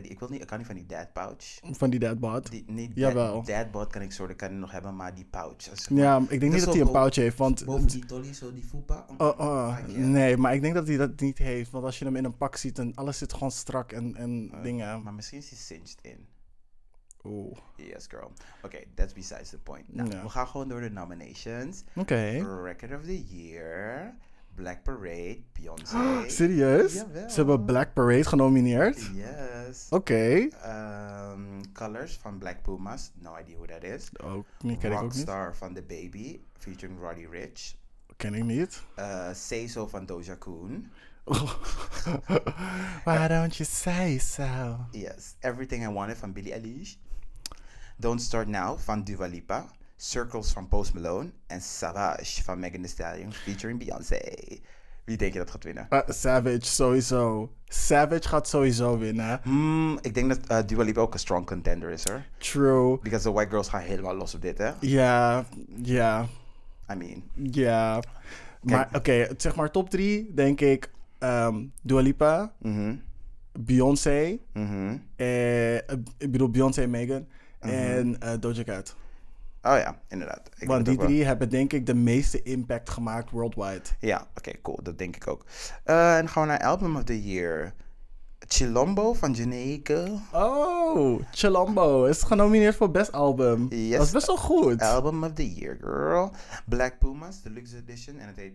ik kan niet van die dad pouch. Van die dad bod? Jawel. Dad bod kan ik nog hebben, maar die pouch. Ja, ik denk niet dat hij een pouch heeft, want... Boven die dolly, zo die fupa. Nee, maar ik denk dat hij dat niet heeft, want als je hem in een pak ziet, dan alles zit gewoon strak en dingen. Maar misschien is hij cinched in. Oeh. Yes, girl. Oké, that's besides the point. Nou, we gaan gewoon door de nominations. Oké. Record of the Year... Black Parade, Beyoncé. Oh, serieus? Jawel. Ze hebben Black Parade genomineerd? Yes. Oké. Colors van Black Pumas. No idea who that is. Oh, die ken ik ook niet. Rockstar van The Baby, featuring Roddy Ricch. Ken ik niet. Say So van Doja Coon. Why don't you say so? Yes. Everything I Wanted van Billie Eilish. Don't Start Now van Dua Lipa. Circles van Post Malone en Savage van Megan Thee Stallion featuring Beyoncé. Wie denk je dat gaat winnen? Savage, sowieso. Savage gaat sowieso winnen. Ik denk dat Dua Lipa ook een strong contender is, hoor. True. Because the white girls gaan helemaal los op dit, hè? Ja. I mean. Ja. Maar oké, zeg maar top 3, denk ik. Dua Lipa, Beyoncé, ik bedoel Beyoncé en Megan, en Doja Cat. Oh ja, inderdaad. Want die drie hebben denk ik de meeste impact gemaakt worldwide. Ja, oké, cool. Dat denk ik ook. En gaan we naar Album of the Year. Chilombo van Jamaica. Oh, Chilombo is genomineerd voor Best Album. Yes, dat is best wel goed. Album of the Year, girl. Black Pumas, Deluxe Edition. En het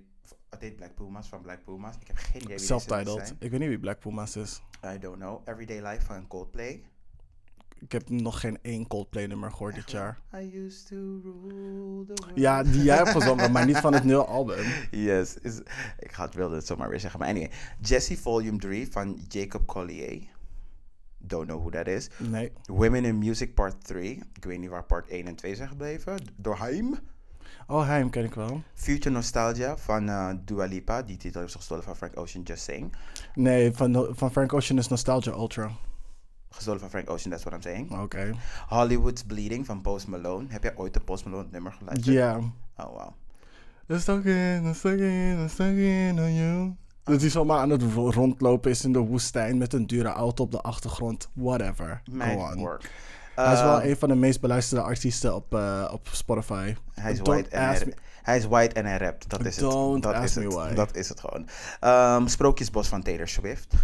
heet Black Pumas van Black Pumas. Ik heb geen idee wie dat zijn. Ik weet niet wie Black Pumas is. I don't know. Everyday Life van Coldplay. Ik heb nog geen één Coldplay nummer gehoord dit jaar. I used to rule the world. Ja, die jij hebt gezongen, maar niet van het nieuwe album. Yes. Ik wilde het zomaar weer zeggen. Maar anyway. Jessie Volume 3 van Jacob Collier. Don't know who that is. Nee. Women in Music Part 3. Ik weet niet waar part 1 en 2 zijn gebleven. Door Haim. Oh, Haim ken ik wel. Future Nostalgia van Dua Lipa. Die titel is gestolen van Frank Ocean, Just Saying. Nee, van Frank Ocean is Nostalgia Ultra. Gestolen van Frank Ocean, that's what I'm saying. Oké. Okay. Hollywood's Bleeding van Post Malone. Heb jij ooit de Post Malone nummer geluisterd? Ja. Yeah. Oh, wow. I'm stuck in on you. Dus die zomaar aan het rondlopen is in de woestijn met een dure auto op de achtergrond. Whatever. Go on. Hij is wel een van de meest beluisterde artiesten op Spotify. Hij is white en hij rapt. Dat is het. Don't ask me why. Dat is het gewoon. Sprookjesbos van Taylor Swift.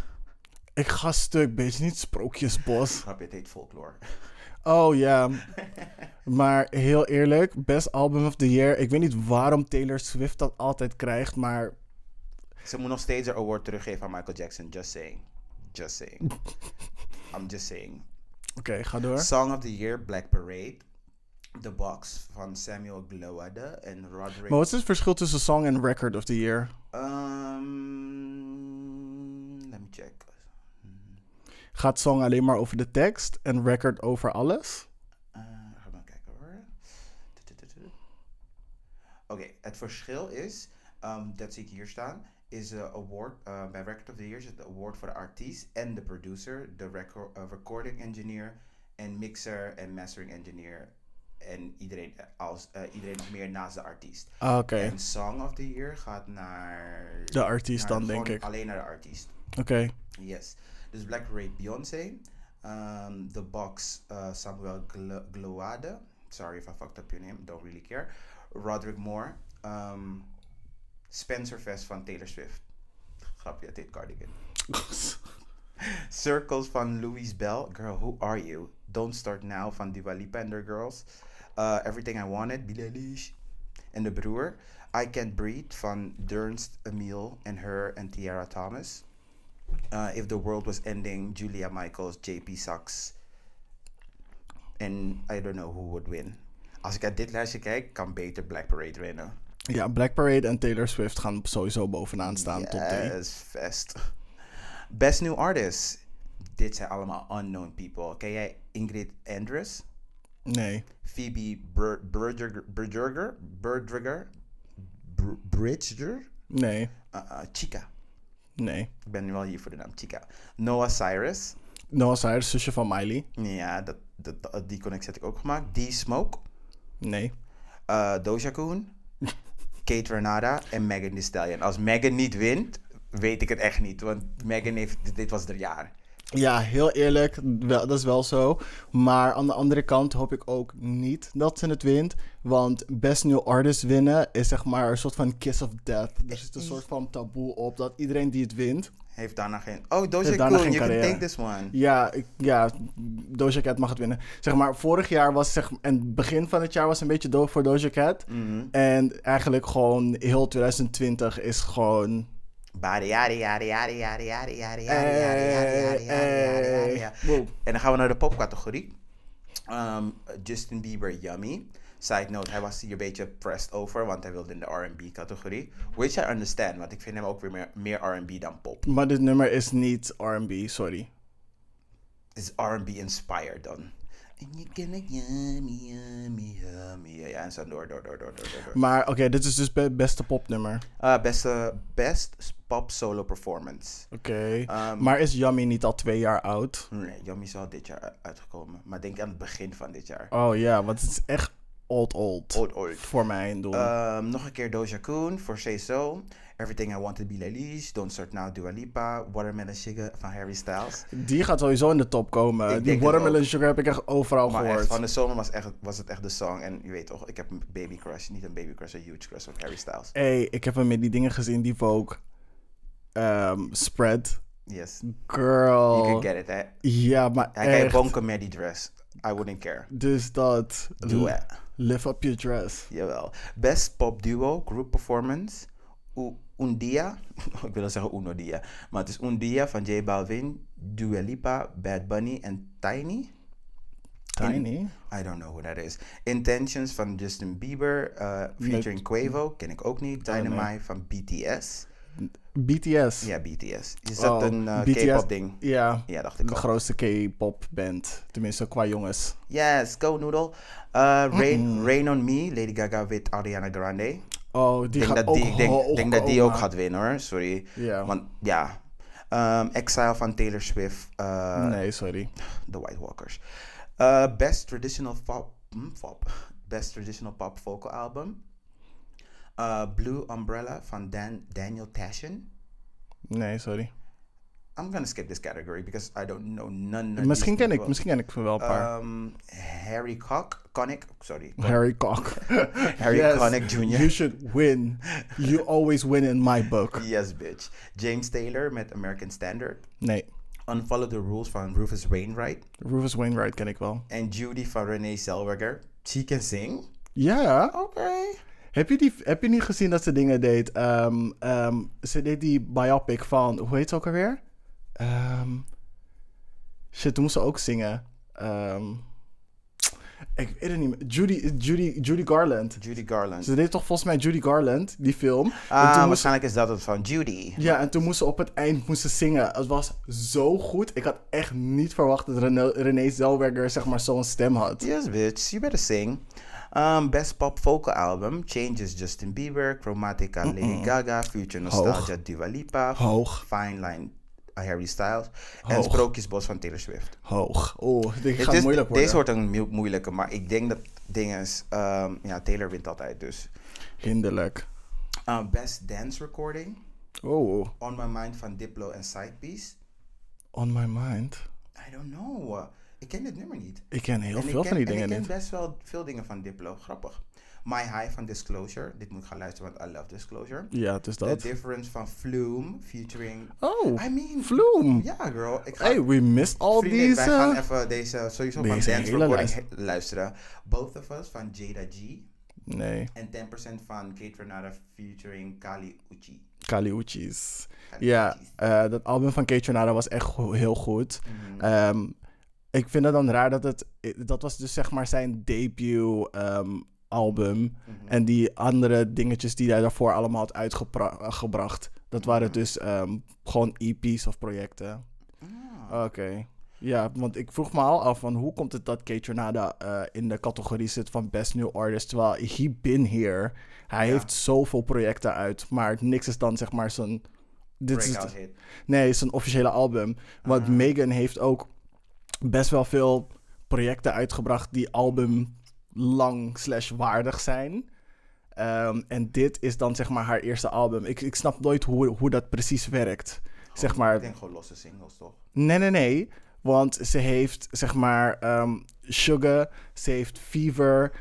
Ik ga stuk, beetje niet Sprookjesbos. Grapje, het heet Folklore. Oh ja, maar heel eerlijk, best album of the year. Ik weet niet waarom Taylor Swift dat altijd krijgt, maar... Ze moet nog steeds haar award teruggeven aan Michael Jackson. Just saying. Just saying. I'm just saying. Oké, ga door. Song of the Year, Black Parade. The Box van Samuel Glowade en Roderick... Maar wat is het verschil tussen Song en Record of the Year? Let me check. Gaat Song alleen maar over de tekst en Record over alles? Ga maar kijken hoor. Oké, het verschil is... dat zie ik hier staan, is een award, bij Record of the Year is het award voor de artiest en de producer, de recording engineer en mixer en mastering engineer en iedereen meer naast de artiest. Okay. En Song of the Year gaat naar... De artiest dan, denk ik. Alleen naar de artiest. Oké. Yes. Dus Black Parade Beyoncé, The Box Samuel Glowade, sorry if I fucked up your name, don't really care, Roderick Moore, Spencer Vest van Taylor Swift. Grapje, het heet Cardigan. Circles van Louise Bell. Girl, who are you? Don't Start Now van Dua Lipa and her girls. Everything I Wanted, Billie Eilish en de broer. I Can't Breathe van Durst, Emile en her en Tiara Thomas. If the World Was Ending, Julia Michaels, JP Sachs. En I Don't Know Who Would Win. Als ik naar dit lijstje kijk, kan beter Black Parade winnen. Ja, Black Parade en Taylor Swift gaan sowieso bovenaan staan. Yes, top 3. Vest. Best New Artist. Dit zijn allemaal unknown people. Ken jij Ingrid Andress? Nee. Phoebe Bridger? Nee. Chica? Nee. Ik ben nu wel hier voor de naam Chica. Noah Cyrus? Noah Cyrus, zusje van Miley. Ja, die connect heb ik ook gemaakt. Die Smoke? Nee. Doja Coon? Kate Renata en Megan Thee Stallion. Als Megan niet wint, weet ik het echt niet. Want Megan dit was haar jaar. Ja, heel eerlijk, wel, dat is wel zo. Maar aan de andere kant hoop ik ook niet dat ze het wint. Want Best New Artist winnen is zeg maar een soort van kiss of death. Er zit een soort van taboe op dat iedereen die het wint... Heeft daarna geen... Oh, Doja Cat, you can take this one. Ja, Doja Cat mag het winnen. Zeg maar, vorig jaar was... en begin van het jaar was een beetje doof voor Doja Cat. Mm-hmm. En eigenlijk gewoon heel 2020 is gewoon... En dan gaan we naar de popcategorie. Justin Bieber, Yummy. Side note, hij was hier een beetje pressed over, want hij wilde in de R&B-categorie. Which I understand, want ik vind hem ook weer meer R&B dan pop. Maar dit nummer is niet R&B, sorry. Is R&B-inspired dan. En je kent het, yummy, yummy, yummy. Ja, en zo door. Maar oké, dit is dus beste popnummer. Best pop solo performance. Oké. Maar is Yummy niet al 2 jaar oud? Nee, Yummy is al dit jaar uitgekomen. Maar denk aan het begin van dit jaar. Oh ja, want het is echt... Old. Voor mijn doel. Nog een keer Doja Coon voor Say So. Everything I Wanted, Billie Eilish. Don't Start Now, Dua Lipa. Watermelon Sugar van Harry Styles. Die gaat sowieso in de top komen. Die Watermelon Sugar heb ik echt overal gehoord. Echt, van de zomer was het echt de song. En je weet toch, ik heb een baby crush. Niet een baby crush, een huge crush van Harry Styles. Hey, ik heb hem met die dingen gezien die Vogue spread. Yes. Girl. You can get it, hè? Ja, maar hij echt. Hij kan je bonken met die dress. I wouldn't care. Dus dat... Doe het. Live up your dress. Jawel. Best pop duo, group performance. Undia. Ik wil zeggen Uno Dia. Maar het is Undia van J Balvin, Dua Lipa, Bad Bunny en Tiny. I don't know who that is. Intentions van Justin Bieber. Featuring Quavo. Ken ik ook niet. Dynamite van BTS. BTS. Ja, BTS. Is dat een K-pop ding? Ja, ja, dacht ik de grootste K-pop band. Tenminste, qua jongens. Yes, go Noodle. Rain on Me, Lady Gaga with Ariana Grande. Oh, die gaat ook hoog komen. Ik denk dat die ook gaat winnen, hoor. Sorry. Yeah. Want ja. Exile van Taylor Swift. Nee, sorry. The White Walkers. Best Traditional Pop Vocal Album. Blue Umbrella van Daniel Tashin. Nee, sorry. I'm gonna skip this category because I don't know none. Misschien ken ik wel een paar. Harry Connick. Connick Jr. You should win. You always win in my book. Yes, bitch. James Taylor met American Standard. Nee. Unfollow the Rules van Rufus Wainwright. Rufus Wainwright ken ik wel. En Judy van Renee Zellweger. She can sing? Ja. Yeah. Oké. Okay. Heb je niet gezien dat ze dingen deed? Ze deed die biopic van... Hoe heet ze ook alweer? Toen moest ze ook zingen. Ik weet het niet meer. Judy Garland. Judy Garland. Ze deed toch volgens mij Judy Garland, die film. Waarschijnlijk is dat het van Judy. Ja, en toen moest ze op het eind zingen. Het was zo goed. Ik had echt niet verwacht dat Renee Zellweger zeg maar zo'n stem had. Yes, bitch. You better sing. Best Pop Vocal Album. Changes Justin Bieber. Chromatica Lady Gaga. Future Nostalgia Dua Lipa. Hoog. Fine Line Harry Styles. Hoog. En Sprookjesbos van Taylor Swift. Hoog. Oh, dit gaat moeilijk worden. Deze wordt een moeilijke, maar ik denk dat dingen is... Taylor wint altijd, dus... Hinderlijk. Best Dance Recording. Oh. On My Mind van Diplo en Sidepiece. On My Mind? I don't know. Ik ken dit nummer niet. Ik ken heel veel van die dingen niet. Ik ken best wel veel dingen van Diplo. Grappig. My High van Disclosure. Dit moet ik gaan luisteren, want I love Disclosure. Ja, het is dat. The Difference van Flume, featuring... Oh, Flume. Ja, girl. Hey, we missed all these... Wij gaan even deze sowieso van Dance Recording luisteren. Both of Us van Jada G. Nee. En 10% van Kate Renata featuring Kali Uchis. Ja, dat album van Kate Renata was echt heel goed. Ik vind het dan raar dat het... Dat was dus zeg maar zijn debut... album. En die andere dingetjes die hij daarvoor allemaal had uitgebracht. Dat waren dus gewoon EP's of projecten. Ah. Oké. Ja, want ik vroeg me al af van hoe komt het dat Kate Renata in de categorie zit van Best New Artist, terwijl he been here. Hij heeft zoveel projecten uit, maar niks is dan zeg maar zijn... zijn officiële album. Want Megan heeft ook best wel veel projecten uitgebracht die album... lang/waardig zijn. En dit is dan zeg maar haar eerste album. Ik snap nooit hoe dat precies werkt. Zeg maar, ik denk gewoon losse singles, toch? Nee. Want ze heeft zeg maar Sugar, ze heeft Fever,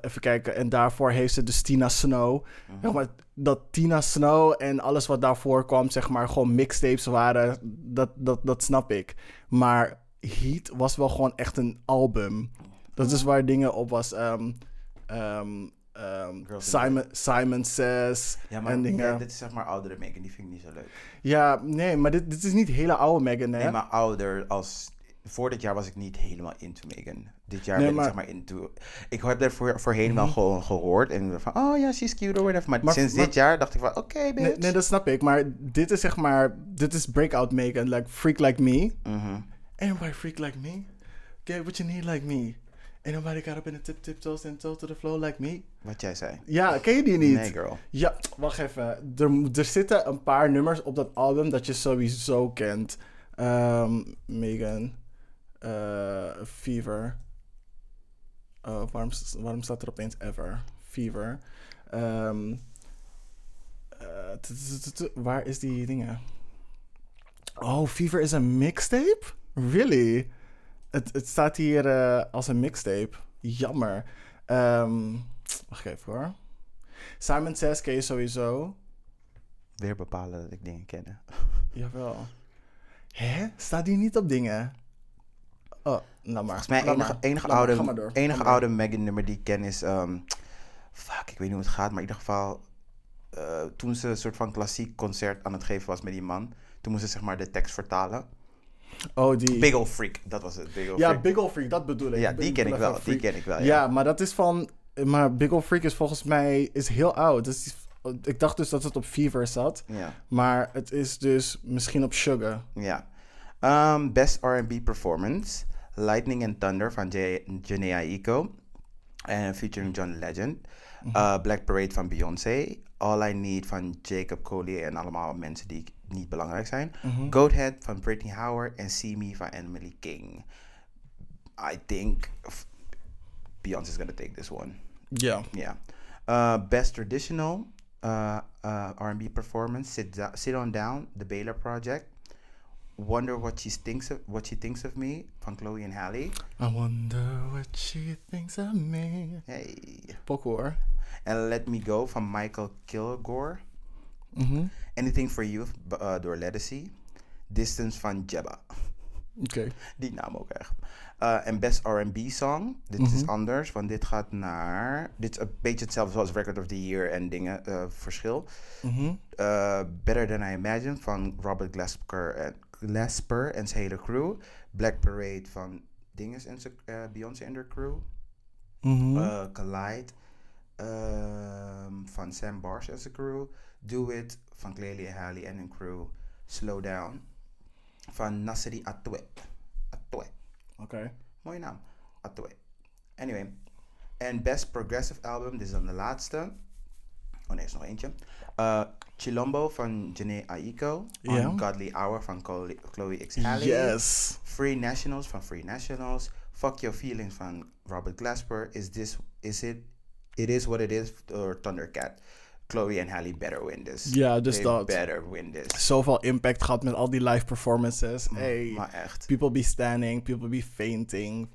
even kijken, en daarvoor heeft ze dus Tina Snow. Zeg maar, dat Tina Snow en alles wat daarvoor kwam, zeg maar gewoon mixtapes waren, dat snap ik. Maar Heat was wel gewoon echt een album. Dat is waar dingen op was. Simon Says. Ja, maar en dingen. Ja, dit is zeg maar oudere Megan. Die vind ik niet zo leuk. Ja, nee, maar dit is niet hele oude Megan, hè? Nee, maar ouder als... Voor dit jaar was ik niet helemaal into Megan. Dit jaar ik zeg maar into... Ik heb daar voorheen wel gewoon gehoord. En van, oh ja, she's cute or whatever. Maar sinds dit jaar dacht ik van, oké, bitch. Nee, dat snap ik. Maar dit is zeg maar... Dit is breakout Megan. Like, Freak Like Me. Anybody freak like me? Get what you need like me. Ain't nobody got up in the tip-tip-toes and toe to the flow like me. Wat jij zei. Ja, ken je die niet? Nee, girl. Ja, wacht even. Er zitten een paar nummers op dat album dat je sowieso kent. Megan. Fever. Waarom staat er opeens Ever? Fever. Waar is die dingen? Oh, Fever is een mixtape? Really? Het staat hier als een mixtape. Jammer. Wacht even hoor. Simon Says ken je sowieso. Weer bepalen dat ik dingen ken. Jawel. Hè? Staat die niet op dingen? Oh, nou maar. Volgens mij enige oude Megan nummer die ik ken is... ik weet niet hoe het gaat, maar in ieder geval... toen ze een soort van klassiek concert aan het geven was met die man... Toen moest ze zeg maar de tekst vertalen. Oh, die... Big Ol' Freak, dat was het. Big Ol' Freak, dat bedoel ik. Ja, die ken ik wel. Ja, maar Big Ol' Freak is volgens mij heel oud. Dat is Ik dacht dus dat het op Fever zat. Ja. Maar het is dus misschien op Sugar. Ja. Best R&B Performance. Lightning and Thunder van Jhené Aiko. Featuring John Legend. Black Parade van Beyoncé. All I Need van Jacob Collier. En allemaal mensen die niet belangrijk zijn. Goathead van Brittany Howard. En See Me van Emily King. I think Beyoncé is gonna take this one. Ja. Yeah. Best Traditional R&B Performance. Sit On Down. The Baylor Project. Wonder What She Thinks of Me van Chloe en Halle. I wonder what she thinks of me. Hey. Poco hoor. En Let Me Go van Michael Kilgore. Anything for You door Ledisi. Distance van Jebba. Okay. Die naam ook echt. En best R&B song. Dit is anders, want dit gaat naar... Dit is een beetje hetzelfde zoals Record of the Year en dingen, verschil. Better Than I Imagine van Robert Glasper en zijn hele crew. Black Parade van dinges en Beyoncé en haar crew. Collide van Sam Barsh en zijn crew. Do It van Clelie en Halle en hun crew. Slow Down van Nasseri Atoué. Oké. Mooie naam. Atoué. Anyway. En Best Progressive Album. Dit is dan de laatste. Oh nee, is nog eentje. Chilombo van Jhené Aiko. Ungodly Hour van Chloe X. Halle. Yes. Free Nationals van Free Nationals. Fuck Your Feelings van Robert Glasper. It Is What It Is door Thundercat. Chloe en Halle better win this. Ja, dus dat. Better win this. Zoveel impact gehad met al die live performances. Hey, maar echt. People be standing, people be fainting.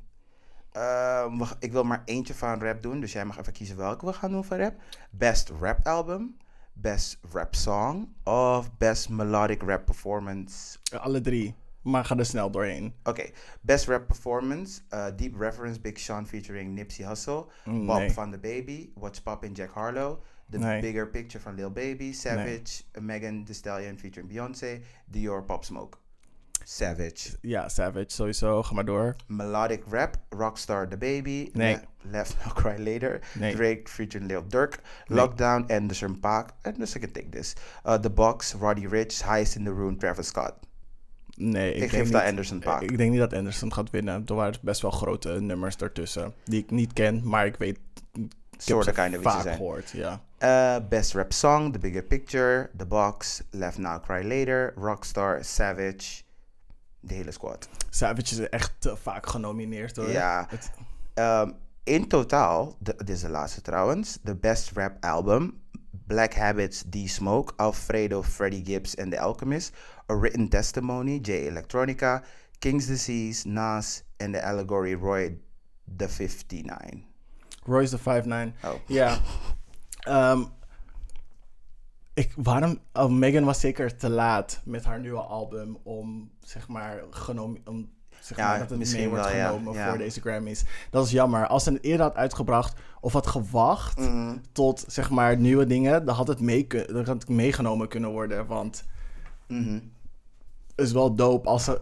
Ik wil maar eentje van rap doen, dus jij mag even kiezen welke we gaan doen van rap. Best Rap Album, Best Rap Song of Best Melodic Rap Performance. Alle drie, maar ga er snel doorheen. Oké. Best Rap Performance, Deep Reference Big Sean featuring Nipsey Hussle. Bob van The Baby, What's Poppin' Jack Harlow. Bigger Picture van Lil Baby. Savage, Megan Thee Stallion featuring Beyoncé. Dior, Pop Smoke. Savage. Ja, Savage sowieso. Ga maar door. Melodic Rap. Rockstar, The Baby. Left Now Cry Later. Drake featuring Lil Durk. Lockdown, Anderson Paak. And dus ik kan take this. The Box, Roddy Ricch. Heist in the Room, Travis Scott. Nee, ik geef daar Anderson Paak. Ik denk niet dat Anderson gaat winnen. Er waren best wel grote nummers daartussen. Die ik niet ken, maar ik weet... soorten kind of vaak zijn. Gehoord, ja. Best Rap Song, The Bigger Picture, The Box, Left Now Cry Later, Rockstar, Savage, de hele squad. Savage is echt vaak genomineerd hoor. Ja. In totaal, dit is de laatste trouwens, de Best Rap Album, Black Habits, D-Smoke, Alfredo, Freddie Gibbs en The Alchemist, A Written Testimony, J Electronica, King's Disease, Nas en The Allegory Roy the 59. Royce the 5'9". Oh. Ja. Megan was zeker te laat met haar nieuwe album om, zeg maar, dat het mee wordt genomen voor deze Grammys. Dat is jammer. Als ze het eerder had uitgebracht of had gewacht tot, zeg maar, nieuwe dingen, dan had het meegenomen kunnen worden, want... is wel dope als ze...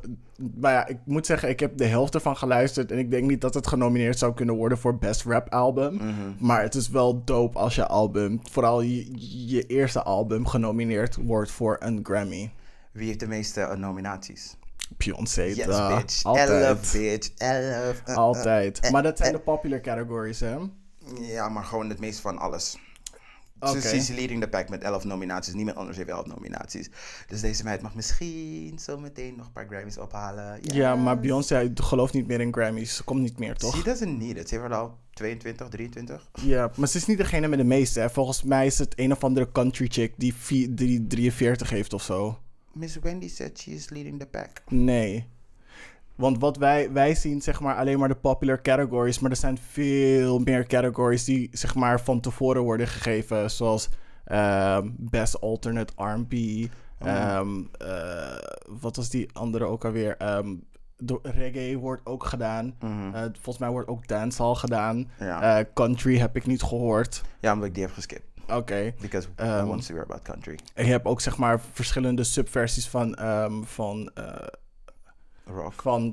Maar ja, ik moet zeggen, ik heb de helft ervan geluisterd... en ik denk niet dat het genomineerd zou kunnen worden voor Best Rap Album. Maar het is wel dope als je album... vooral je eerste album genomineerd wordt voor een Grammy. Wie heeft de meeste nominaties? Beyoncé. Yes, bitch. Altijd. 11, bitch. 11. Altijd. Maar dat zijn de popular categories, hè? Ja, maar gewoon het meeste van alles. She's leading the pack met 11 nominaties. Niemand anders heeft 11 nominaties. Dus deze meid mag misschien zo meteen nog een paar Grammys ophalen. Yes. Ja, maar Beyoncé gelooft niet meer in Grammys. Ze komt niet meer, toch? She doesn't need it. Ze heeft al 22, 23. Ja, maar ze is niet degene met de meeste. Hè. Volgens mij is het een of andere country chick die 43 heeft of zo. Miss Wendy said she is leading the pack. Nee. Want wat wij zien, zeg maar, alleen maar de popular categories. Maar er zijn veel meer categories die, zeg maar, van tevoren worden gegeven. Zoals Best Alternate R&B. Wat was die andere ook alweer? Reggae wordt ook gedaan. Volgens mij wordt ook dancehall gedaan. Ja. Country heb ik niet gehoord. Ja, omdat ik die heb geskipt. Oké. Because I want to hear about country. En je hebt ook, zeg maar, verschillende subversies van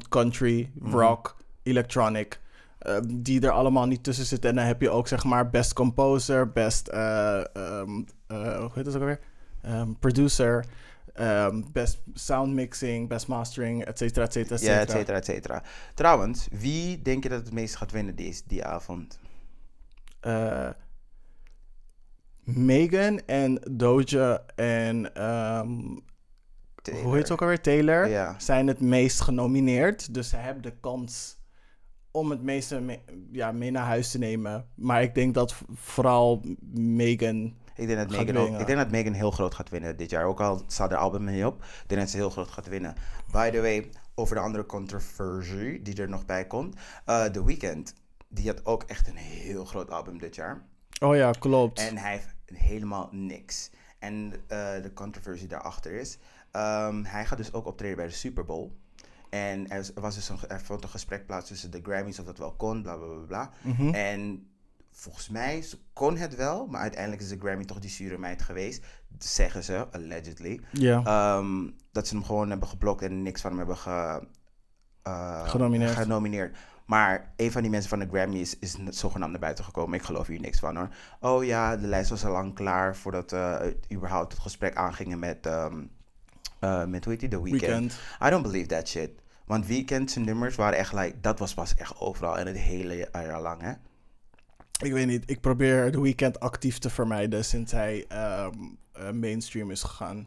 country, rock, electronic. die er allemaal niet tussen zitten. En dan heb je ook, zeg maar, best composer, best hoe heet dat ook alweer? Producer, best sound mixing, best mastering, et cetera, et cetera, et cetera. Ja, et cetera, et cetera. Trouwens, wie denk je dat het meest gaat winnen die avond? Megan en Doja en hoe heet het ook alweer? Taylor. Ja. Zijn het meest genomineerd. Dus ze hebben de kans om het meeste mee naar huis te nemen. Maar ik denk dat vooral Megan. Ik denk dat Megan heel groot gaat winnen dit jaar. Ook al staat haar album niet op. Ik denk dat ze heel groot gaat winnen. By the way, over de andere controversie die er nog bij komt. The Weeknd, die had ook echt een heel groot album dit jaar. Oh ja, klopt. En hij heeft helemaal niks. En de controversie daarachter is... hij gaat dus ook optreden bij de Super Bowl. En er vond een gesprek plaats tussen de Grammys of dat wel kon, bla bla bla bla. Mm-hmm. En volgens mij kon het wel, maar uiteindelijk is de Grammy toch die zure meid geweest. Zeggen ze, allegedly. Yeah. Dat ze hem gewoon hebben geblokt en niks van hem hebben genomineerd. Maar een van die mensen van de Grammy is zogenaamd naar buiten gekomen. Ik geloof hier niks van hoor. Oh ja, de lijst was al lang klaar voordat überhaupt het gesprek aangingen met hoe heet die? The Weeknd. I don't believe that shit. Want Weeknd zijn nummers waren echt dat was pas echt overal en het hele jaar lang hè. Ik weet niet, ik probeer The Weeknd actief te vermijden sinds hij mainstream is gegaan.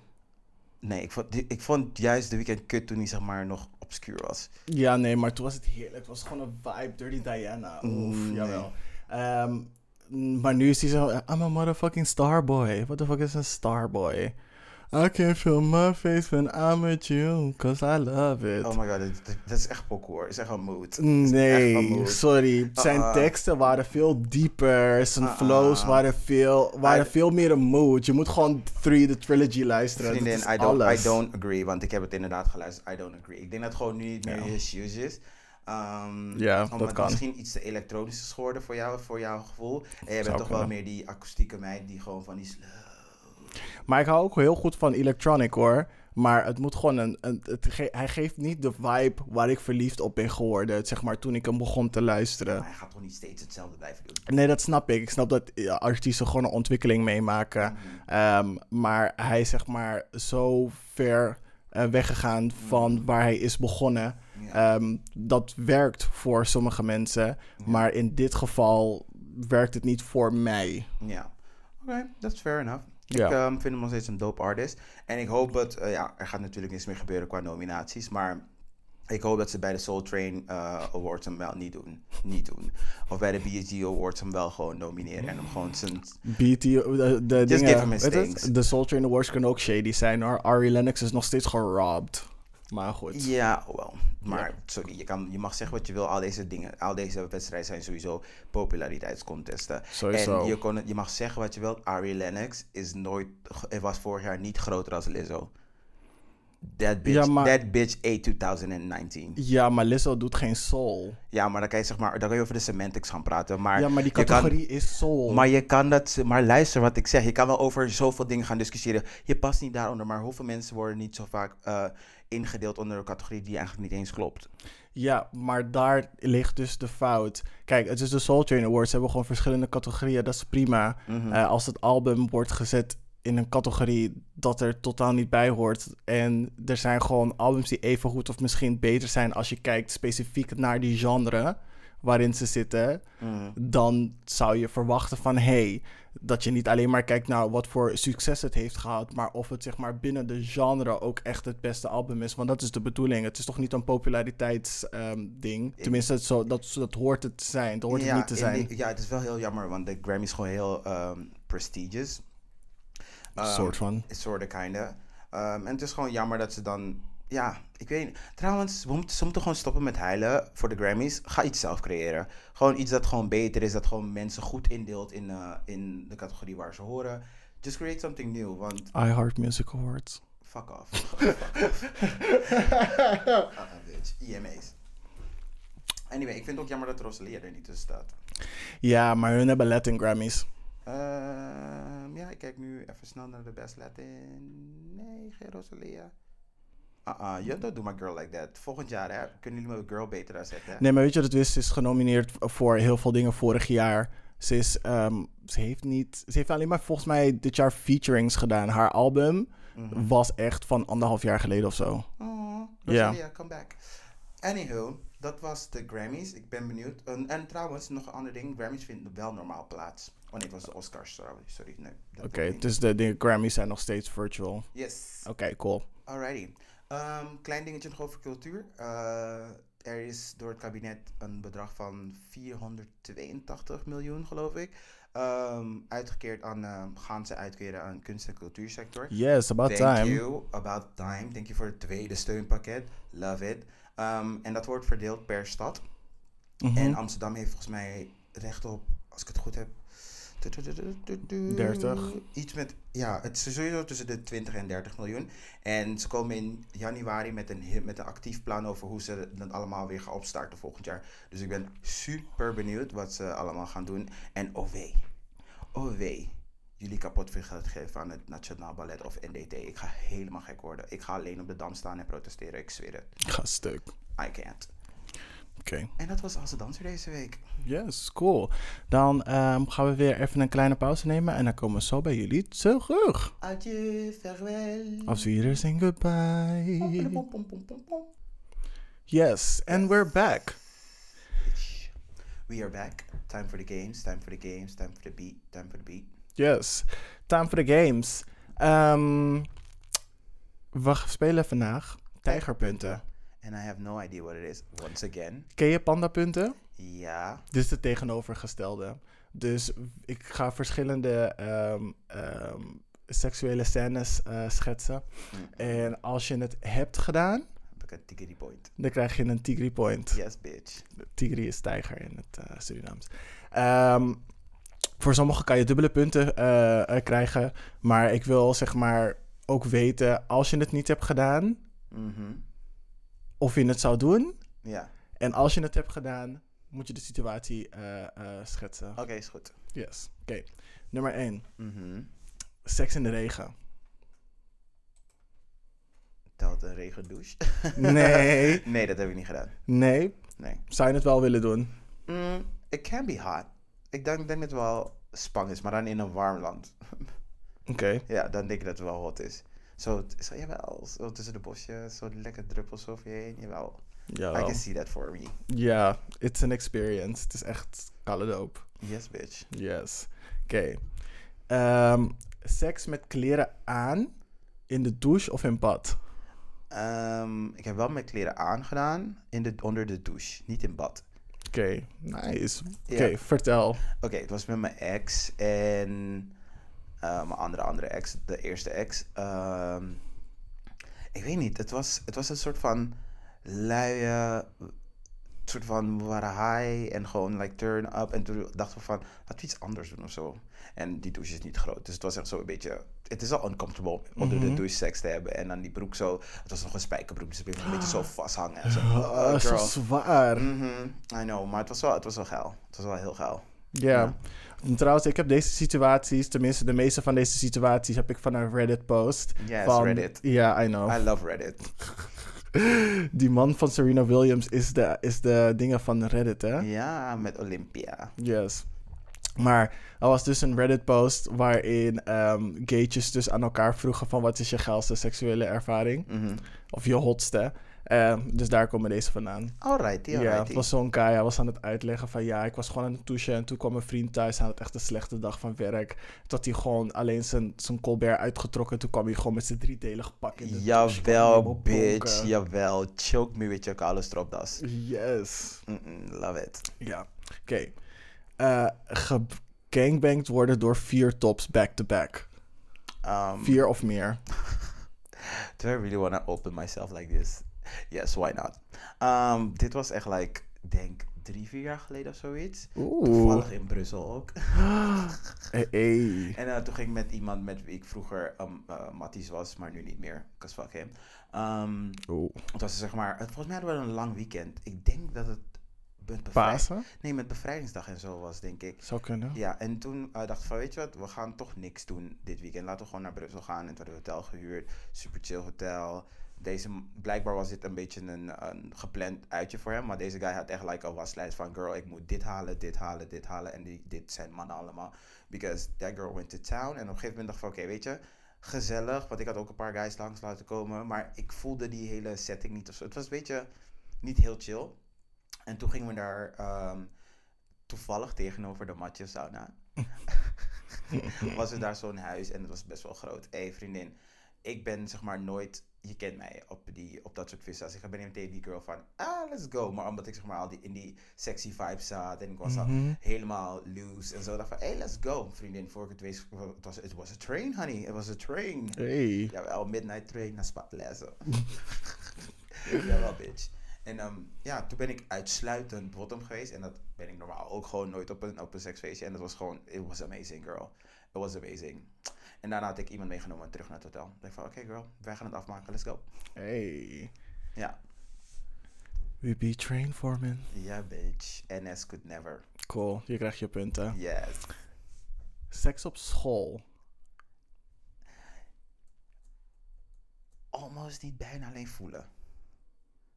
Nee, ik vond juist The Weeknd kut toen hij zeg maar nog obscuur was. Ja, nee, maar toen was het heerlijk. Het was gewoon een vibe, Dirty Diana. Oef, jawel. Nee. Maar nu is hij zo, I'm a motherfucking starboy. What the fuck is een starboy? I can feel my face when I'm with you, cause I love it. Oh my god, dat is echt pokoe hoor. Dat is echt een mood. Nee, sorry. Zijn teksten waren veel dieper. Zijn flows waren veel meer een mood. Je moet gewoon de trilogy luisteren. Vriendin, I don't agree, want ik heb het inderdaad geluisterd. I don't agree. Ik denk dat het gewoon nu niet meer his shoes is. Omdat dat kan. Misschien iets te elektronisch is geworden voor jouw gevoel. En jij bent toch wel meer die akoestieke meid die gewoon van die slug. Maar ik hou ook heel goed van electronic hoor. Maar het moet gewoon hij geeft niet de vibe waar ik verliefd op ben geworden. Zeg maar toen ik hem begon te luisteren. Maar hij gaat toch niet steeds hetzelfde blijven doen? Nee, dat snap ik. Ik snap dat artiesten gewoon een ontwikkeling meemaken. Mm-hmm. Maar hij is zeg maar zo ver weggegaan van waar hij is begonnen. Yeah. Dat werkt voor sommige mensen. Yeah. Maar in dit geval werkt het niet voor mij. Ja, yeah. Oké, that's fair enough. Ik vind hem nog steeds een dope artist. En ik hoop dat... er gaat natuurlijk niks meer gebeuren qua nominaties. Maar ik hoop dat ze bij de Soul Train Awards hem wel niet doen. Of bij de BET Awards hem wel gewoon nomineren. En hem gewoon zijn... Just give him his things. De Soul Train Awards kunnen ook shady zijn hoor. Ari Lennox is nog steeds gerobbed. Maar goed. Ja, wel. Maar sorry, je mag zeggen wat je wil. Al deze wedstrijden zijn sowieso populariteitscontesten. Sowieso. En je mag zeggen wat je wilt. Ari Lennox was vorig jaar niet groter als Lizzo. That bitch ate 2019. Ja, maar Lizzo doet geen soul. Ja, maar dan kan je, zeg maar, over de semantics gaan praten. Maar ja, maar die categorie is soul. Maar je kan dat... Maar luister wat ik zeg. Je kan wel over zoveel dingen gaan discussiëren. Je past niet daaronder. Maar hoeveel mensen worden niet zo vaak... ingedeeld onder een categorie die eigenlijk niet eens klopt. Ja, maar daar ligt dus de fout. Kijk, het is de Soul Train Awards. Ze hebben gewoon verschillende categorieën. Dat is prima. Mm-hmm. Als het album wordt gezet in een categorie dat er totaal niet bij hoort. En er zijn gewoon albums die even goed of misschien beter zijn... als je kijkt specifiek naar die genre waarin ze zitten. Mm-hmm. Dan zou je verwachten van... dat je niet alleen maar kijkt naar wat voor succes het heeft gehad... maar of het zeg maar binnen de genre ook echt het beste album is. Want dat is de bedoeling. Het is toch niet een populariteitsding? Tenminste, dat hoort het te zijn. Dat hoort het niet te zijn. Het is wel heel jammer, want de Grammy is gewoon heel prestigious. Soort van. Soort kinda. En het is gewoon jammer dat ze dan... Ja, ik weet niet. Trouwens, we moeten gewoon stoppen met huilen voor de Grammys. Ga iets zelf creëren. Gewoon iets dat gewoon beter is. Dat gewoon mensen goed indeelt in de categorie waar ze horen. Just create something new, want... I Heart Music Awards. Fuck off. Bitch. IMA's. Anyway, ik vind het ook jammer dat Rosalia er niet tussen staat. Ja, maar hun hebben Latin Grammys. Ik kijk nu even snel naar de Best Latin. Nee, geen Rosalia. You don't do my girl like that. Volgend jaar, hè, kunnen jullie mijn girl beter daar zetten. Hè? Nee, maar weet je wat het is? Ze is genomineerd voor heel veel dingen vorig jaar. Ze heeft alleen maar volgens mij dit jaar featurings gedaan. Haar album was echt van 1,5 jaar geleden of zo. Oh, Rosalia, yeah. Come back. Anywho, dat was de Grammys. Ik ben benieuwd. En trouwens, nog een ander ding. Grammys vinden wel normaal plaats. Oh nee, het was de Oscars. Sorry. Nee, Oké, dus de Grammys zijn nog steeds virtual. Yes. Oké, cool. Alrighty. Klein dingetje nog over cultuur. Er is door het kabinet een bedrag van 482 miljoen, geloof ik, uitgekeerd aan Gaanse uitkeren aan kunst- en cultuursector. Yes, about time. Thank you, about time. Thank you voor het tweede steunpakket. Love it. En dat wordt verdeeld per stad. Mm-hmm. En Amsterdam heeft volgens mij recht op, als ik het goed heb, 30. Iets met, ja, het is sowieso tussen de 20 en 30 miljoen. En ze komen in januari met een actief plan over hoe ze dat allemaal weer gaan opstarten volgend jaar. Dus ik ben super benieuwd wat ze allemaal gaan doen. En oh wee, jullie kapot veel geld geven aan het Nationaal Ballet of NDT. Ik ga helemaal gek worden. Ik ga alleen op de Dam staan en protesteren. Ik zweer het. Ga stuk. I can't. Okay. En dat was Als Danser deze week. Yes, cool. Dan gaan we weer even een kleine pauze nemen. En dan komen we zo bij jullie terug. Adieu, farewell. Afzierers en goodbye. Yes, and we're back. We are back. Time for the games, time for the games, time for the beat, time for the beat. Yes, time for the games. We spelen vandaag tijgerpunten. And I have no idea what it is, once again. Ken je pandapunten? Ja. Dit is het tegenovergestelde. Dus ik ga verschillende seksuele scènes schetsen. En als je het hebt gedaan... heb ik een tigri point. Dan krijg je een tigri point. Yes, bitch. Tigri is tijger in het Surinaams. Voor sommigen kan je dubbele punten krijgen. Maar ik wil zeg maar ook weten, als je het niet hebt gedaan... Mm-hmm. Of je het zou doen. Ja. En als je het hebt gedaan, moet je de situatie schetsen. Oké, is goed. Yes. Oké. Nummer 1. Mm-hmm. Seks in de regen. Telt een regendouche? Nee. Nee, dat heb ik niet gedaan. Nee. Zou je het wel willen doen? It can be hot. Ik denk dat het wel spannend is, maar dan in een warm land. Oké. Ja, dan denk ik dat het wel hot is. Zo, jawel, zo tussen de bosjes, zo lekker druppels over je heen, jawel. Jawel. I can see that for me. Ja, yeah, it's an experience. Het is echt kalle doop. Yes, bitch. Yes. Oké. Seks met kleren aan, in de douche of in bad? Ik heb wel met kleren aan gedaan, onder de douche, niet in bad. Oké, nice. Oké, vertel. Oké, het was met mijn ex en... mijn andere ex, de eerste ex. Ik weet niet, het was een soort van luie, soort van warahai en gewoon like turn up. En toen dachten we van, laten we iets anders doen of zo. En die douche is niet groot, dus het was echt zo een beetje... Het is al uncomfortable onder de douche seks te hebben. En dan die broek zo, het was nog een spijkerbroek, dus het bleef een beetje zo vasthangen. En zo, girl. Zo zwaar. Mm-hmm, I know, maar het was wel geil. Het was wel heel geil. Ja. En trouwens, ik heb deze situaties, tenminste de meeste van deze situaties heb ik van een Reddit post. Yes, van, Reddit. Ja, yeah, I know. I love Reddit. Die man van Serena Williams is de dingen van Reddit, hè? Ja, met Olympia. Yes. Maar er was dus een Reddit post waarin gaytjes dus aan elkaar vroegen van wat is je geilste seksuele ervaring? Mm-hmm. Of je hotste. Dus daar komen deze vandaan. Alrighty. Ja, het was zo'n guy. Hij was aan het uitleggen van ja, ik was gewoon aan het douchen. En toen kwam mijn vriend thuis. Hij had echt een slechte dag van werk. Tot hij gewoon alleen zijn colbert uitgetrokken. Toen kwam hij gewoon met zijn driedelig pak in de douche. Jawel, bitch. Bonken. Jawel. Choke me with your kale stropdas. Yes. Mm-mm, love it. Ja. Oké. Gegangbangd worden door 4 tops back-to-back. 4 of meer. Do I really want to open myself like this? Yes, why not? Dit was echt, like, denk 3-4 jaar geleden of zoiets. Ooh. Toevallig in Brussel ook. Hey. En toen ging ik met iemand met wie ik vroeger matties was, maar nu niet meer. Because fuck him. Het was zeg maar, volgens mij hadden we een lang weekend. Ik denk dat het... met Bevrijdingsdag en zo was, denk ik. Zou kunnen. Ja, en toen dacht ik van, weet je wat, we gaan toch niks doen dit weekend. Laten we gewoon naar Brussel gaan. En toen hadden we een hotel gehuurd. Super chill hotel. Blijkbaar was dit een beetje een gepland uitje voor hem. Maar deze guy had echt like een waslijst van... Girl, ik moet dit halen, dit halen, dit halen. En dit zijn mannen allemaal. Because that girl went to town. En op een gegeven moment dacht ik van... Oké, weet je... Gezellig. Want ik had ook een paar guys langs laten komen. Maar ik voelde die hele setting niet of zo. Het was een beetje niet heel chill. En toen gingen we daar... toevallig tegenover de matje sauna. Was er daar zo'n huis. En het was best wel groot. Hey, vriendin. Ik ben zeg maar nooit... Je kent mij op dat soort visa's. Ik ben meteen die girl van, let's go. Maar omdat ik zeg maar al in die sexy vibes zat. En ik was al helemaal loose en zo. Dacht van, hey, let's go. Vriendin, voor ik het wees, it was a train, honey. It was a train. Hey. Jawel, midnight train naar Spatlessen. Jawel, bitch. En toen ben ik uitsluitend bottom geweest. En dat ben ik normaal ook gewoon nooit op een seksfeestje. En dat was gewoon, it was amazing, girl. It was amazing. En daarna had ik iemand meegenomen terug naar het hotel. Ik dacht van, oké girl, wij gaan het afmaken, let's go. Hey. Ja. We be train foreman. Ja, yeah, bitch. NS could never. Cool, je krijgt je punten. Yes. Seks op school. Almost niet, bijna alleen voelen.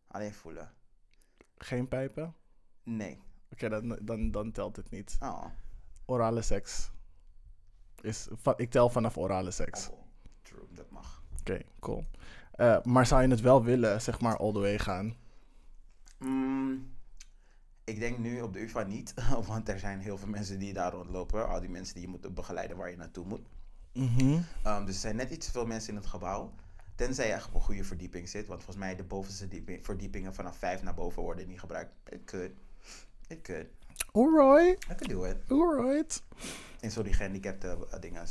Alleen voelen. Geen pijpen? Nee. Oké, dan telt het niet. Oh. Orale seks. Ik tel vanaf orale seks. Oh, true, dat mag. Oké, cool. Maar zou je het wel willen, zeg maar, all the way gaan? Ik denk nu op de UvA niet. Want er zijn heel veel mensen die daar rondlopen. Al die mensen die je moet begeleiden waar je naartoe moet. Mm-hmm. Dus er zijn net iets te veel mensen in het gebouw. Tenzij je echt op een goede verdieping zit. Want volgens mij de bovenste verdiepingen vanaf 5 naar boven worden niet gebruikt. It could. Alright. I can do it. Alright. En zo die gehandicapte dingen,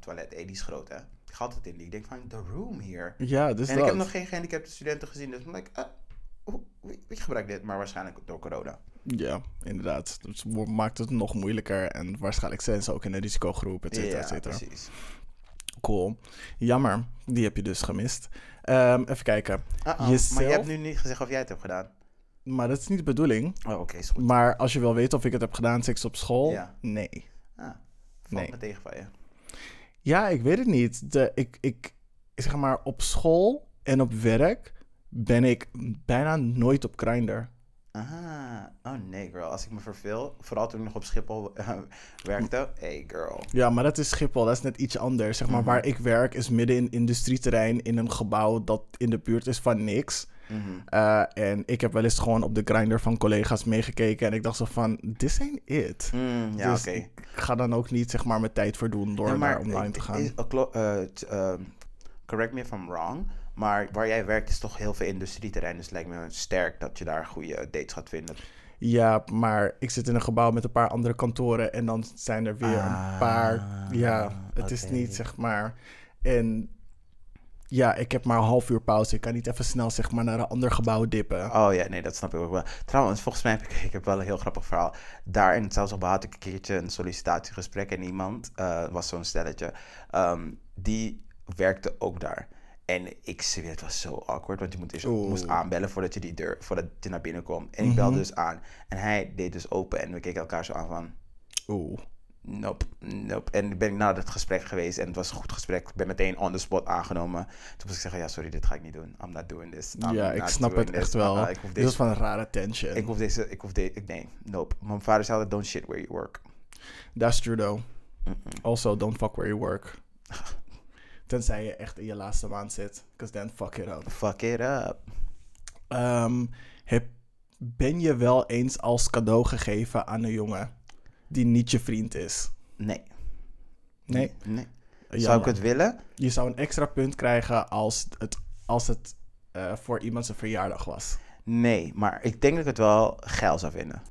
toilet, die is groot, hè. Ik ga altijd in die. Ik denk van, the room hier. Ja, dus en dat. Ik heb nog geen gehandicapte studenten gezien. Dus ik denk, ik gebruik dit, maar waarschijnlijk door corona. Ja, inderdaad. Dus maakt het nog moeilijker. En waarschijnlijk zijn ze ook in een risicogroep, et cetera, et cetera. Ja, precies. Cool. Jammer. Die heb je dus gemist. Even kijken. Maar je hebt nu niet gezegd of jij het hebt gedaan. Maar dat is niet de bedoeling. Oh, oké, is goed. Maar als je wil weten of ik het heb gedaan, seks op school? Ja. Nee. Valt me tegen van je. Ja, ik weet het niet. Ik zeg maar, op school en op werk ben ik bijna nooit op Grindr. Aha. Oh nee, girl. Als ik me verveel, vooral toen ik nog op Schiphol werkte. Hey, girl. Ja, maar dat is Schiphol. Dat is net iets anders. Zeg maar, waar ik werk is midden in industrieterrein in een gebouw dat in de buurt is van niks. Mm-hmm. En ik heb wel eens gewoon op de Grindr van collega's meegekeken. En ik dacht zo van, this ain't it. Ja, dus ik ga dan ook niet, zeg maar, mijn tijd verdoen door naar online te gaan. Correct me if I'm wrong. Maar waar jij werkt is toch heel veel industrieterrein. Dus het lijkt me sterk dat je daar goede dates gaat vinden. Ja, maar ik zit in een gebouw met een paar andere kantoren. En dan zijn er weer een paar. Ja, het is niet, zeg maar. En... Ja, ik heb maar een half uur pauze. Ik kan niet even snel, zeg maar, naar een ander gebouw dippen. Oh ja, nee, dat snap ik ook wel. Trouwens, volgens mij heb ik wel een heel grappig verhaal. Daar in Hetzelfde had ik een keertje een sollicitatiegesprek. En iemand, was zo'n stelletje, die werkte ook daar. En ik zweer, het was zo awkward. Want je moest aanbellen voordat je naar binnen kwam. En ik belde dus aan. En hij deed dus open. En we keken elkaar zo aan van... Oeh. Nope. En ben ik naar dat gesprek geweest. En het was een goed gesprek. Ik ben meteen on the spot aangenomen. Toen moest ik zeggen, ja, sorry, dit ga ik niet doen. I'm not doing this. Ja, ik snap het echt wel. Dit was van een rare tension. Nee, nope. Mijn vader zei altijd, don't shit where you work. That's true, though. Mm-hmm. Also, don't fuck where you work. Tenzij je echt in je laatste maand zit. Because then fuck it up. Fuck it up. Ben je wel eens als cadeau gegeven aan een jongen die niet je vriend is? Nee. Zou ik het willen? Je zou een extra punt krijgen als het voor iemand zijn verjaardag was. Nee, maar ik denk dat ik het wel geil zou vinden.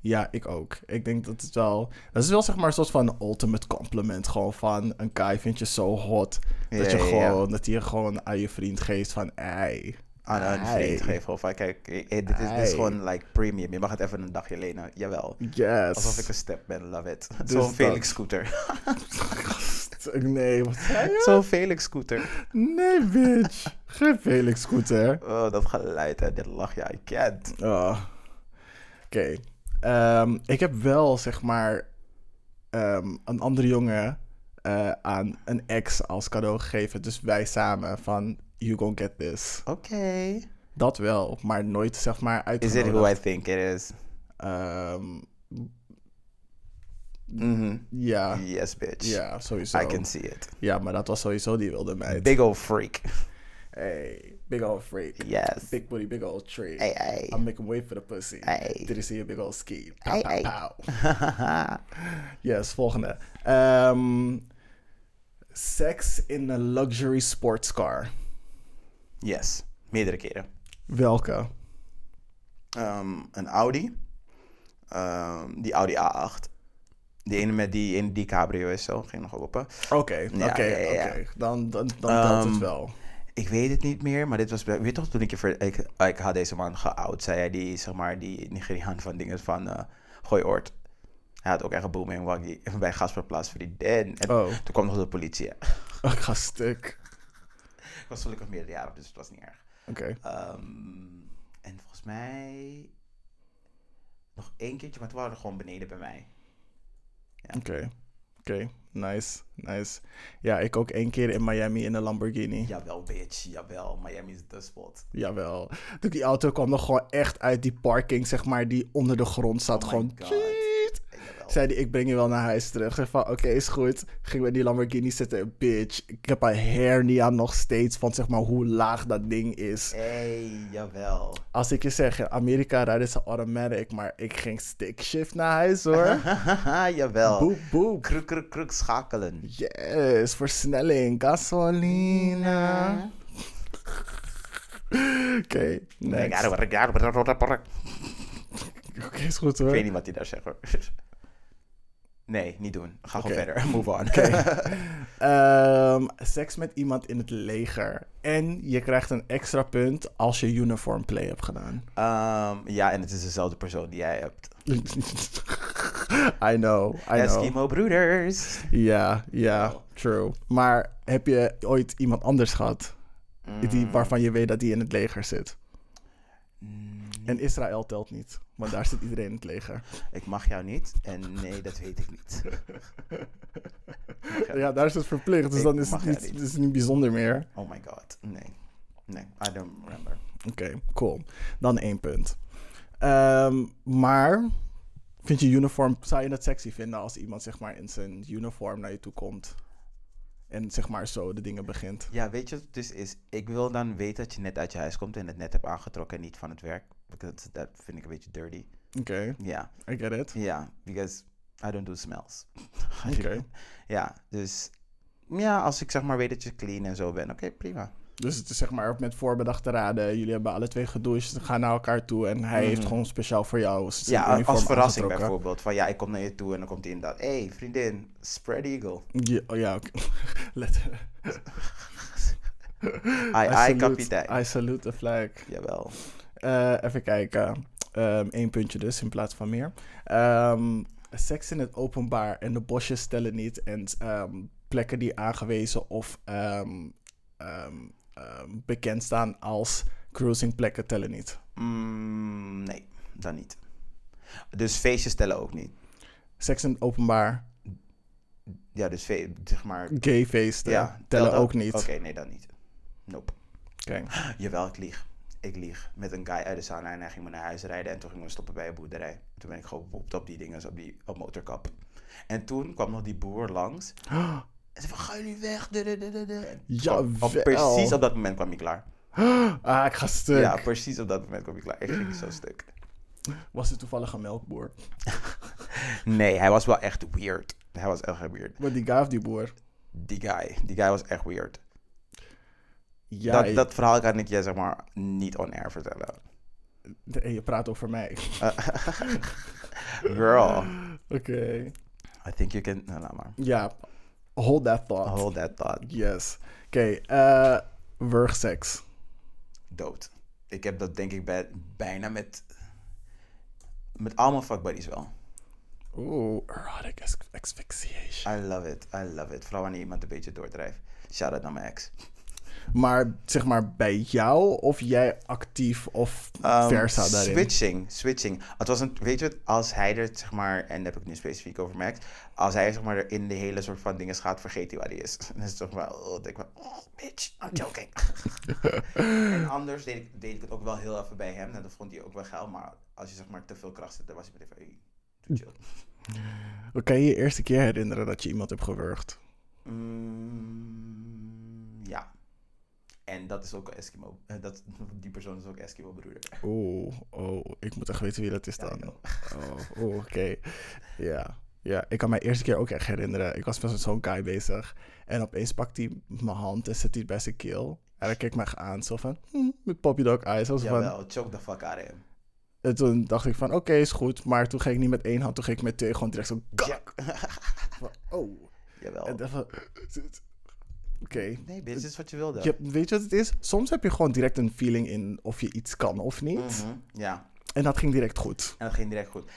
Ja, ik ook. Ik denk dat het wel... Dat is wel, zeg maar, een soort van ultimate compliment. Gewoon van, een guy vind je zo hot. Dat hij gewoon aan je vriend geeft van... Ei. Aan een vriend geven. Of kijk, dit is gewoon like premium. Je mag het even een dagje lenen. Jawel. Yes. Alsof ik een step ben. Love it. Dus zo'n Felix scooter. Nee, wat zei je? Zo'n Felix scooter. Nee, bitch. Geen Felix scooter. Oh, dat geluid, hè. Dit lach, ja. I can't. Oh. Oké. Ik heb wel, zeg maar, een andere jongen aan een ex als cadeau gegeven. Dus wij samen van... you gonna get this. Oké. Dat wel, maar nooit zeg maar uitgenodigd. Is it who I think it is? Ja. Yes, bitch. Ja, sowieso. I can see it. Ja, maar dat was sowieso die wilde meid. Big old freak. Hey, big old freak. Yes. Big booty, big old tree. Hey, hey. I'm making way for the pussy. Hey. Did you see a big old ski? Pow, hey, pow, pow. Yes, volgende. Sex in a luxury sports car. Yes, meerdere keren. Welke? Een Audi. Die Audi A8. Die ene met die cabrio is zo. Ging nog open. Oké. Dan telt het wel. Ik weet het niet meer, maar dit was... Weet je toch, toen ik had deze man geout, zei hij die, zeg maar, die Nigeriaan van dingen van Gooioord. Hij had ook echt een booming bij Gasperplaats vriendin. En toen kwam nog de politie. Ik ga stuk. Ik was gelukkig meerderjarig, dus het was niet erg. Oké. En volgens mij... Nog één keertje, maar toen waren we gewoon beneden bij mij. Ja. Oké. Nice. Ja, ik ook 1 keer in Miami in een Lamborghini. Jawel, bitch. Jawel, Miami is de spot. Jawel. Toen die auto kwam nog gewoon echt uit die parking, zeg maar, die onder de grond zat. Oh gewoon... Zei die, ik breng je wel naar huis terug. Zei van, oké, is goed. Ging bij die Lamborghini zitten. Bitch, ik heb een hernia nog steeds van, zeg maar, hoe laag dat ding is. Jawel. Als ik je zeg, in Amerika rijden ze automatic, maar ik ging stickshift naar huis, hoor. Jawel. Boep, boep. Kruk, schakelen. Yes, versnelling. Gasolina. Oké, next. Oké, is goed, hoor. Ik weet niet wat hij daar zegt, hoor. Nee, niet doen. Ga gewoon verder. Move on. Seks met iemand in het leger. En je krijgt een extra punt als je uniform play hebt gedaan. Ja, en het is dezelfde persoon die jij hebt. I know. Eskimo broeders. Ja, true. Maar heb je ooit iemand anders gehad? Die, waarvan je weet dat die in het leger zit? En Israël telt niet, want daar zit iedereen in het leger. Ik mag jou niet en nee, dat weet ik niet. Ja, daar is het verplicht, dus dan is het niet bijzonder meer. Oh my god, nee, I don't remember. Oké, cool. Dan 1 punt. Maar, vind je uniform, zou je dat sexy vinden als iemand, zeg maar, in zijn uniform naar je toe komt? En zeg maar zo de dingen begint. Ja, weet je wat het dus is? Ik wil dan weten dat je net uit je huis komt en het net hebt aangetrokken en niet van het werk. Dat vind ik een beetje dirty. Oké. Ja. I get it. Ja, yeah, because I don't do smells. Oké. Ja, dus ja, als ik zeg maar weet dat je clean en zo bent, oké, prima. Dus het is zeg maar met voorbedachte raden. Jullie hebben alle 2 gedoucht, gaan naar elkaar toe en hij heeft gewoon speciaal voor jou. Ja, als verrassing bijvoorbeeld. Van ja, ik kom naar je toe en dan komt hij inderdaad. Hey, vriendin, spread eagle. Ja, oké. Letterlijk. I kapitein. I salute the flag. Jawel. Even kijken. 1 puntje dus in plaats van meer. Seks in het openbaar en de bosjes stellen niet. En plekken die aangewezen of... bekend staan als cruisingplekken tellen niet. Nee, dan niet. Dus feestjes tellen ook niet. Seks in het openbaar. Ja, dus zeg maar... Gay feesten ja, tellen ook niet. Oké, nee, dan niet. Nope. Jawel, ik lieg. Met een guy uit de sauna en hij ging me naar huis rijden en toen gingen we stoppen bij een boerderij. Toen ben ik gewoon op die dingen, op motorkap. En toen kwam nog die boer langs. En ze van, ga jullie weg? Precies op dat moment kwam ik klaar. Ik ga stuk. Ja, precies op dat moment kwam ik klaar. Ik ging zo stuk. Was het toevallig een melkboer? Nee, hij was wel echt weird. Maar die guy of die boer? Die guy was echt weird. Ja, dat verhaal kan ik je zeg maar niet on-air vertellen. Je praat over mij. Girl. Oké. I think you can... Nou, maar. Ja. Hold that thought. Yes. Oké, wurgseks. Dood. Ik heb dat denk ik bijna met al mijn fuckbuddies wel. Oeh, erotic asphyxiation. I love it. Vooral wanneer iemand een beetje doordrijft. Shout out naar mijn ex. Maar zeg maar bij jou of jij actief of versa daarin? Switching. Het was een, weet je wat, als hij er zeg maar, en daar heb ik nu specifiek over Max, als hij zeg maar er in de hele soort van dingen gaat, vergeet hij waar hij is. Dan is het toch wel, denk ik wel, oh bitch, I'm joking. En anders deed ik het ook wel heel even bij hem. En dat vond hij ook wel geil, maar als je zeg maar te veel kracht zit, dan was hij met even, doe chill. Kan je je eerste keer herinneren dat je iemand hebt gewurgd? Ja. En dat is ook Eskimo. Die persoon is ook Eskimo broeder. Oh, ik moet echt weten wie dat is dan. Ja, oké. Ja, ik kan mijn eerste keer ook echt herinneren. Ik was met zo'n guy bezig. En opeens pakt hij mijn hand en zet hij bij zijn keel. En hij kijkt mij aan, zo van, met poppy dog eyes. Jawel, choke the fuck out of him. En toen dacht ik van, oké, is goed. Maar toen ging ik niet met één hand, toen ging ik met twee gewoon direct zo, kak. Ja. Oh. Jawel. En dan van, oké. Nee, dit is wat je wilde. Ja, weet je wat het is? Soms heb je gewoon direct een feeling in of je iets kan of niet. Mm-hmm, ja. En dat ging direct goed.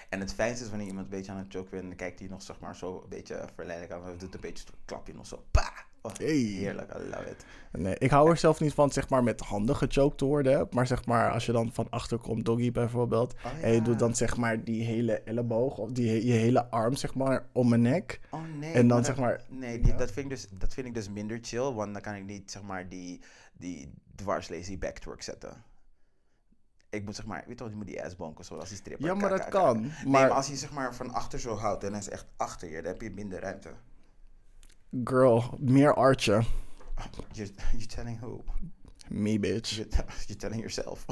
En het fijnste is wanneer iemand een beetje aan het choken bent en dan kijkt hij nog zeg maar zo een beetje verleidelijk aan. Of doet een beetje een klapje nog zo. Bah! Oh, heerlijk, I love it. Nee, ik hou er zelf niet van zeg maar met handen gechoked te worden. Maar zeg maar als je dan van achter komt, doggy bijvoorbeeld. Oh, ja. En je doet dan zeg maar die hele elleboog of je hele arm zeg maar om mijn nek. Oh nee. En dan zeg maar... Nee, ja. Dat vind ik dus minder chill. Want dan kan ik niet zeg maar die dwarslazy backtorque zetten. Ik moet zeg maar, weet je wel, je moet die ass bonken zoals die stripper. Ja, maar dat kan. Nee, maar als je zeg maar van achter zo houdt en hij is echt achter je, dan heb je minder ruimte. Girl, meer artje. You're telling who? Me, bitch. You're telling yourself.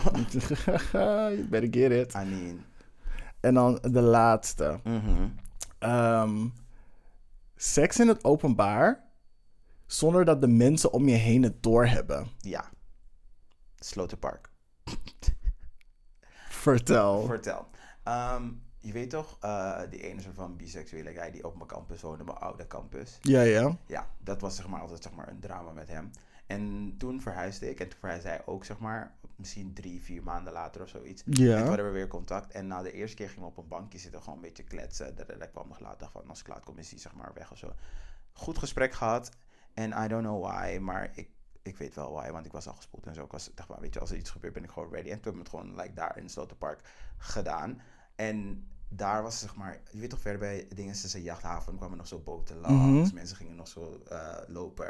You better get it. I mean. En dan de laatste. Mm-hmm. Seks in het openbaar, zonder dat de mensen om je heen het doorhebben. Ja. Sloterpark. Vertel. Je weet toch, die ene soort van biseksuele guy die op mijn campus woonde, mijn oude campus. Ja. Ja, dat was zeg maar altijd zeg maar een drama met hem. En toen verhuisde ik en toen verhuisde hij ook zeg maar, misschien 3-4 maanden later of zoiets. Ja. En toen hadden we weer contact en na de eerste keer gingen we op een bankje zitten, gewoon een beetje kletsen. Daar kwam nog later van, als ik laat kom is hij zeg maar weg of zo. Goed gesprek gehad en I don't know why, maar ik weet wel why, want ik was al gespoeld en zo. Ik was, dacht maar, weet je, als er iets gebeurt ben ik gewoon ready. En toen hebben we het gewoon daar in het Sloterpark gedaan. En daar was zeg maar, je weet toch verder bij dingen sinds de jachthaven kwamen nog zo boten langs. Mm-hmm. Mensen gingen nog zo lopen.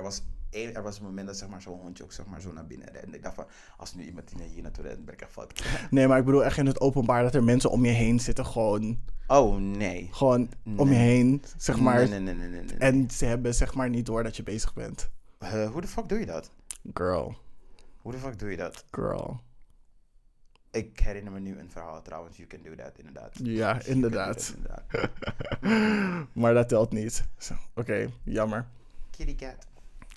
Er was een moment dat zeg maar zo'n hondje ook zeg maar zo naar binnen rende. Ik dacht van, als nu iemand hier naartoe rent, ben ik echt fucked. Nee, maar ik bedoel echt in het openbaar dat er mensen om je heen zitten gewoon... Oh, nee. Gewoon om je heen, zeg maar. Nee. En ze hebben zeg maar niet door dat je bezig bent. Hoe de fuck doe je dat? Girl. Ik herinner me nu een verhaal trouwens. You can do that, inderdaad. Ja, inderdaad. Maar dat telt niet. Oké, jammer. Kitty cat.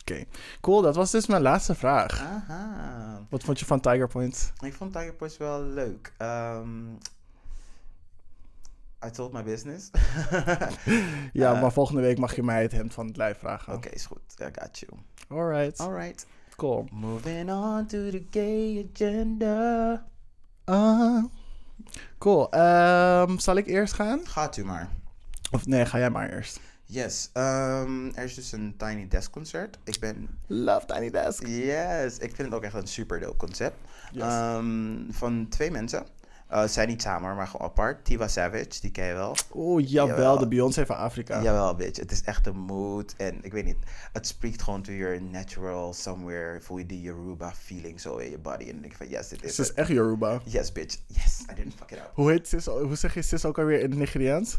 Oké, cool. Dat was dus mijn laatste vraag. Aha. Wat vond je van Tiger Points? Ik vond Tiger Points wel leuk. I told my business. Ja, maar volgende week mag je mij het hemd van het lijf vragen. Oké, is goed. I got you. All right. Cool. Moving on to the gay agenda. Cool. Zal ik eerst gaan? Gaat u maar. Of nee, ga jij maar eerst. Yes. Er is dus een Tiny Desk concert. Love Tiny Desk. Yes. Ik vind het ook echt een super dope concept. Yes. Van 2 mensen. Zijn niet samen, maar gewoon apart. Tiwa Savage, die ken je wel. Oh, jawel, de Beyoncé van Afrika. Jawel, bitch. Het is echt een mood. En ik weet niet, het spreekt gewoon to your natural somewhere. Voel je die Yoruba feeling zo in je body. En dan denk ik van, yes, dit is het. Ze is echt Yoruba. Yes, bitch. Yes, I didn't fuck it up. Hoe zeg je sis ook alweer in het Nigeriaans?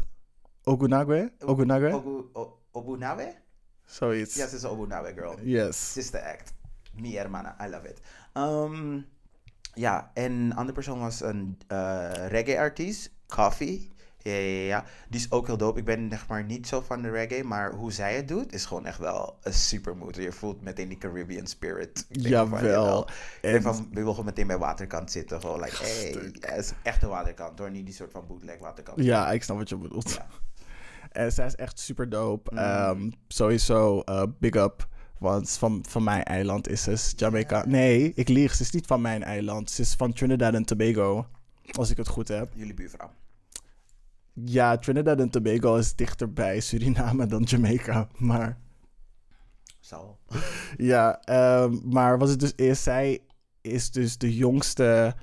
Ogunawe? Zoiets. Yes, is Ogunawe, girl. Yes. Sister act. Mi hermana, I love it. Ja, en een andere persoon was een reggae-artiest, Coffee. Ja. Die is ook heel dope. Ik ben zeg maar niet zo van de reggae, maar hoe zij het doet is gewoon echt wel een super mood. Je voelt meteen die Caribbean spirit. Jawel. Je wil gewoon meteen bij waterkant zitten. Gewoon like, hey, ja, is echt de waterkant. Door niet die soort van bootleg waterkant. Ja, ik snap wat je bedoelt. Ja. En zij is echt super dope. Sowieso, big up. Want van mijn eiland is ze Jamaica. Yeah. Nee, ik lieg. Ze is niet van mijn eiland. Ze is van Trinidad en Tobago. Als ik het goed heb. Jullie buurvrouw. Ja, Trinidad en Tobago is dichterbij Suriname dan Jamaica. Maar... zal. Ja, maar was het dus eerst, zij is dus de jongste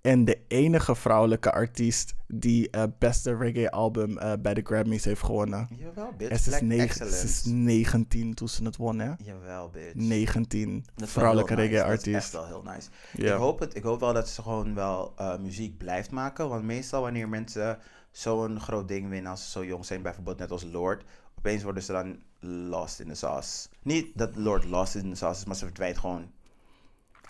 en de enige vrouwelijke artiest die beste reggae-album bij de Grammys heeft gewonnen. Jawel, bitch. En ze is 19 toen ze het won, hè? Jawel, bitch. 19 vrouwelijke reggae-artiest. Dat is echt wel heel nice. Yeah. Ik hoop wel dat ze gewoon wel muziek blijft maken. Want meestal wanneer mensen zo'n groot ding winnen als ze zo jong zijn, bijvoorbeeld net als Lorde, opeens worden ze dan lost in the sauce. Niet dat Lorde lost in the sauce is, maar ze verdwijnt gewoon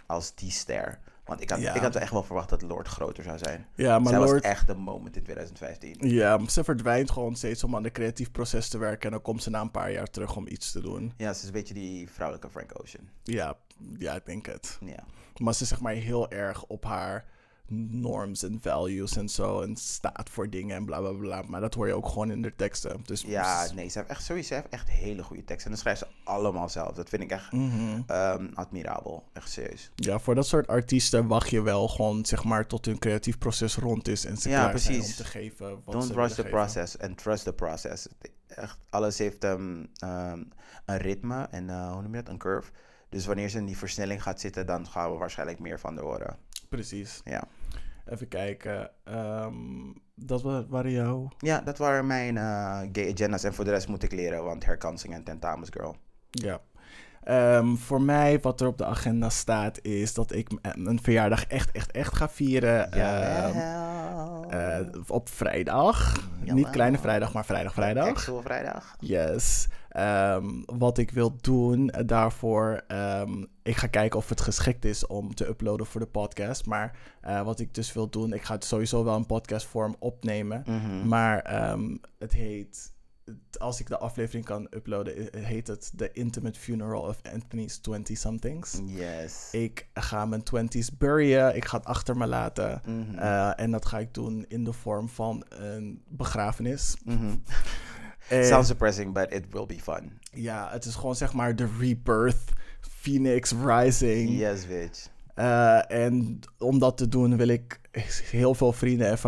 als die ster. Want ik had echt wel verwacht dat Lorde groter zou zijn. Ja, maar zij was echt de moment in 2015. Ja, maar ze verdwijnt gewoon steeds om aan de creatief proces te werken. En dan komt ze na een paar jaar terug om iets te doen. Ja, ze is een beetje die vrouwelijke Frank Ocean. Ja, ik denk het. Ja. Maar ze is zeg maar heel erg op haar norms en values en zo. En staat voor dingen en bla bla bla. Maar dat hoor je ook gewoon in de teksten. Dus ja, nee, ze heeft echt hele goede teksten. En dan schrijft ze allemaal zelf. Dat vind ik echt admirabel. Echt serieus. Ja, voor dat soort artiesten wacht je wel gewoon, zeg maar, tot hun creatief proces rond is. En ze klaar zijn om te geven wat ze willen geven. Don't rush the process and trust the process. Echt, alles heeft een ritme en hoe noem je dat? Een curve. Dus wanneer ze in die versnelling gaat zitten, dan gaan we waarschijnlijk meer van de horen. Precies. Ja. Even kijken. Dat waren jou? Ja, dat waren mijn gay agendas. En voor de rest moet ik leren, want herkansing en tentamens, girl. Ja. Voor mij, wat er op de agenda staat, is dat ik mijn verjaardag echt ga vieren. Ja. Op vrijdag. Jawel. Niet kleine vrijdag, maar vrijdag. Extra vrijdag. Yes. Wat ik wil doen daarvoor, ik ga kijken of het geschikt is om te uploaden voor de podcast. Maar wat ik dus wil doen, ik ga het sowieso wel in podcastvorm opnemen. Mm-hmm. Maar het heet, als ik de aflevering kan uploaden, heet het The Intimate Funeral of Anthony's 20-somethings. Yes. Ik ga mijn 20's buryen. Ik ga het achter me laten. Mm-hmm. En dat ga ik doen in de vorm van een begrafenis. Mm-hmm. Sounds depressing, but it will be fun. Ja, het is gewoon zeg maar de rebirth, Phoenix Rising. Yes, bitch. En om dat te doen wil ik heel veel vrienden en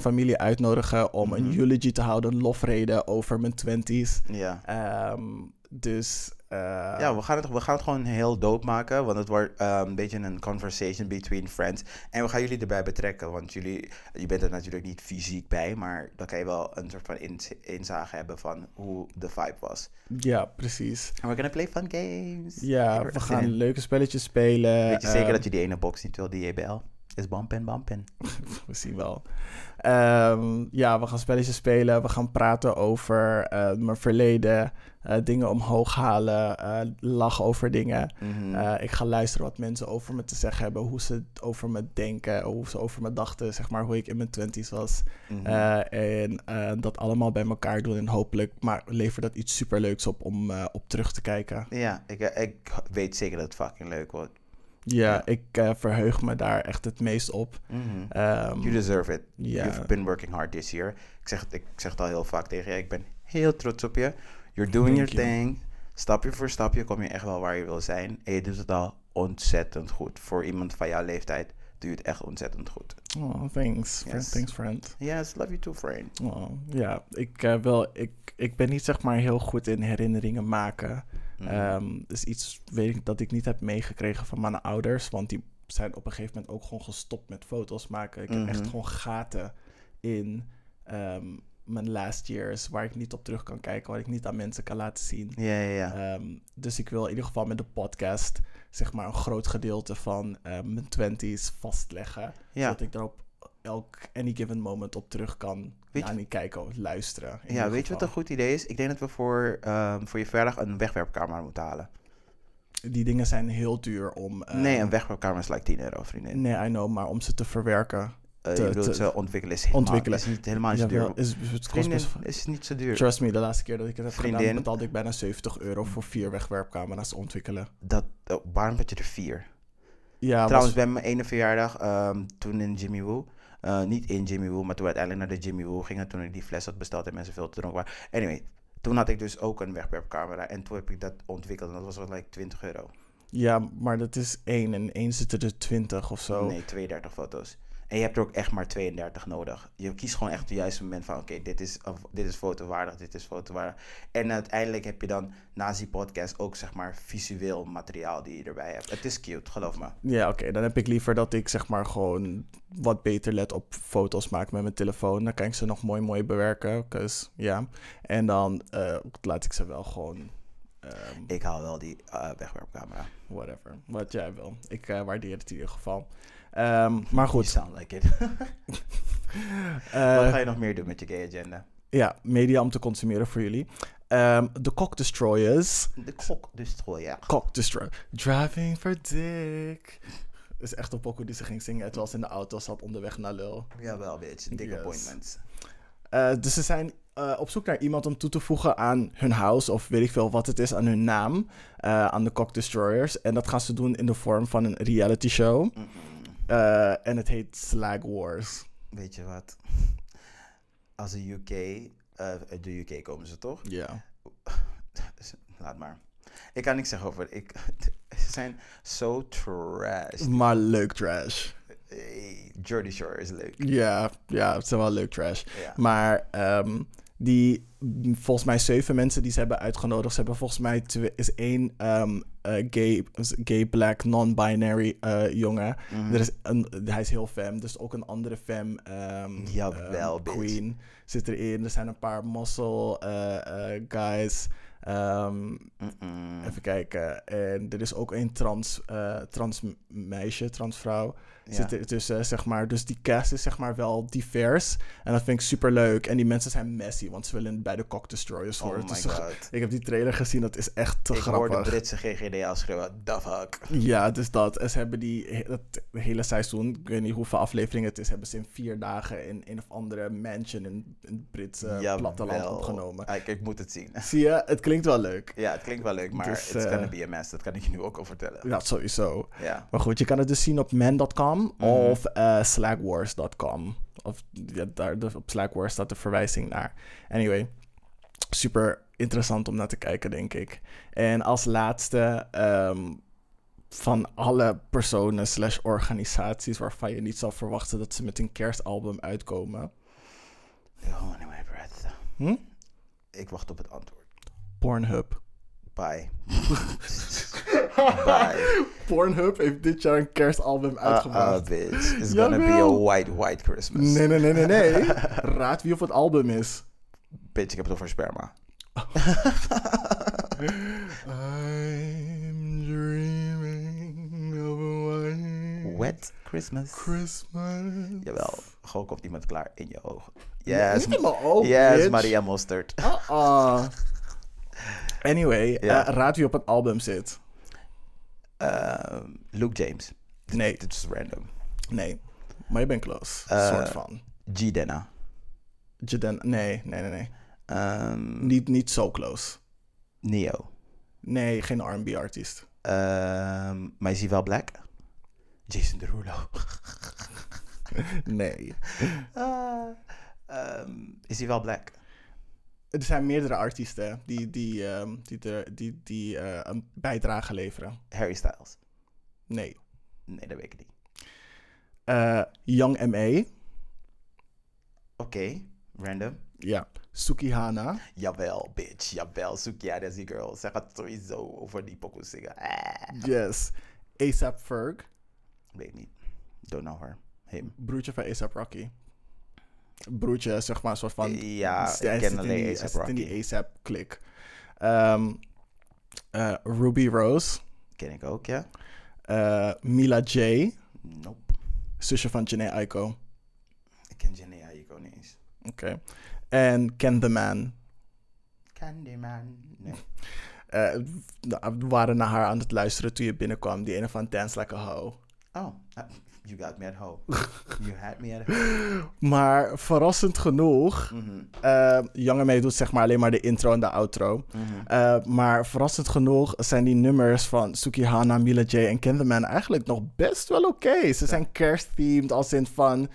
familie uitnodigen om een eulogy te houden, een lofrede over mijn 20's. Ja. Dus ja, we gaan het gewoon heel dope maken, want het wordt een beetje een conversation between friends. En we gaan jullie erbij betrekken, want je bent er natuurlijk niet fysiek bij, maar dan kan je wel een soort van inzage hebben van hoe de vibe was. Ja, precies. En we're gonna play fun games. Ja, we gaan leuke spelletjes spelen. Weet je zeker dat je die ene box niet wil, die JBL? Is bumpin'. We zien wel. Ja, we gaan spelletjes spelen. We gaan praten over mijn verleden. Dingen omhoog halen. Lachen over dingen. Mm-hmm. Ik ga luisteren wat mensen over me te zeggen hebben. Hoe ze over me denken. Hoe ze over me dachten. Zeg maar hoe ik in mijn 20's was. Mm-hmm. En dat allemaal bij elkaar doen. En hopelijk levert dat iets superleuks op om op terug te kijken. Ja, ik weet zeker dat het fucking leuk wordt. Ja, ik verheug me daar echt het meest op. Mm-hmm. You deserve it. Yeah. You've been working hard this year. Ik zeg het al heel vaak tegen je. Ik ben heel trots op je. You're doing your thing. Stapje voor stapje kom je echt wel waar je wil zijn. En je doet het al ontzettend goed. Voor iemand van jouw leeftijd doe je het echt ontzettend goed. Oh, thanks. Yes. Thanks, friend. Yes, love you too, friend. Oh, ja, ik ben niet zeg maar heel goed in herinneringen maken. Dus iets weet ik dat ik niet heb meegekregen van mijn ouders. Want die zijn op een gegeven moment ook gewoon gestopt met foto's maken. Ik heb echt gewoon gaten in mijn last years waar ik niet op terug kan kijken. Waar ik niet aan mensen kan laten zien. Ja. Dus ik wil in ieder geval met de podcast zeg maar een groot gedeelte van mijn 20's vastleggen. Ja. Zodat ik daarop any given moment op terug kan kijken of luisteren. Ja, weet je wat een goed idee is? Ik denk dat we voor je verjaardag een wegwerpcamera moeten halen. Die dingen zijn heel duur om... Nee, een wegwerpcamera is like €10, vriendin. Nee, I know, maar om ze te verwerken... je bedoelt ze ontwikkelen is niet helemaal zo duur. Is niet zo duur. Trust me, de laatste keer dat ik het heb gedaan betaalde ik bijna €70 voor 4 wegwerpcamera's ontwikkelen. Waarom had je er 4? Ja, trouwens, bij mijn ene verjaardag, toen in Jimmy Woo... niet in Jimmy Woo, maar toen we uiteindelijk naar de Jimmy Woo gingen... toen ik die fles had besteld en mensen veel te dronken waren. Anyway, toen had ik dus ook een wegwerpcamera... en toen heb ik dat ontwikkeld en dat was wel like €20. Ja, maar dat is 1 en 1 zitten er 20 of zo. Nee, 32 foto's. En je hebt er ook echt maar 32 nodig. Je kiest gewoon echt op het juiste moment van... oké, dit is fotowaardig, dit is fotowaardig. En uiteindelijk heb je dan naast die podcast ook zeg maar visueel materiaal die je erbij hebt. Het is cute, geloof me. Ja, oké. Dan heb ik liever dat ik zeg maar gewoon wat beter let op foto's maken met mijn telefoon. Dan kan ik ze nog mooi bewerken. En dan laat ik ze wel gewoon... ik haal wel die wegwerpcamera. Whatever, wat jij wil. Ik waardeer het in ieder geval. Maar goed. You sound like it. Wat ga je nog meer doen met je gay agenda? Ja, media om te consumeren voor jullie. The Cock Destroyers. The Cock Destroyer. Cock Destroyer. Driving for Dick. Dat is echt een pokoe die ze ging zingen. Het was in de auto, zat onderweg naar lul. Jawel, bitch. Dick yes. Appointments. Dus ze zijn... op zoek naar iemand om toe te voegen aan hun house... of weet ik veel wat het is, aan hun naam... aan de Cock Destroyers. En dat gaan ze doen in de vorm van een reality show. Mm-hmm. En het heet Slag Wars. Weet je wat? Als de UK... uit de UK komen ze, toch? Ja. Laat maar. Ik kan niks zeggen over... Ze zijn zo trash. Maar leuk trash. Jordy Shore is leuk. Ja, het is wel leuk trash. Ja. Maar die volgens mij 7 mensen die ze hebben uitgenodigd... ze hebben volgens mij één gay, black, non-binary jongen. Mm. Hij is heel femme, dus ook een andere femme queen bitch. Zit erin. Er zijn een paar muscle guys... even kijken. En er is ook een transvrouw zit er tussen, zeg maar. Dus die cast is zeg maar wel divers. En dat vind ik super leuk. En die mensen zijn messy, want ze willen bij de Cock Destroyers horen. Oh my god. Ik heb die trailer gezien, dat is echt te grappig. Ik hoor de Britse GGD al schreeuwen, the fuck. Ja, dus dat. En ze hebben dat hele seizoen, ik weet niet hoeveel afleveringen het is, hebben ze in 4 dagen in een of andere mansion in het Britse platteland opgenomen. Ik moet het zien. Zie je? Het klinkt wel leuk. Ja, het klinkt wel leuk, maar dus, it's gonna be a mess. Dat kan ik je nu ook al vertellen. Ja, sowieso. Yeah. Maar goed, je kan het dus zien op men.com of slackwars.com. Of ja, daar, op Slackwars staat de verwijzing naar. Anyway, super interessant om naar te kijken, denk ik. En als laatste... van alle personen / organisaties... waarvan je niet zou verwachten dat ze met een kerstalbum uitkomen. Oh, anyway, Brett. Ik wacht op het antwoord. Pornhub. Bye. Bye. Pornhub heeft dit jaar een kerstalbum uitgebracht. Bitch. It's gonna be a white Christmas. Nee. Raad wie of het album is. Bitch, ik heb het over sperma. I'm dreaming of a white... Wet Christmas. Jawel, gewoon komt iemand klaar in je ogen. Yes. Niet in mijn ogen, yes, Maria Mostert. Anyway, raad wie op het album zit. Luke James. Nee. Dit is random. Nee, maar je bent close. Soort van. Jidenna. Nee. Niet zo close. Neo. Nee, geen R&B artiest. Maar is hij wel black? Jason Derulo. Nee. Is hij wel black? Er zijn meerdere artiesten die een bijdrage leveren. Harry Styles. Nee, dat weet ik niet. Young M.A. Oké, random. Ja. Sukihana. Jawel, bitch. Jawel, Sukihana is die girl. Zij gaat sowieso over die pokoe zingen. Yes. A$AP Ferg. Weet ik niet. Don't know her. Him. Broertje van A$AP Rocky. Broertje, zeg maar, soort van... Ja, ik ken alleen A$AP Rocky. In die A$AP-klik. Ruby Rose. Ken ik ook, ja. Mila J. Nope. Zusje van Jhené Aiko. Ik ken Jhené Aiko niet eens. Oké. En Ken The Man. Nee. We waren naar haar aan het luisteren toen je binnenkwam. Die ene van Dance Like a Hoe. Oh, you got me at home. You had me at home. Maar verrassend genoeg... Young M.A. doet zeg maar alleen maar de intro en de outro. Maar verrassend genoeg zijn die nummers van Sukihana, Mila J en Ken The Man eigenlijk nog best wel oké. Ze zijn kerstthemed als in van...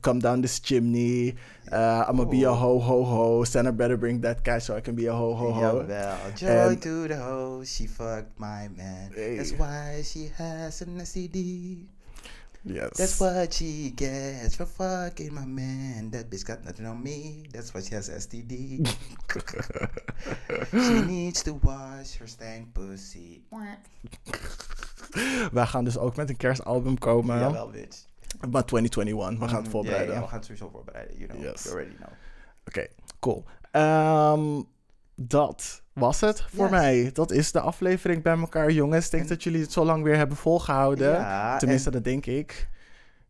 come down this chimney. I'ma be a ho, ho, ho. Santa better bring that guy so I can be a ho, ho, ho. Jawel. Joy to the ho, she fucked my man. Hey. That's why she has a nasty D. Yes. That's what she gets for fucking my man. That bitch got nothing on me. That's why she has STD. She needs to wash her stained pussy. Wij gaan dus ook met een kerstalbum komen. Jawel, bitch. Maar 2021, we gaan het voorbereiden. Ja, we gaan het sowieso voorbereiden. You know, yes. You already know. Oké, cool. Dat was het voor mij. Dat is de aflevering bij elkaar, jongens. Ik denk dat jullie het zo lang weer hebben volgehouden. Ja, tenminste, dat denk ik.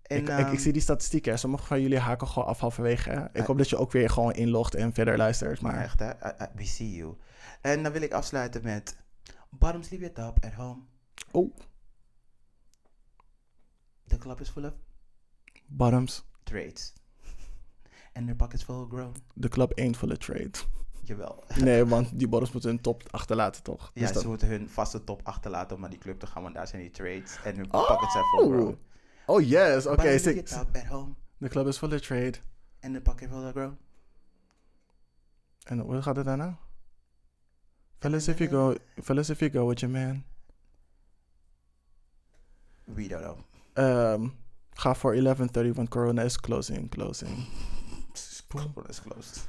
En, ik zie die statistieken. Sommige van jullie haken gewoon af halverwege. Ik hoop dat je ook weer gewoon inlogt en verder luistert. Maar echt, hè? We see you. En dan wil ik afsluiten met... Bottoms leave your top at home. Oh. The club is full of... Bottoms. Trades. And their pockets full grown. The club ain't full of trades. Jawel. Nee, want die bottoms moeten hun top achterlaten, toch? Ja, ze moeten hun vaste top achterlaten om naar die club te gaan, want daar zijn die trades. En hun pockets zijn full grown. Oh, yes. Oké. Okay. The club is full of trade. And the pocket full of grown. En hoe gaat het daarna? Fellas, if you go with your man. We don't know. Ga voor 11:31. Corona is closing. Corona is closed.